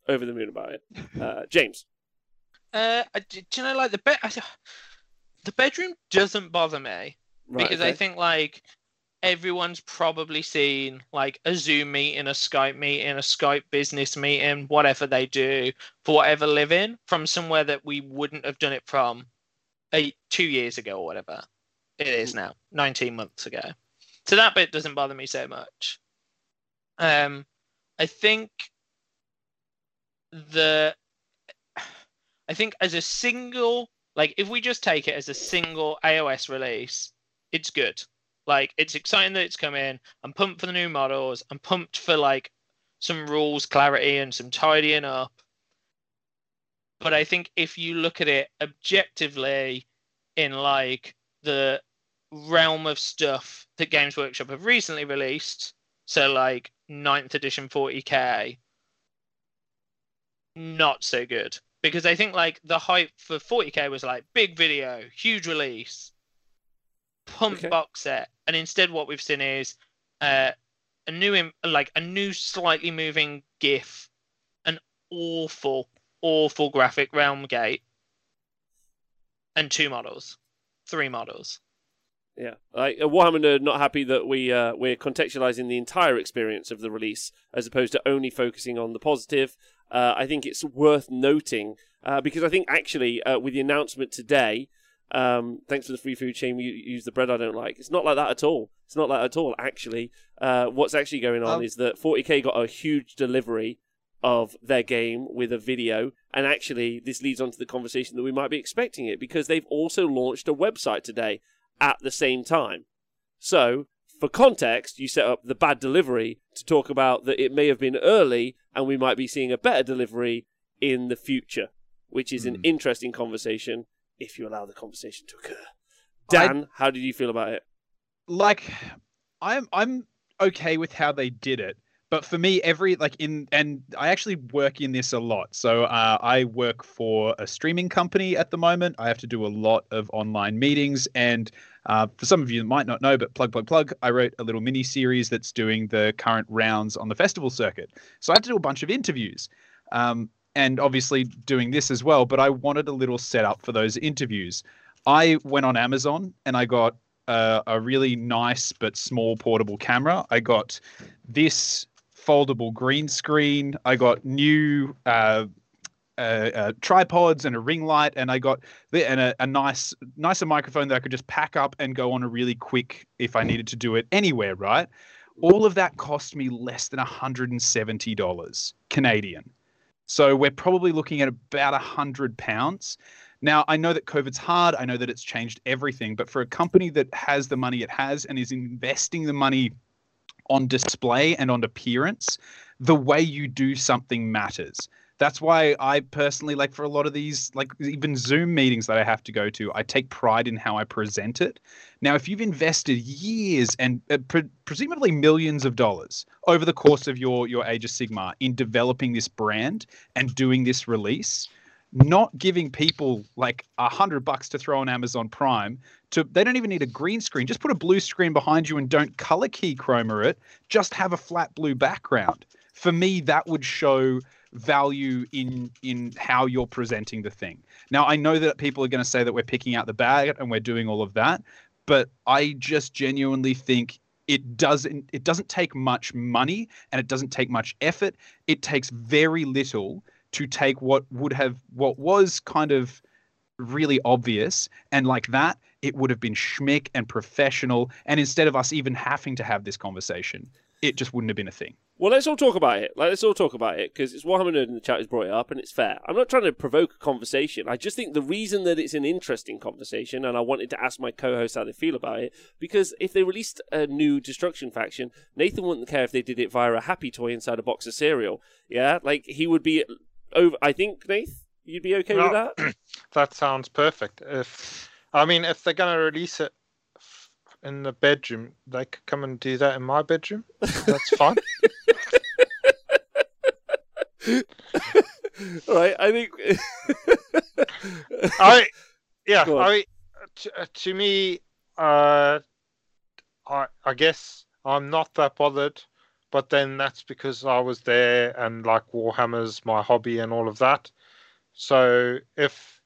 Over the moon about it. Uh, James? Uh, do you know, like, the bed, the bedroom doesn't bother me. Right, because okay. I think, like, everyone's probably seen, like, a Zoom meeting, a Skype meeting, a Skype business meeting, whatever they do, for whatever living, from somewhere that we wouldn't have done it from. Eight, two years ago or whatever it is now, nineteen months ago. So that bit doesn't bother me so much. Um, I think the, I think as a single, like if we just take it as a single iOS release, it's good. Like it's exciting that it's come in. I'm pumped for the new models. I'm pumped for like some rules clarity and some tidying up. But I think if you look at it objectively in like the realm of stuff that Games Workshop have recently released, so like ninth edition forty K, not so good. Because I think like the hype for forty K was like big video, huge release, pump okay. box set. And instead what we've seen is uh, a new, like a new slightly moving GIF, an awful... awful graphic realm gate and two models, three models. Yeah, like Warhammer Nerd not happy that we uh, we're contextualizing the entire experience of the release as opposed to only focusing on the positive. Uh, I think it's worth noting uh, because I think actually uh, with the announcement today, um, thanks for the free food chain. You use the bread I don't like. It's not like that at all. It's not like that at all. Actually, uh, what's actually going on um, is that forty K got a huge delivery of their game with a video, and actually this leads on to the conversation that we might be expecting it, because they've also launched a website today at the same time. So for context, you set up the bad delivery to talk about that it may have been early and we might be seeing a better delivery in the future, which is mm. an interesting conversation if you allow the conversation to occur. Dan, I... how did you feel about it? Like, I'm I'm okay with how they did it. But for me, every like in and I actually work in this a lot. So uh, I work for a streaming company at the moment. I have to do a lot of online meetings. And uh, for some of you that might not know, but plug, plug, plug, I wrote a little mini series that's doing the current rounds on the festival circuit. So I have to do a bunch of interviews um, and obviously doing this as well. But I wanted a little setup for those interviews. I went on Amazon and I got uh, a really nice but small portable camera. I got this foldable green screen. I got new uh, uh, uh, tripods and a ring light, and I got the, and a, a nice, nicer microphone that I could just pack up and go on a really quick if I needed to do it anywhere. Right, all of that cost me less than one hundred seventy dollars Canadian. So we're probably looking at about one hundred pounds. Now, I know that COVID's hard. I know that it's changed everything. But for a company that has the money it has and is investing the money on display and on appearance, the way you do something matters. That's why I personally, like for a lot of these, like even Zoom meetings that I have to go to, I take pride in how I present it. Now, if you've invested years and uh, pre presumably millions of dollars over the course of your, your Age of Sigmar in developing this brand and doing this release, not giving people like a hundred bucks to throw on Amazon Prime to, they don't even need a green screen. Just put a blue screen behind you and don't color key chroma it. Just have a flat blue background. For me, that would show value in in how you're presenting the thing. Now, I know that people are going to say that we're picking out the bag and we're doing all of that, but I just genuinely think it doesn't it doesn't take much money and it doesn't take much effort. It takes very little to take what would have what was kind of really obvious, and like that it would have been schmick and professional, and instead of us even having to have this conversation, it just wouldn't have been a thing. Well, let's all talk about it. Like, let's all talk about it, because it's Warhammer Nerd in the chat who's brought it up, and it's fair. I'm not trying to provoke a conversation. I just think the reason that it's an interesting conversation, and I wanted to ask my co-hosts how they feel about it, because if they released a new destruction faction, Nathan wouldn't care if they did it via a happy toy inside a box of cereal. Yeah, like he would be over. I think, Nath, you'd be okay well, with that. That sounds perfect. If I mean, if they're gonna release it in the bedroom, they could come and do that in my bedroom. That's fine. All right, I think. I, yeah, I. To, to me, uh, I, I guess I'm not that bothered, but then that's because I was there and like Warhammer's my hobby and all of that. So if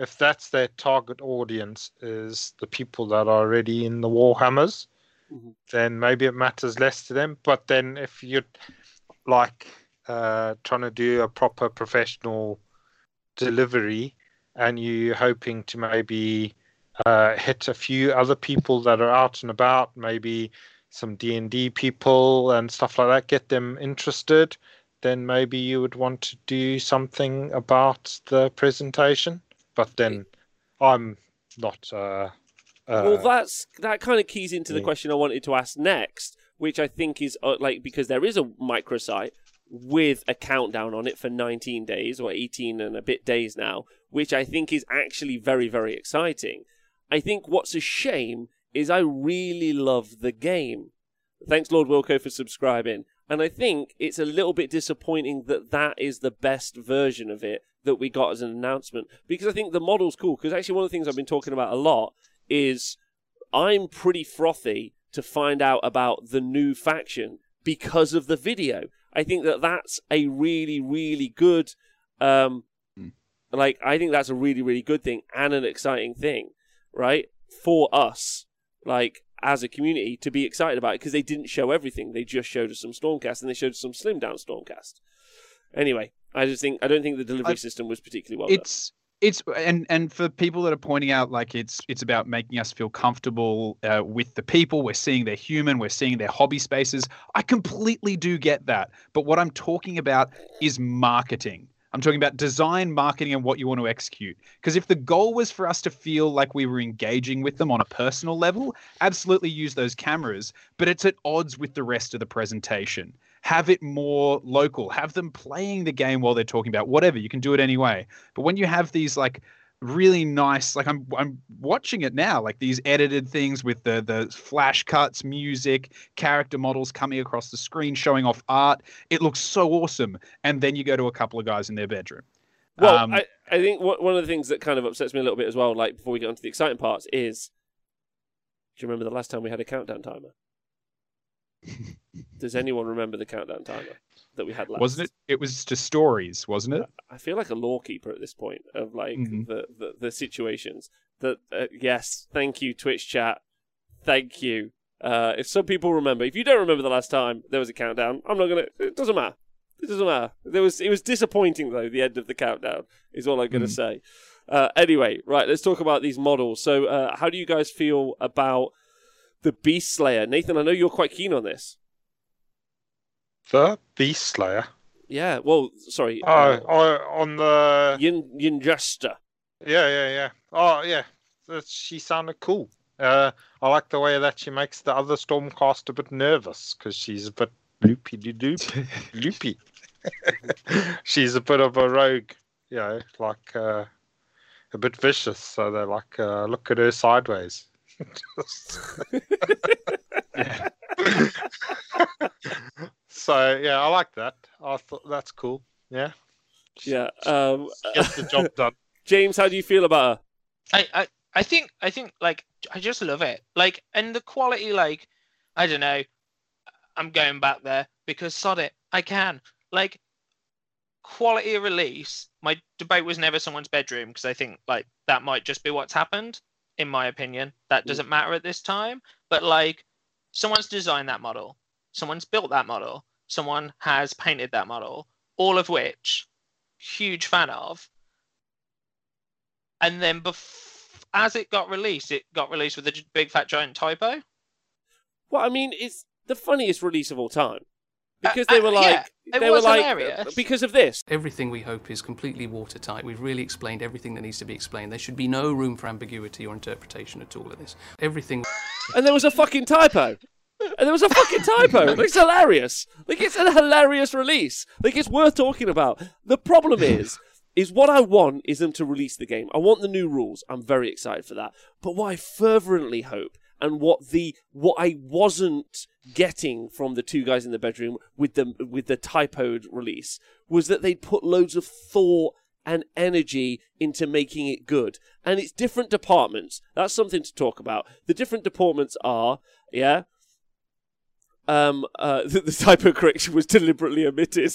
if that's their target audience is the people that are already in the Warhammers, mm-hmm. then maybe it matters less to them. But then if you're like. Uh, trying to do a proper professional delivery and you're hoping to maybe uh, hit a few other people that are out and about, maybe some D and D people and stuff like that, get them interested, then maybe you would want to do something about the presentation. But then I'm not... Uh, uh, well, that's that kind of keys into the question I wanted to ask next, which I think is uh, like, because there is a microsite with a countdown on it for nineteen days or eighteen and a bit days now, which I think is actually very, very exciting. I think what's a shame is I really love the game. Thanks, Lord Wilco, for subscribing. And I think it's a little bit disappointing that that is the best version of it that we got as an announcement, because I think the model's cool, because actually one of the things I've been talking about a lot is I'm pretty frothy to find out about the new faction because of the video. I think that that's a really, really good, um, mm. like, I think that's a really, really good thing and an exciting thing, right? For us, like, as a community, to be excited about it, because they didn't show everything. They just showed us some Stormcast and they showed us some slimmed down Stormcast. Anyway, I just think, I don't think the delivery I, system was particularly well it's, done. It's, and, and for people that are pointing out, like, it's, it's about making us feel comfortable uh, with the people. We're seeing they're human. We're seeing their hobby spaces. I completely do get that. But what I'm talking about is marketing. I'm talking about design, marketing, and what you want to execute. Because if the goal was for us to feel like we were engaging with them on a personal level, absolutely use those cameras. But it's at odds with the rest of the presentation. Have it more local. Have them playing the game while they're talking about whatever. You can do it anyway. But when you have these like really nice, like I'm I'm watching it now, like these edited things with the the flash cuts, music, character models coming across the screen, showing off art. It looks so awesome. And then you go to a couple of guys in their bedroom. Well, um, I, I think one of the things that kind of upsets me a little bit as well, like before we get onto the exciting parts, is do you remember the last time we had a countdown timer? Does anyone remember the countdown timer that we had last? Wasn't it? It was just stories, wasn't it? I feel like a lawkeeper at this point of like mm-hmm. the, the the situations. That uh, yes, thank you, Twitch chat. Thank you. Uh, if some people remember, if you don't remember the last time there was a countdown, I'm not gonna. It doesn't matter. It doesn't matter. There was. It was disappointing though. The end of the countdown is all I'm gonna mm. say. Uh, anyway, right. Let's talk about these models. So, uh, how do you guys feel about the Beast Slayer? Nathan, I know you're quite keen on this. The Beast Slayer? Yeah, well, sorry. Oh, uh, oh on the... Yin, Yinjester. Yeah, yeah, yeah. Oh, yeah. She sounded cool. Uh, I like the way that she makes the other Stormcast a bit nervous, because she's a bit loopy-de-doop. Loopy. She's a bit of a rogue, you know, like uh, a bit vicious. So they're like, uh, look at her sideways. Yeah. So yeah, I like that. I thought that's cool. Yeah, yeah. Um, Gets the job done. James, how do you feel about her? I, I, I think, I think, like, I just love it. Like, and the quality, like, I don't know. I'm going back there because sod it, I can. Like, quality of release. My debate was never someone's bedroom, because I think like that might just be what's happened. In my opinion, that doesn't matter at this time. But like, someone's designed that model, someone's built that model, someone has painted that model, all of which, huge fan of. And then bef- as it got released, it got released with a big fat giant typo. Well, I mean, it's the funniest release of all time. Because they were like, uh, yeah, they were like, because of this. Everything we hope is completely watertight. We've really explained everything that needs to be explained. There should be no room for ambiguity or interpretation at all in this. Everything. And there was a fucking typo. And there was a fucking typo. It's hilarious. Like, it's a hilarious release. Like, it's worth talking about. The problem is, is what I want is them to release the game. I want the new rules. I'm very excited for that. But what I fervently hope, and what the what I wasn't getting from the two guys in the bedroom with the with the typoed release, was that they'd put loads of thought and energy into making it good. And it's different departments. That's something to talk about. The different departments are, yeah. Um, uh, the, the typo correction was deliberately omitted.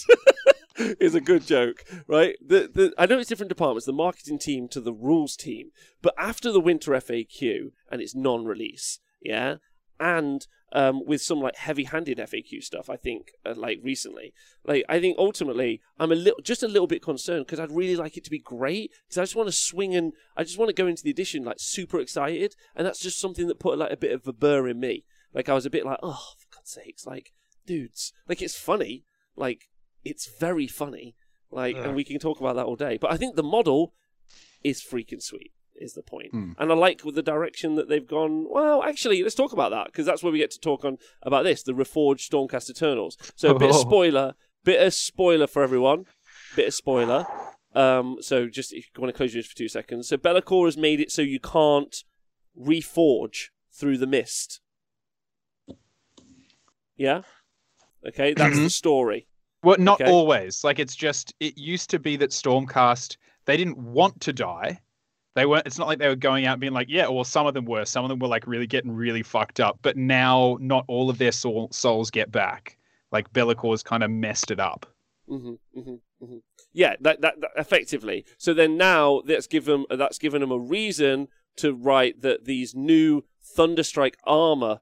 Is a good joke, right? The the I know it's different departments, the marketing team to the rules team, but after the winter F A Q and its non-release, yeah, and um, with some like heavy-handed F A Q stuff, I think uh, like recently, like I think ultimately I'm a little, just a little bit concerned, because I'd really like it to be great, because I just want to swing and I just want to go into the edition like super excited, and that's just something that put like a bit of a burr in me. Like I was a bit like, oh, for God's sakes, like dudes, like it's funny, like. It's very funny, like, yeah. And we can talk about that all day. But I think the model is freaking sweet, is the point. Mm. And I like with the direction that they've gone, well, actually, let's talk about that, because that's where we get to talk on about this, the reforged Stormcast Eternals. So a bit oh. of spoiler, bit of spoiler for everyone, bit of spoiler. Um, so just, if you want to close your ears for two seconds. So Belacor has made it so you can't reforge through the mist. Yeah? Okay, that's the story. Well, not okay. always. Like, it's just, it used to be that Stormcast, they didn't want to die. They weren't, it's not like they were going out and being like, yeah, well, some of them were. Some of them were, like, really getting really fucked up. But now, not all of their soul, souls get back. Like, Bellacor's kind of messed it up. Mm-hmm, mm-hmm, mm-hmm. Yeah, that, that, that effectively. So then now, that's given, that's given them a reason to write that these new Thunderstrike armor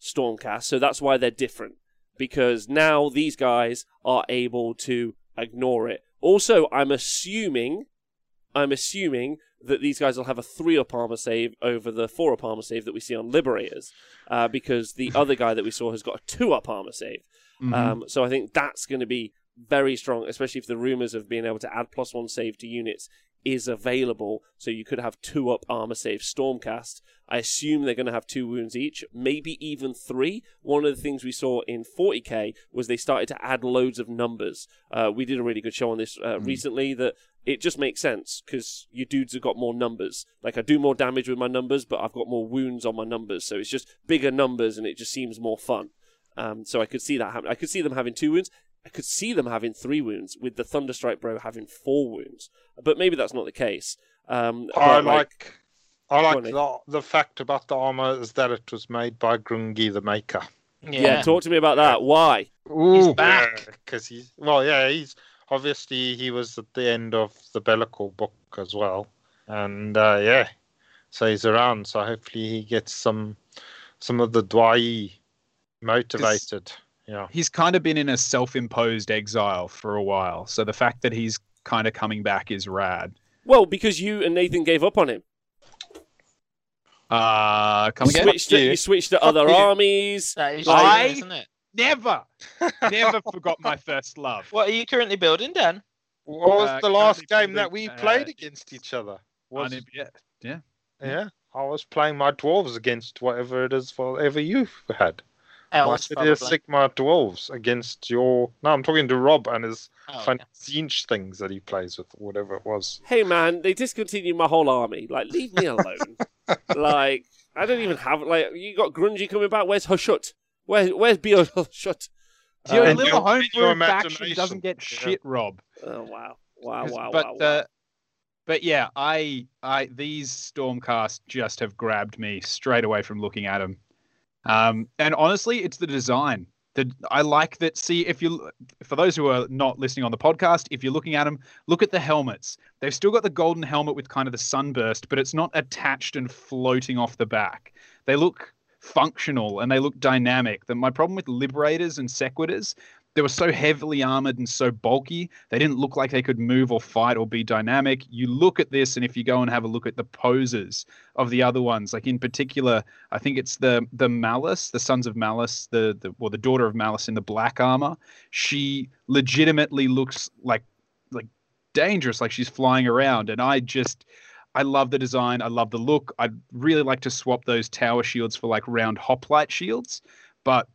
Stormcast, so that's why they're different. Because now these guys are able to ignore it. Also, I'm assuming, I'm assuming that these guys will have a three-up armor save over the four-up armor save that we see on Liberators, uh, because the other guy that we saw has got a two-up armor save. Mm-hmm. Um, so I think that's going to be very strong, especially if the rumors of being able to add plus one save to units is available. So you could have two-up armor save Stormcast. I assume they're going to have two wounds each, maybe even three. One of the things we saw in forty K was they started to add loads of numbers. Uh, we did a really good show on this uh, mm. recently, that it just makes sense because your dudes have got more numbers. Like, I do more damage with my numbers, but I've got more wounds on my numbers. So it's just bigger numbers and it just seems more fun. Um, so I could see that happen. I could see them having two wounds. I could see them having three wounds, with the Thunderstrike bro having four wounds. But maybe that's not the case. Um, I like, like I like the, the fact about the armor is that it was made by Grungi the Maker. Yeah, yeah, talk to me about that. Why? Ooh, he's back. Because yeah, he's well, yeah, he's obviously he was at the end of the Belacor book as well, and uh, yeah, so he's around. So hopefully he gets some some of the Dwai motivated. Cause... Yeah. He's kind of been in a self-imposed exile for a while, so the fact that he's kind of coming back is rad. Well, because you and Nathan gave up on him. Uh, come you, again? Switched to, you switched to Fuck other you. armies. That is I, true, isn't it? never, never forgot my first love. What are you currently building, Dan? What was uh, the last game that we uh, played against each other? Was, yeah. yeah, yeah. I was playing my dwarves against whatever it is, whatever you had. My City of Sigmar dwarves against your... No, I'm talking to Rob and his oh, fun okay. zinch things that he plays with, whatever it was. Hey, man, they discontinued my whole army. Like, leave me alone. Like, I don't even have... Like, you got Grungy coming back. Where's Hushut? Where, where's Beor Hushut? Uh, your little homebrew faction doesn't get shit, Rob. Oh, wow. Wow, wow, but, wow, wow. Uh, But yeah, I, I, these Stormcast just have grabbed me straight away from looking at them. Um, and honestly, it's the design that I like. That see, if you, for those who are not listening on the podcast, if you're looking at them, look at the helmets. They've still got the golden helmet with kind of the sunburst, but it's not attached and floating off the back. They look functional and they look dynamic. The, my problem with Liberators and Sequiturs, they were so heavily armored and so bulky, they didn't look like they could move or fight or be dynamic. You look at this, and if you go and have a look at the poses of the other ones, like in particular, I think it's the the Malice, the Sons of Malice, the, the or the Daughter of Malice in the black armor. She legitimately looks like like dangerous, like she's flying around. And I just, I love the design. I love the look. I'd really like to swap those tower shields for like round hoplite shields, but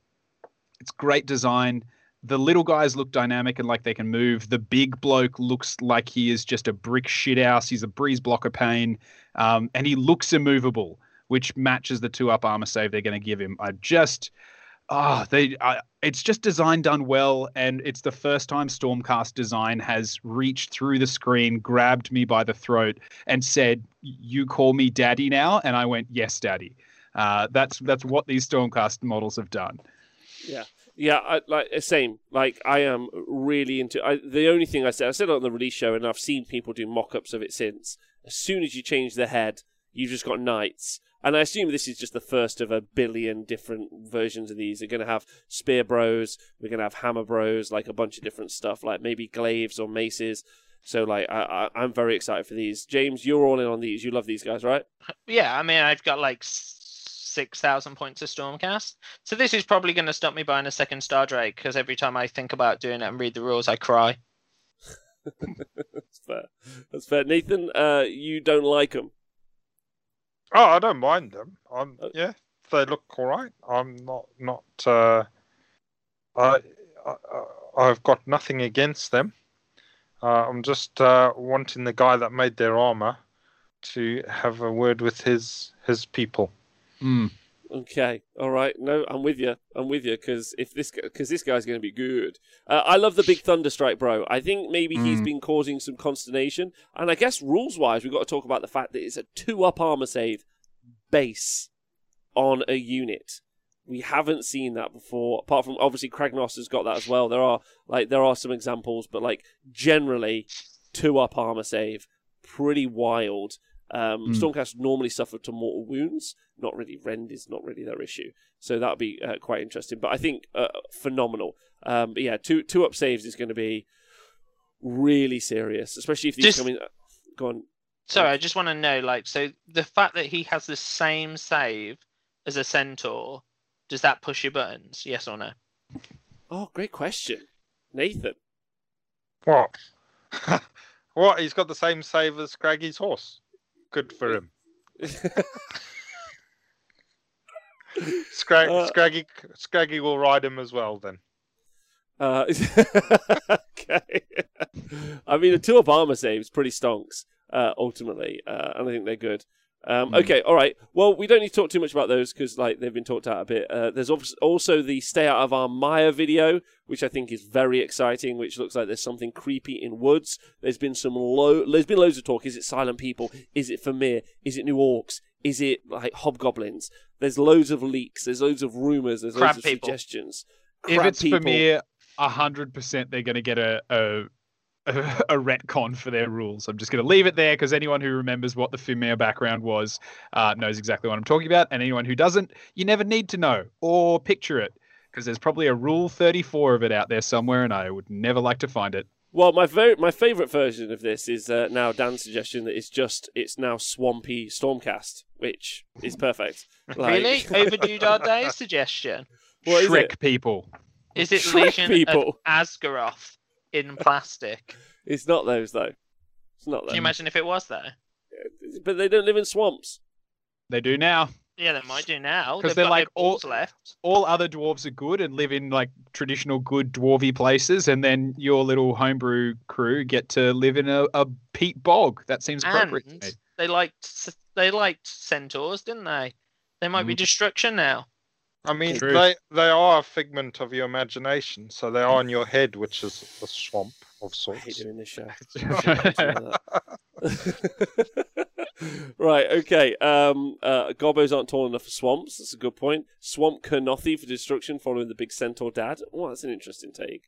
it's great design. The little guys look dynamic and like they can move. The big bloke looks like he is just a brick shithouse. He's a breeze blocker pain. Um, and he looks immovable, which matches the two up armor save they're going to give him. I just, ah, oh, they, I, it's just design done well. And it's the first time Stormcast design has reached through the screen, grabbed me by the throat and said, you call me daddy now. And I went, yes, daddy. Uh, that's, that's what these Stormcast models have done. Yeah. Yeah, I, like same. Like I am really into. I, the only thing I said, I said it on the release show, and I've seen people do mock-ups of it since. As soon as you change the head, you've just got knights, and I assume this is just the first of a billion different versions of these. They're going to have spear bros, we're going to have hammer bros, like a bunch of different stuff, like maybe glaives or maces. So like, I, I, I'm very excited for these. James, you're all in on these. You love these guys, right? Yeah, I mean, I've got like six thousand points of Stormcast. So this is probably going to stop me buying a second Star Drake, because every time I think about doing it and read the rules, I cry. That's fair. That's fair. Nathan, uh, you don't like them? Oh, I don't mind them. I'm, oh. Yeah, they look all right. I'm not... not uh, I, I, I've got nothing against them. Uh, I'm just uh, wanting the guy that made their armour to have a word with his his people. Mm. Okay, all right. No, I'm with you. I'm with you because if this because this guy's going to be good. Uh, I love the big Thunderstrike, bro. I think maybe mm. he's been causing some consternation. And I guess rules wise, we've got to talk about the fact that it's a two up armor save base on a unit. We haven't seen that before. Apart from obviously Kragnos has got that as well. There are like there are some examples, but like generally two up armor save, pretty wild. Um, mm. Stormcast normally suffer to mortal wounds. Not really, rend is not really their issue, so that'll be uh, quite interesting. But I think uh, phenomenal. Um, but yeah, two two up saves is going to be really serious, especially if these just, come in. Go on. Sorry, I just want to know, like, so the fact that he has the same save as a centaur, does that push your buttons? Yes or no? Oh, great question, Nathan. What? What? He's got the same save as Craggy's horse. Good for him. Scrag uh, Scraggy, Scraggy will ride him as well then. Uh, okay. I mean, the two-up armor save is pretty stonks, uh, ultimately, uh, and I think they're good. Um, okay, all right. Well, we don't need to talk too much about those because like they've been talked out a bit. Uh, there's also the Stay Out of Our Mire video, which I think is very exciting, which looks like there's something creepy in woods. There's been some low. There's been loads of talk. Is it silent people? Is it Vermeer? Is it new orcs? Is it like hobgoblins? There's loads of leaks. There's loads of rumors. There's Crab loads people. of suggestions. Crab if it's people. Vermeer, one hundred percent they're going to get a... a... a retcon for their rules. I'm just going to leave it there because anyone who remembers what the Fimere background was uh, knows exactly what I'm talking about, and anyone who doesn't, you never need to know or picture it because there's probably a rule thirty-four of it out there somewhere, and I would never like to find it. Well, my very, my favourite version of this is uh, now Dan's suggestion that it's just it's now swampy Stormcast, which is perfect. Like... Really? Overdude our day suggestion. What Shrek people. Is it Trick Legion people. of Asgaroth in plastic? It's not those, though. It's not those. Can you imagine if it was, though? But they don't live in swamps. They do now. Yeah, they might do now. Because they're like, all, left. all other dwarves are good and live in like traditional good dwarvy places, and then your little homebrew crew get to live in a, a peat bog. That seems appropriate. And they liked, they liked centaurs, didn't they? They might mm. be destruction now. I mean, True. they they are a figment of your imagination, so they are in your head, which is a swamp of sorts. I hate doing this show. Right, okay. Um, uh, Gobbos aren't tall enough for swamps. That's a good point. Swamp Kernothi for destruction, following the big centaur dad. Oh, that's an interesting take.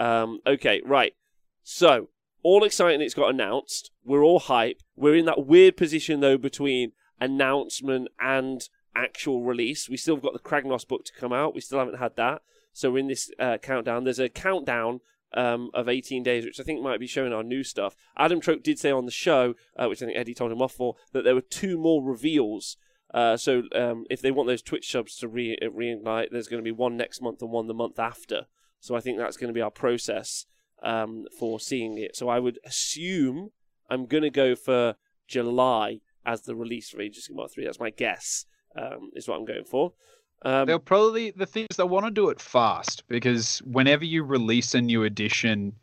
Um, okay, right. So, all exciting, it's got announced. We're all hype. We're in that weird position, though, between announcement and actual release. We still have got the Kragnos book to come out. We still haven't had that. So we're in this uh, countdown. There's a countdown um, of eighteen days, which I think might be showing our new stuff. Adam Trope did say on the show, uh, which I think Eddie told him off for, that there were two more reveals. Uh, so um, if they want those Twitch subs to re reignite, there's going to be one next month and one the month after. So I think that's going to be our process um, for seeing it. So I would assume I'm going to go for July as the release for Age of Sigmar three. That's my guess. Um, is what I'm going for. Um, They'll probably the thing is they want to do it fast, because whenever you release a new edition,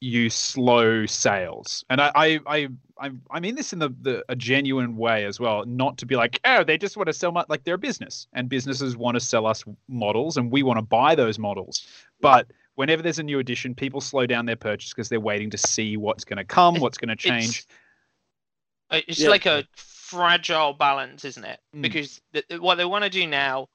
you slow sales. And I, I, I, I, I mean this in the, the a genuine way as well, not to be like, oh, they just want to sell much. Like, they're a business, and businesses want to sell us models, and we want to buy those models. But whenever there's a new edition, people slow down their purchase because they're waiting to see what's going to come, what's going to change. It's, it's yeah. like a fragile balance, isn't it? Mm. Because th what they want to do now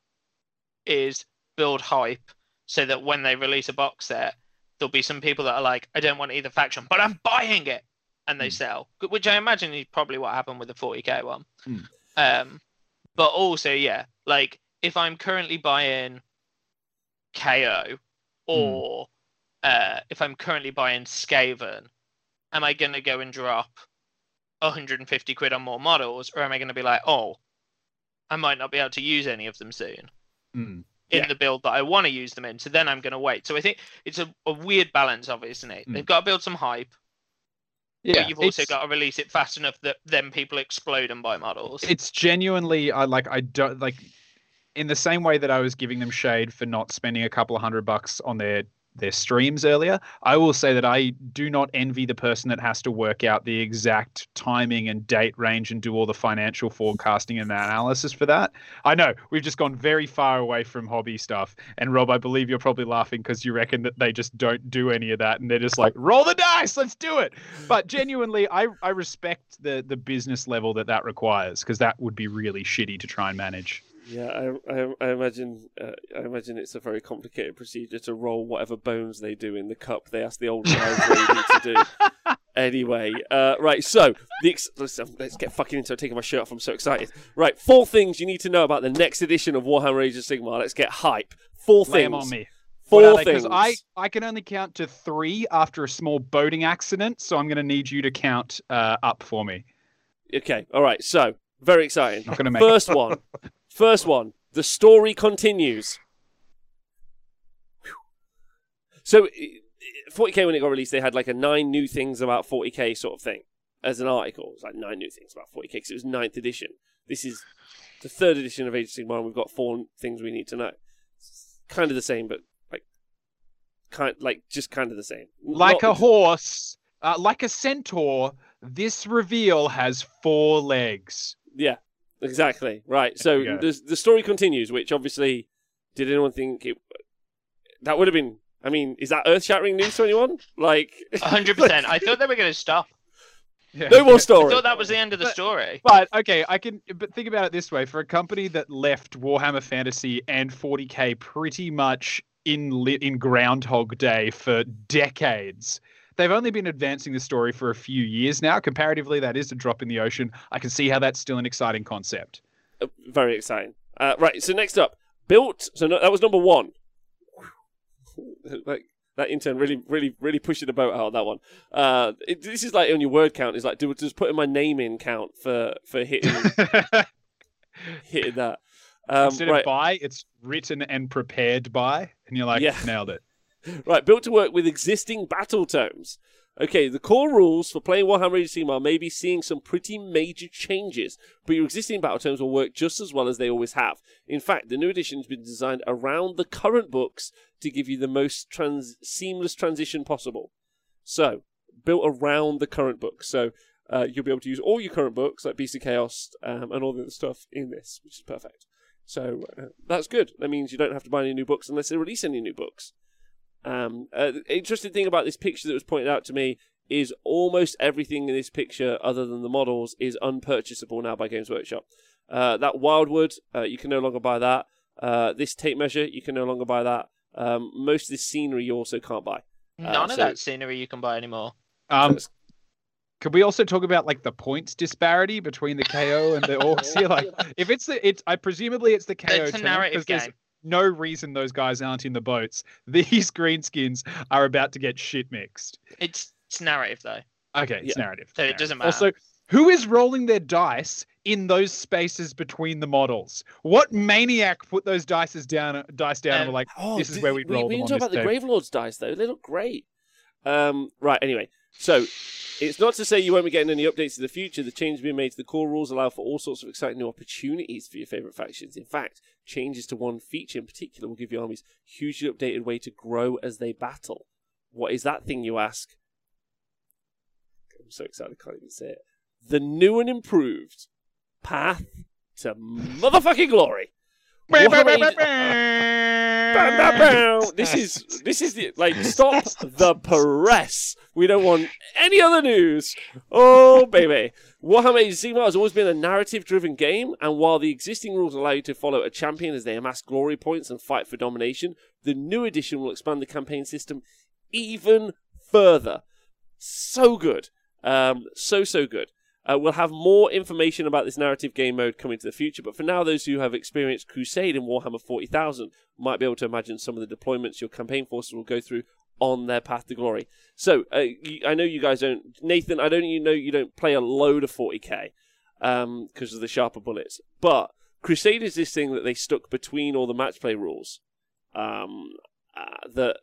is build hype so that when they release a box set, there'll be some people that are like, I don't want either faction, but I'm buying it, and they mm. sell, which I imagine is probably what happened with the forty K one. Mm. Um, but also, yeah, like if I'm currently buying K O or mm. uh, if I'm currently buying Skaven, am I going to go and drop one hundred fifty quid on more models, or am I going to be like, oh, I might not be able to use any of them soon mm, yeah. in the build that I want to use them in, so then I'm going to wait. So I think it's a, a weird balance of it, isn't it? Mm. They've got to build some hype, yeah, but you've also got to release it fast enough that then people explode and buy models. It's genuinely, I like, I don't like, in the same way that I was giving them shade for not spending a couple of hundred bucks on their their streams earlier, I will say that I do not envy the person that has to work out the exact timing and date range and do all the financial forecasting and analysis for that. I know we've just gone very far away from hobby stuff, and Rob, I believe you're probably laughing because you reckon that they just don't do any of that and they're just like, roll the dice, let's do it. But genuinely, I, I respect the, the business level that that requires, because that would be really shitty to try and manage. Yeah, I, I, I imagine uh, I imagine it's a very complicated procedure to roll whatever bones they do in the cup they ask the old guys they need to do. Anyway, uh, right, so, the ex let's, let's get fucking into it. Taking my shirt off, I'm so excited. Right, four things you need to know about the next edition of Warhammer Age of Sigmar. Let's get hype. Four Lay things. Them on me. Four things. I, I can only count to three after a small boating accident, so I'm going to need you to count uh, up for me. Okay, all right, so, very exciting. Not gonna make First it. one. First one, the story continues. So, forty K, when it got released, they had like a nine new things about forty K sort of thing as an article. It was like nine new things about forty K because it was ninth edition. This is the third edition of Age of Sigmar, and we've got four things we need to know. It's kind of the same, but like, kind like just kind of the same. Like Not a horse, uh, like a centaur, this reveal has four legs. Yeah. Exactly, right. So the, the story continues, which obviously, did anyone think it... That would have been... I mean, is that earth-shattering news to anyone? Like... one hundred percent. I thought they were going to stop. Yeah. No more story. I thought that was the end of the but, story. But, okay, I can... But think about it this way. For a company that left Warhammer Fantasy and forty K pretty much in, in Groundhog Day for decades... They've only been advancing the story for a few years now. Comparatively, that is a drop in the ocean. I can see how that's still an exciting concept. Uh, very exciting. Uh, right, so next up, built. So no, that was number one. Like, that intern really, really, really pushing the boat out on that one. Uh, it, this is like on your word count. It's like, do, just putting my name in count for, for hitting, hitting that. Um, Instead right. of by, it's written and prepared by, and you're like, yeah. nailed it. Right, built to work with existing battle tomes. Okay, the core rules for playing Warhammer Age of Sigmar may be seeing some pretty major changes, but your existing battle tomes will work just as well as they always have. In fact, the new edition has been designed around the current books to give you the most trans seamless transition possible. So, built around the current books. So, uh, you'll be able to use all your current books, like Beasts of Chaos um, and all the other stuff in this, which is perfect. So, uh, that's good. That means you don't have to buy any new books unless they release any new books. Um, uh, the interesting thing about this picture that was pointed out to me is almost everything in this picture, other than the models, is unpurchasable now by Games Workshop. Uh, that Wildwood, uh, you can no longer buy that. Uh, this tape measure, you can no longer buy that. Um, most of this scenery you also can't buy. Uh, None so... of that scenery you can buy anymore. Um, could we also talk about like the points disparity between the K O and the Orcs here? Like, if it's the, it's I presumably it's the K O. It's a narrative game. No reason those guys aren't in the boats. These greenskins are about to get shit mixed. It's, it's narrative, though. Okay, it's yeah. narrative. So narrative. It doesn't matter. Also, who is rolling their dice in those spaces between the models? What maniac put those dices down, dice down um, and were like, oh, this is where we'd we, roll we them on this table? We didn't talk about the Gravelords' dice, though. They look great. Um, right, anyway. So, it's not to say you won't be getting any updates in the future. The changes being made to the core rules allow for all sorts of exciting new opportunities for your favourite factions. In fact, changes to one feature in particular will give your armies a hugely updated way to grow as they battle. What is that thing, you ask? I'm so excited I can't even say it. The new and improved Path to Motherfucking Glory. This is this is the, like, stop the press. We don't want any other news. Oh baby, Warhammer Age of Sigmar has always been a narrative-driven game, and while the existing rules allow you to follow a champion as they amass glory points and fight for domination, the new edition will expand the campaign system even further. So good, um, so so good. Uh, we'll have more information about this narrative game mode coming to the future, but for now, those who have experienced Crusade in Warhammer forty thousand might be able to imagine some of the deployments your campaign forces will go through on their path to glory. So, uh, I know you guys don't... Nathan, I don't even know you don't play a load of forty K um, because of the sharper bullets, but Crusade is this thing that they stuck between all the match play rules um, uh, that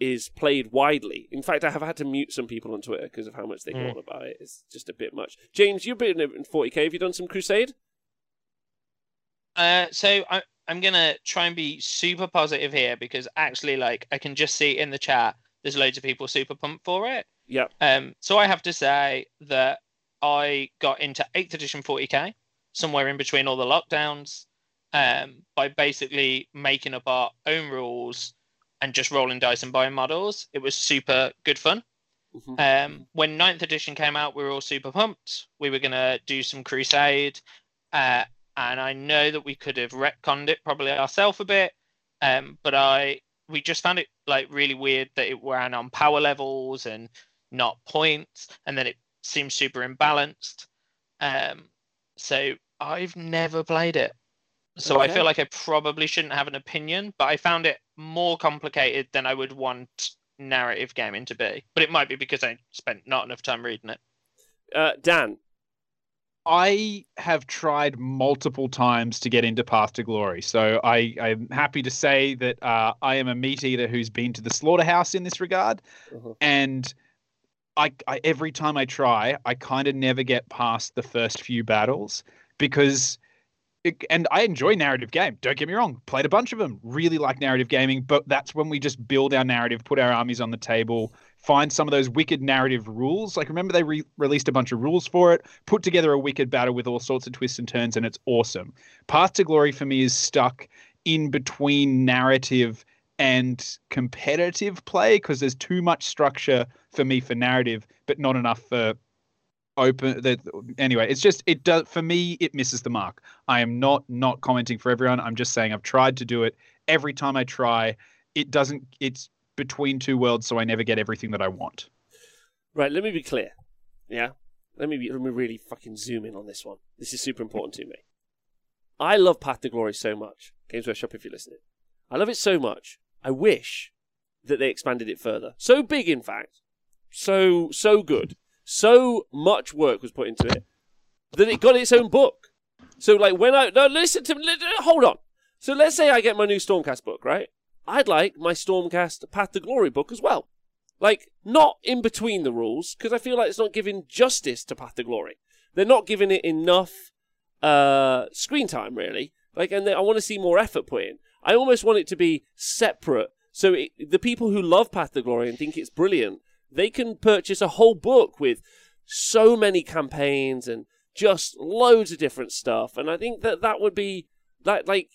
is played widely. In fact, I have had to mute some people on Twitter because of how much they go on about it. It's just a bit much. James, you've been in forty K. Have you done some Crusade? Uh, so I, I'm going to try and be super positive here because actually, like, I can just see in the chat, there's loads of people super pumped for it. Yeah. Um. So I have to say that I got into eighth edition forty K, somewhere in between all the lockdowns, um, by basically making up our own rules and just rolling dice and buying models. It was super good fun. Mm-hmm. Um, when ninth edition came out, we were all super pumped. We were going to do some Crusade. Uh, and I know that we could have retconned it probably ourselves a bit. Um, but I we just found it like really weird that it ran on power levels and not points. And then it seemed super imbalanced. Um, so I've never played it. So okay. I feel like I probably shouldn't have an opinion, but I found it more complicated than I would want narrative gaming to be. But it might be because I spent not enough time reading it. Uh, Dan? I have tried multiple times to get into Path to Glory. So I, I'm happy to say that uh, I am a meat eater who's been to the slaughterhouse in this regard. Uh-huh. And I, I every time I try, I kind of never get past the first few battles because... And I enjoy narrative game. Don't get me wrong. Played a bunch of them. Really like narrative gaming, but that's when we just build our narrative, put our armies on the table, find some of those wicked narrative rules. Like, remember they re released a bunch of rules for it, put together a wicked battle with all sorts of twists and turns, and it's awesome. Path to Glory for me is stuck in between narrative and competitive play because there's too much structure for me for narrative, but not enough for... open that anyway it's just it does for me it misses the mark. I am not not commenting for everyone. I'm just saying I've tried to do it. Every time I try, it doesn't it's between two worlds, so I never get everything that I want. Right, let me be clear. Yeah, let me be, let me really fucking zoom in on this one. This is super important to me. I love Path to Glory so much. Games Workshop, if you're listening, I love it so much. I wish that they expanded it further. So big, in fact, so so good. So much work was put into it that it got its own book. So, like, when I... No, listen to me. Hold on. So, let's say I get my new Stormcast book, right? I'd like my Stormcast Path to Glory book as well. Like, not in between the rules, because I feel like it's not giving justice to Path to Glory. They're not giving it enough uh, screen time, really. Like, and they, I want to see more effort put in. I almost want it to be separate. So, it, the people who love Path to Glory and think it's brilliant, they can purchase a whole book with so many campaigns and just loads of different stuff. And I think that that would be... That, like,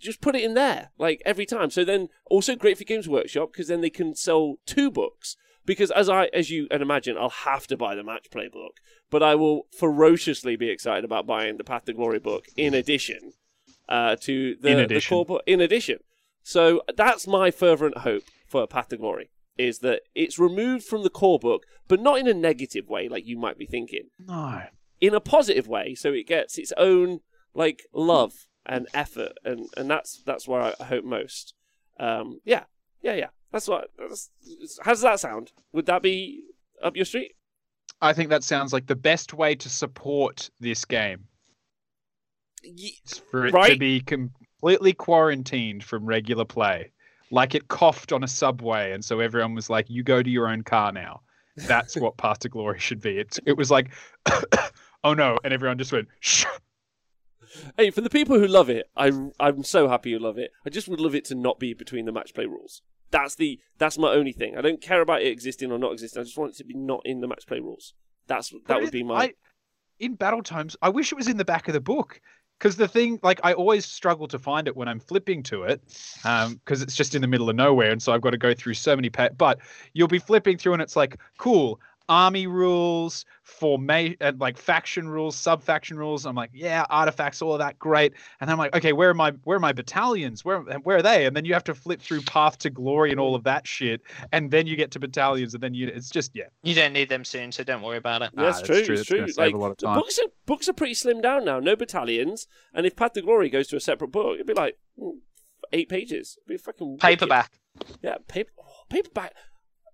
just put it in there, like, every time. So then, also great for Games Workshop, because then they can sell two books. Because as I, as you can imagine, I'll have to buy the Match Play book. But I will ferociously be excited about buying the Path to Glory book in addition uh, to the, in addition. the core book. In addition. So that's my fervent hope for Path to Glory, is that it's removed from the core book, but not in a negative way, like you might be thinking. No. In a positive way, so it gets its own, like, love and effort, and and that's that's where I hope most. Um, yeah, yeah, yeah. That's what. That's, how does that sound? Would that be up your street? I think that sounds like the best way to support this game. Yeah, for it right? to be completely quarantined from regular play, like it coughed on a subway, and so everyone was like, "You go to your own car now." That's what Path to Glory should be. It it was like, "Oh no," and everyone just went, "Shh." Hey, for the people who love it, I, I'm so happy you love it. I just would love it to not be between the match play rules. That's the that's my only thing. I don't care about it existing or not existing. I just want it to be not in the match play rules. That's That but would be my... I, in Battle Times, I wish it was in the back of the book. Because the thing, like, I always struggle to find it when I'm flipping to it. Because um, it's just in the middle of nowhere. And so I've got to go through so many... Pa but you'll be flipping through and it's like, cool... Army rules, formation, like faction rules, sub-faction rules. I'm like, yeah, artifacts, all of that, great. And I'm like, okay, where are my where are my battalions? Where where are they? And then you have to flip through Path to Glory and all of that shit, and then you get to battalions, and then you it's just yeah. You don't need them soon, so don't worry about it. That's, ah, that's true. true. That's true. Like, the books are books are pretty slimmed down now. No battalions, and if Path to Glory goes to a separate book, it'd be like ooh, eight pages. It'd be fucking paperback. Wicked. Yeah, paper oh, paperback.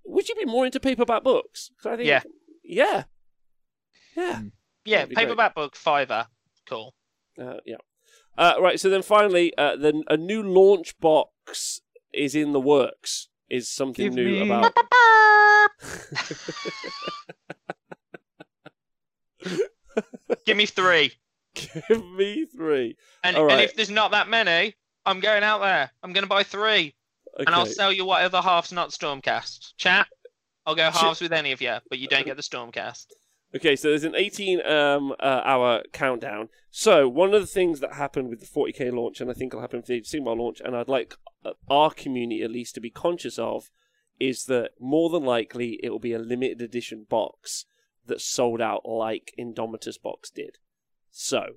Would you be more into paperback books? I think, yeah. Yeah. Yeah. Yeah, paperback great. book, Fiverr. Cool. Uh, yeah. Uh, right, so then finally, uh, then a new launch box is in the works, is something Give new me... about... Give me three. Give me three. And, right. and if there's not that many, I'm going out there. I'm going to buy three. Okay. And I'll sell you whatever half's not Stormcast. Chat, I'll go halves with any of you, but you don't get the Stormcast. Okay, so there's an eighteen-hour um, uh, countdown. So one of the things that happened with the forty K launch, and I think will happen for the Age of Sigmar launch, and I'd like our community at least to be conscious of, is that more than likely it will be a limited edition box that sold out like Indomitus box did. So...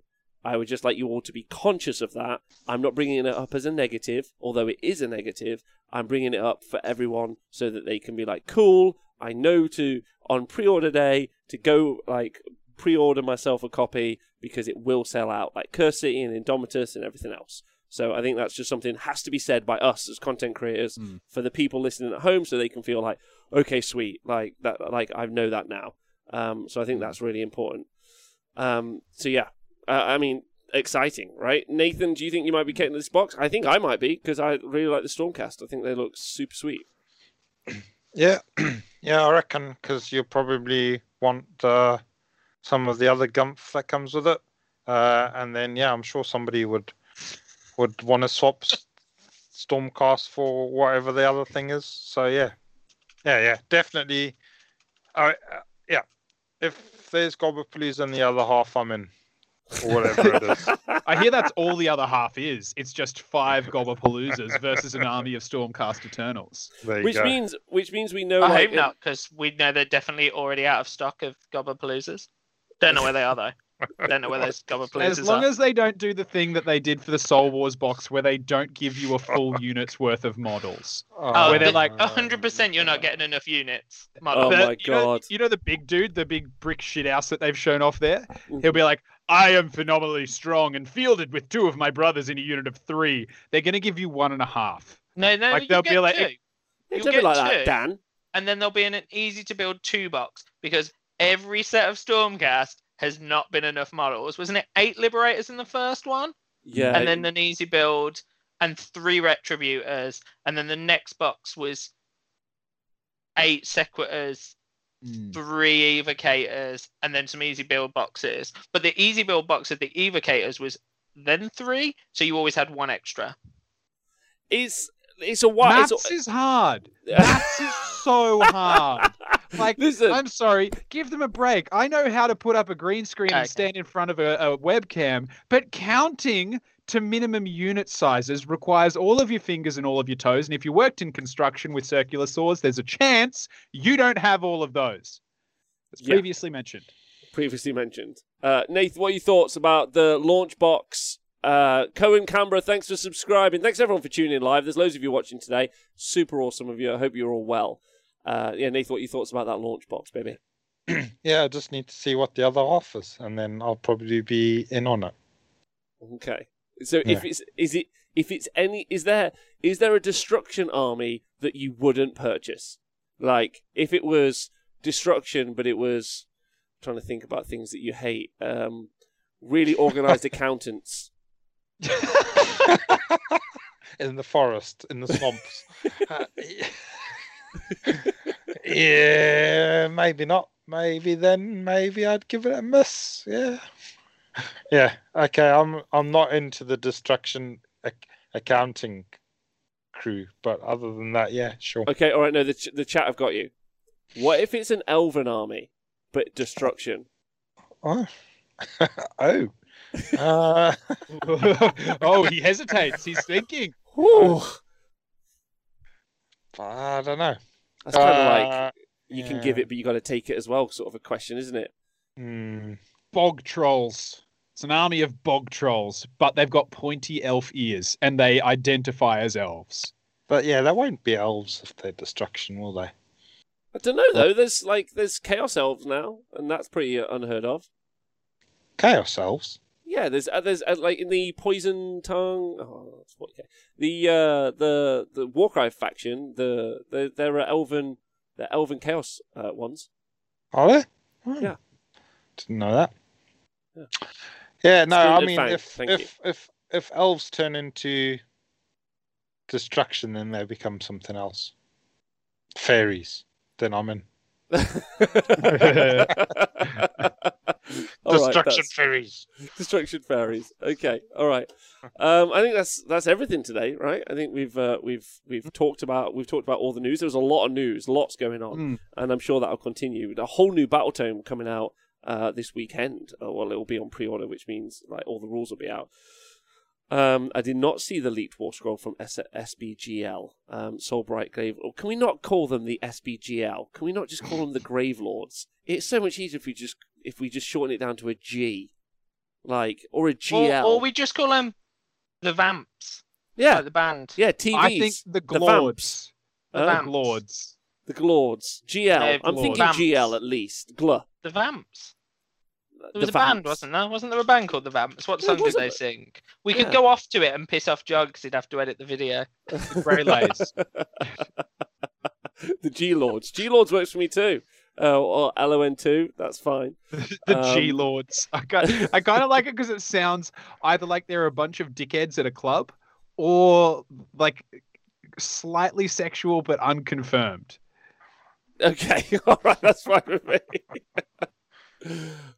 I would just like you all to be conscious of that. I'm not bringing it up as a negative, although it is a negative. I'm bringing it up for everyone so that they can be like, cool, I know to, on pre-order day, to go, like, pre-order myself a copy because it will sell out, like Cursed City and Indomitus and everything else. So I think that's just something that has to be said by us as content creators mm. for the people listening at home so they can feel like, okay, sweet, like, that, like I know that now. Um, so I think that's really important. Um, so, yeah. Uh, I mean, exciting, right? Nathan, do you think you might be getting this box? I think I might be, because I really like the Stormcast. I think they look super sweet. Yeah, yeah, I reckon, because you'll probably want uh, some of the other gumph that comes with it. Uh, and then, yeah, I'm sure somebody would would want to swap Stormcast for whatever the other thing is. So, yeah. Yeah, yeah, definitely. Uh, yeah, if there's Goblopalooza in the other half, I'm in. Or whatever it is. I hear that's all the other half is. It's just five Goblopaloozas versus an army of Stormcast Eternals. There you which go. means, which means we know. I like, hope not, because we know they're definitely already out of stock of Goblopaloozas. Don't know where they are though. Don't know where those Goblopaloozas are. As long are. as they don't do the thing that they did for the Soul Wars box, where they don't give you a full unit's worth of models, oh, where they're like, one hundred percent, you're not getting enough units. Model. Oh but, my god! You know, you know the big dude, the big brick shit house that they've shown off there. He'll be like, I am phenomenally strong and fielded with two of my brothers in a unit of three. They're going to give you one and a half. No, no, like, you they'll get be like, two. You'll get like two, that, Dan. And then they'll be in an easy-to-build two box because every set of Stormcast has not been enough models. Wasn't it eight Liberators in the first one? Yeah. And then an easy build and three Retributors. And then the next box was eight Sequiturs, mm. three Evocators, and then some easy build boxes. But the easy build box of the Evocators was then three, so you always had one extra. It's it's a while. Maths is hard. Maths is so hard. Like, listen. I'm sorry, give them a break. I know how to put up a green screen okay. and stand in front of a, a webcam, but counting to minimum unit sizes requires all of your fingers and all of your toes. And if you worked in construction with circular saws, there's a chance you don't have all of those. As yeah. previously mentioned. Previously mentioned. Uh, Nath, what are your thoughts about the launch box? Uh, Cohen Canberra, thanks for subscribing. Thanks everyone for tuning in live. There's loads of you watching today. Super awesome of you. I hope you're all well. Uh, yeah, Nath, what are your thoughts about that launch box, baby? Yeah, I just need to see what the other offers, and then I'll probably be in on it. Okay. So yeah. if it's is it if it's any is there is there a destruction army that you wouldn't purchase? Like if it was destruction, but it was I'm trying to think about things that you hate. Um, really organized accountants. In the forest, in the swamps. uh, yeah, maybe not. Maybe then. Maybe I'd give it a miss. Yeah, yeah. Okay, I'm I'm not into the destruction ac accounting crew, but other than that, yeah, sure. Okay, all right. No, the ch the chat have got you. What if it's an elven army, but destruction? Oh, oh. Uh... oh, he hesitates. He's thinking. Ooh. I don't know. That's kind of uh, like you yeah. can give it, but you got to take it as well. Sort of a question, isn't it? Mm. Bog trolls. It's an army of bog trolls, but they've got pointy elf ears, and they identify as elves. But yeah, they won't be elves if they're destruction, will they? I don't know though. There's like there's chaos elves now, and that's pretty unheard of. Chaos elves. Yeah, there's uh, there's uh, like in the Poison Tongue, oh, okay. the uh, the the Warcry faction, the, the there are elven the elven chaos uh, ones. Are there? Oh. Yeah, didn't know that. Yeah, yeah no, I mean if Thank if, if if if elves turn into destruction, then they become something else. Fairies, then I'm in. Destruction right, fairies. Destruction fairies. Okay. All right. Um, I think that's that's everything today, right? I think we've uh, we've we've talked about we've talked about all the news. There was a lot of news, lots going on, mm. and I'm sure that'll continue. A whole new battle tome coming out uh, this weekend. Oh, well, it'll be on pre-order, which means like all the rules will be out. Um, I did not see the leaked War Scroll from S SBGL, um, Soulblight Gravelords. Can we not call them the S B G L? Can we not just call them the Gravelords? It's so much easier if we just if we just shorten it down to a G, like or a G L, or, or we just call them the Vamps. Yeah, like the band. Yeah, T Vs. I think the Glords. The, the um, Glords. The Glords. G L. The I'm Glords. thinking Vamps. G L at least. Gl. The Vamps. There was the a Vamps. band, wasn't there? Wasn't there a band called The Vamps? What song did they sing? We yeah. could go off to it and piss off Joe because he'd have to edit the video. Very late. The G-Lords. G-Lords works for me too. Uh, or L O N two. That's fine. The um... G-Lords. I, I kind of like it because it sounds either like they're a bunch of dickheads at a club or like slightly sexual but unconfirmed. Okay. All right. That's fine with me.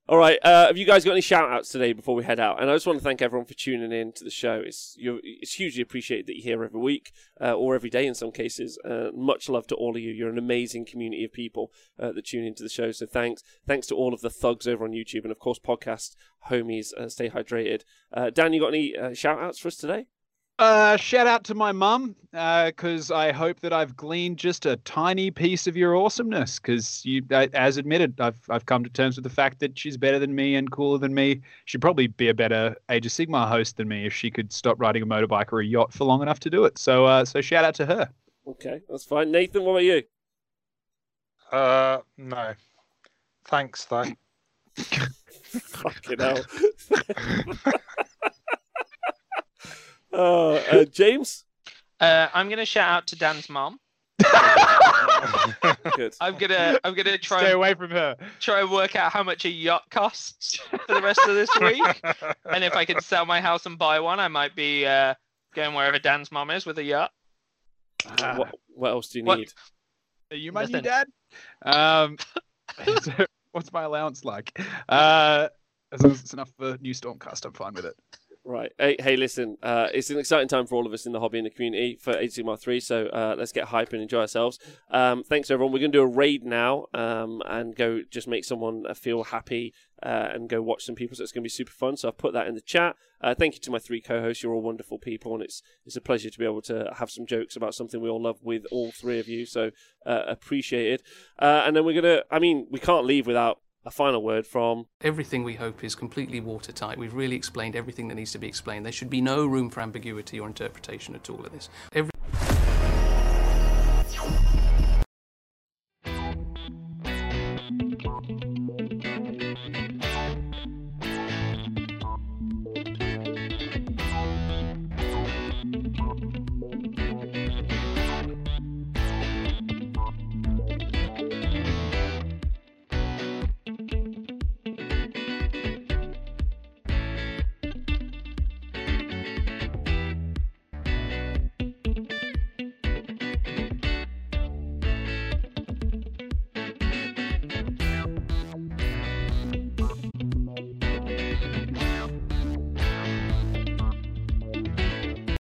All right, uh, have you guys got any shout-outs today before we head out? And I just want to thank everyone for tuning in to the show. It's you're, it's hugely appreciated that you're here every week uh, or every day in some cases. Uh, much love to all of you. You're an amazing community of people uh, that tune into the show, so thanks. Thanks to all of the thugs over on YouTube and, of course, podcast homies. Uh, stay hydrated. Uh, Dan, you got any uh, shout-outs for us today? Uh, shout out to my mum, uh, because I hope that I've gleaned just a tiny piece of your awesomeness. Because you, as admitted, I've I've come to terms with the fact that she's better than me and cooler than me. She'd probably be a better Age of Sigmar host than me if she could stop riding a motorbike or a yacht for long enough to do it. So, uh, so shout out to her. Okay, that's fine. Nathan, what about you? Uh, no, thanks though. Fucking hell. Uh, uh, James? Uh, I'm going to shout out to Dan's mom. Good. I'm gonna, I'm gonna try. Stay and, away from her. Try and work out how much a yacht costs for the rest of this week, and if I can sell my house and buy one, I might be uh, going wherever Dan's mom is with a yacht. Uh, what, what else do you what? need? Are you my Nothing. new dad? Um, so what's my allowance like? Uh, as long as it's enough for new Stormcast, I'm fine with it. Right. Hey, hey listen, uh, it's an exciting time for all of us in the hobby and the community for Age of Sigmar three, so uh, let's get hype and enjoy ourselves. Um, thanks, everyone. We're going to do a raid now um, and go just make someone feel happy uh, and go watch some people, so it's going to be super fun. So I've put that in the chat. Uh, thank you to my three co-hosts. You're all wonderful people, and it's it's a pleasure to be able to have some jokes about something we all love with all three of you, so uh, appreciate it. Uh, and then we're going to, I mean, we can't leave without a final word from... Everything we hope is completely watertight. We've really explained everything that needs to be explained. There should be no room for ambiguity or interpretation at all in this. Every...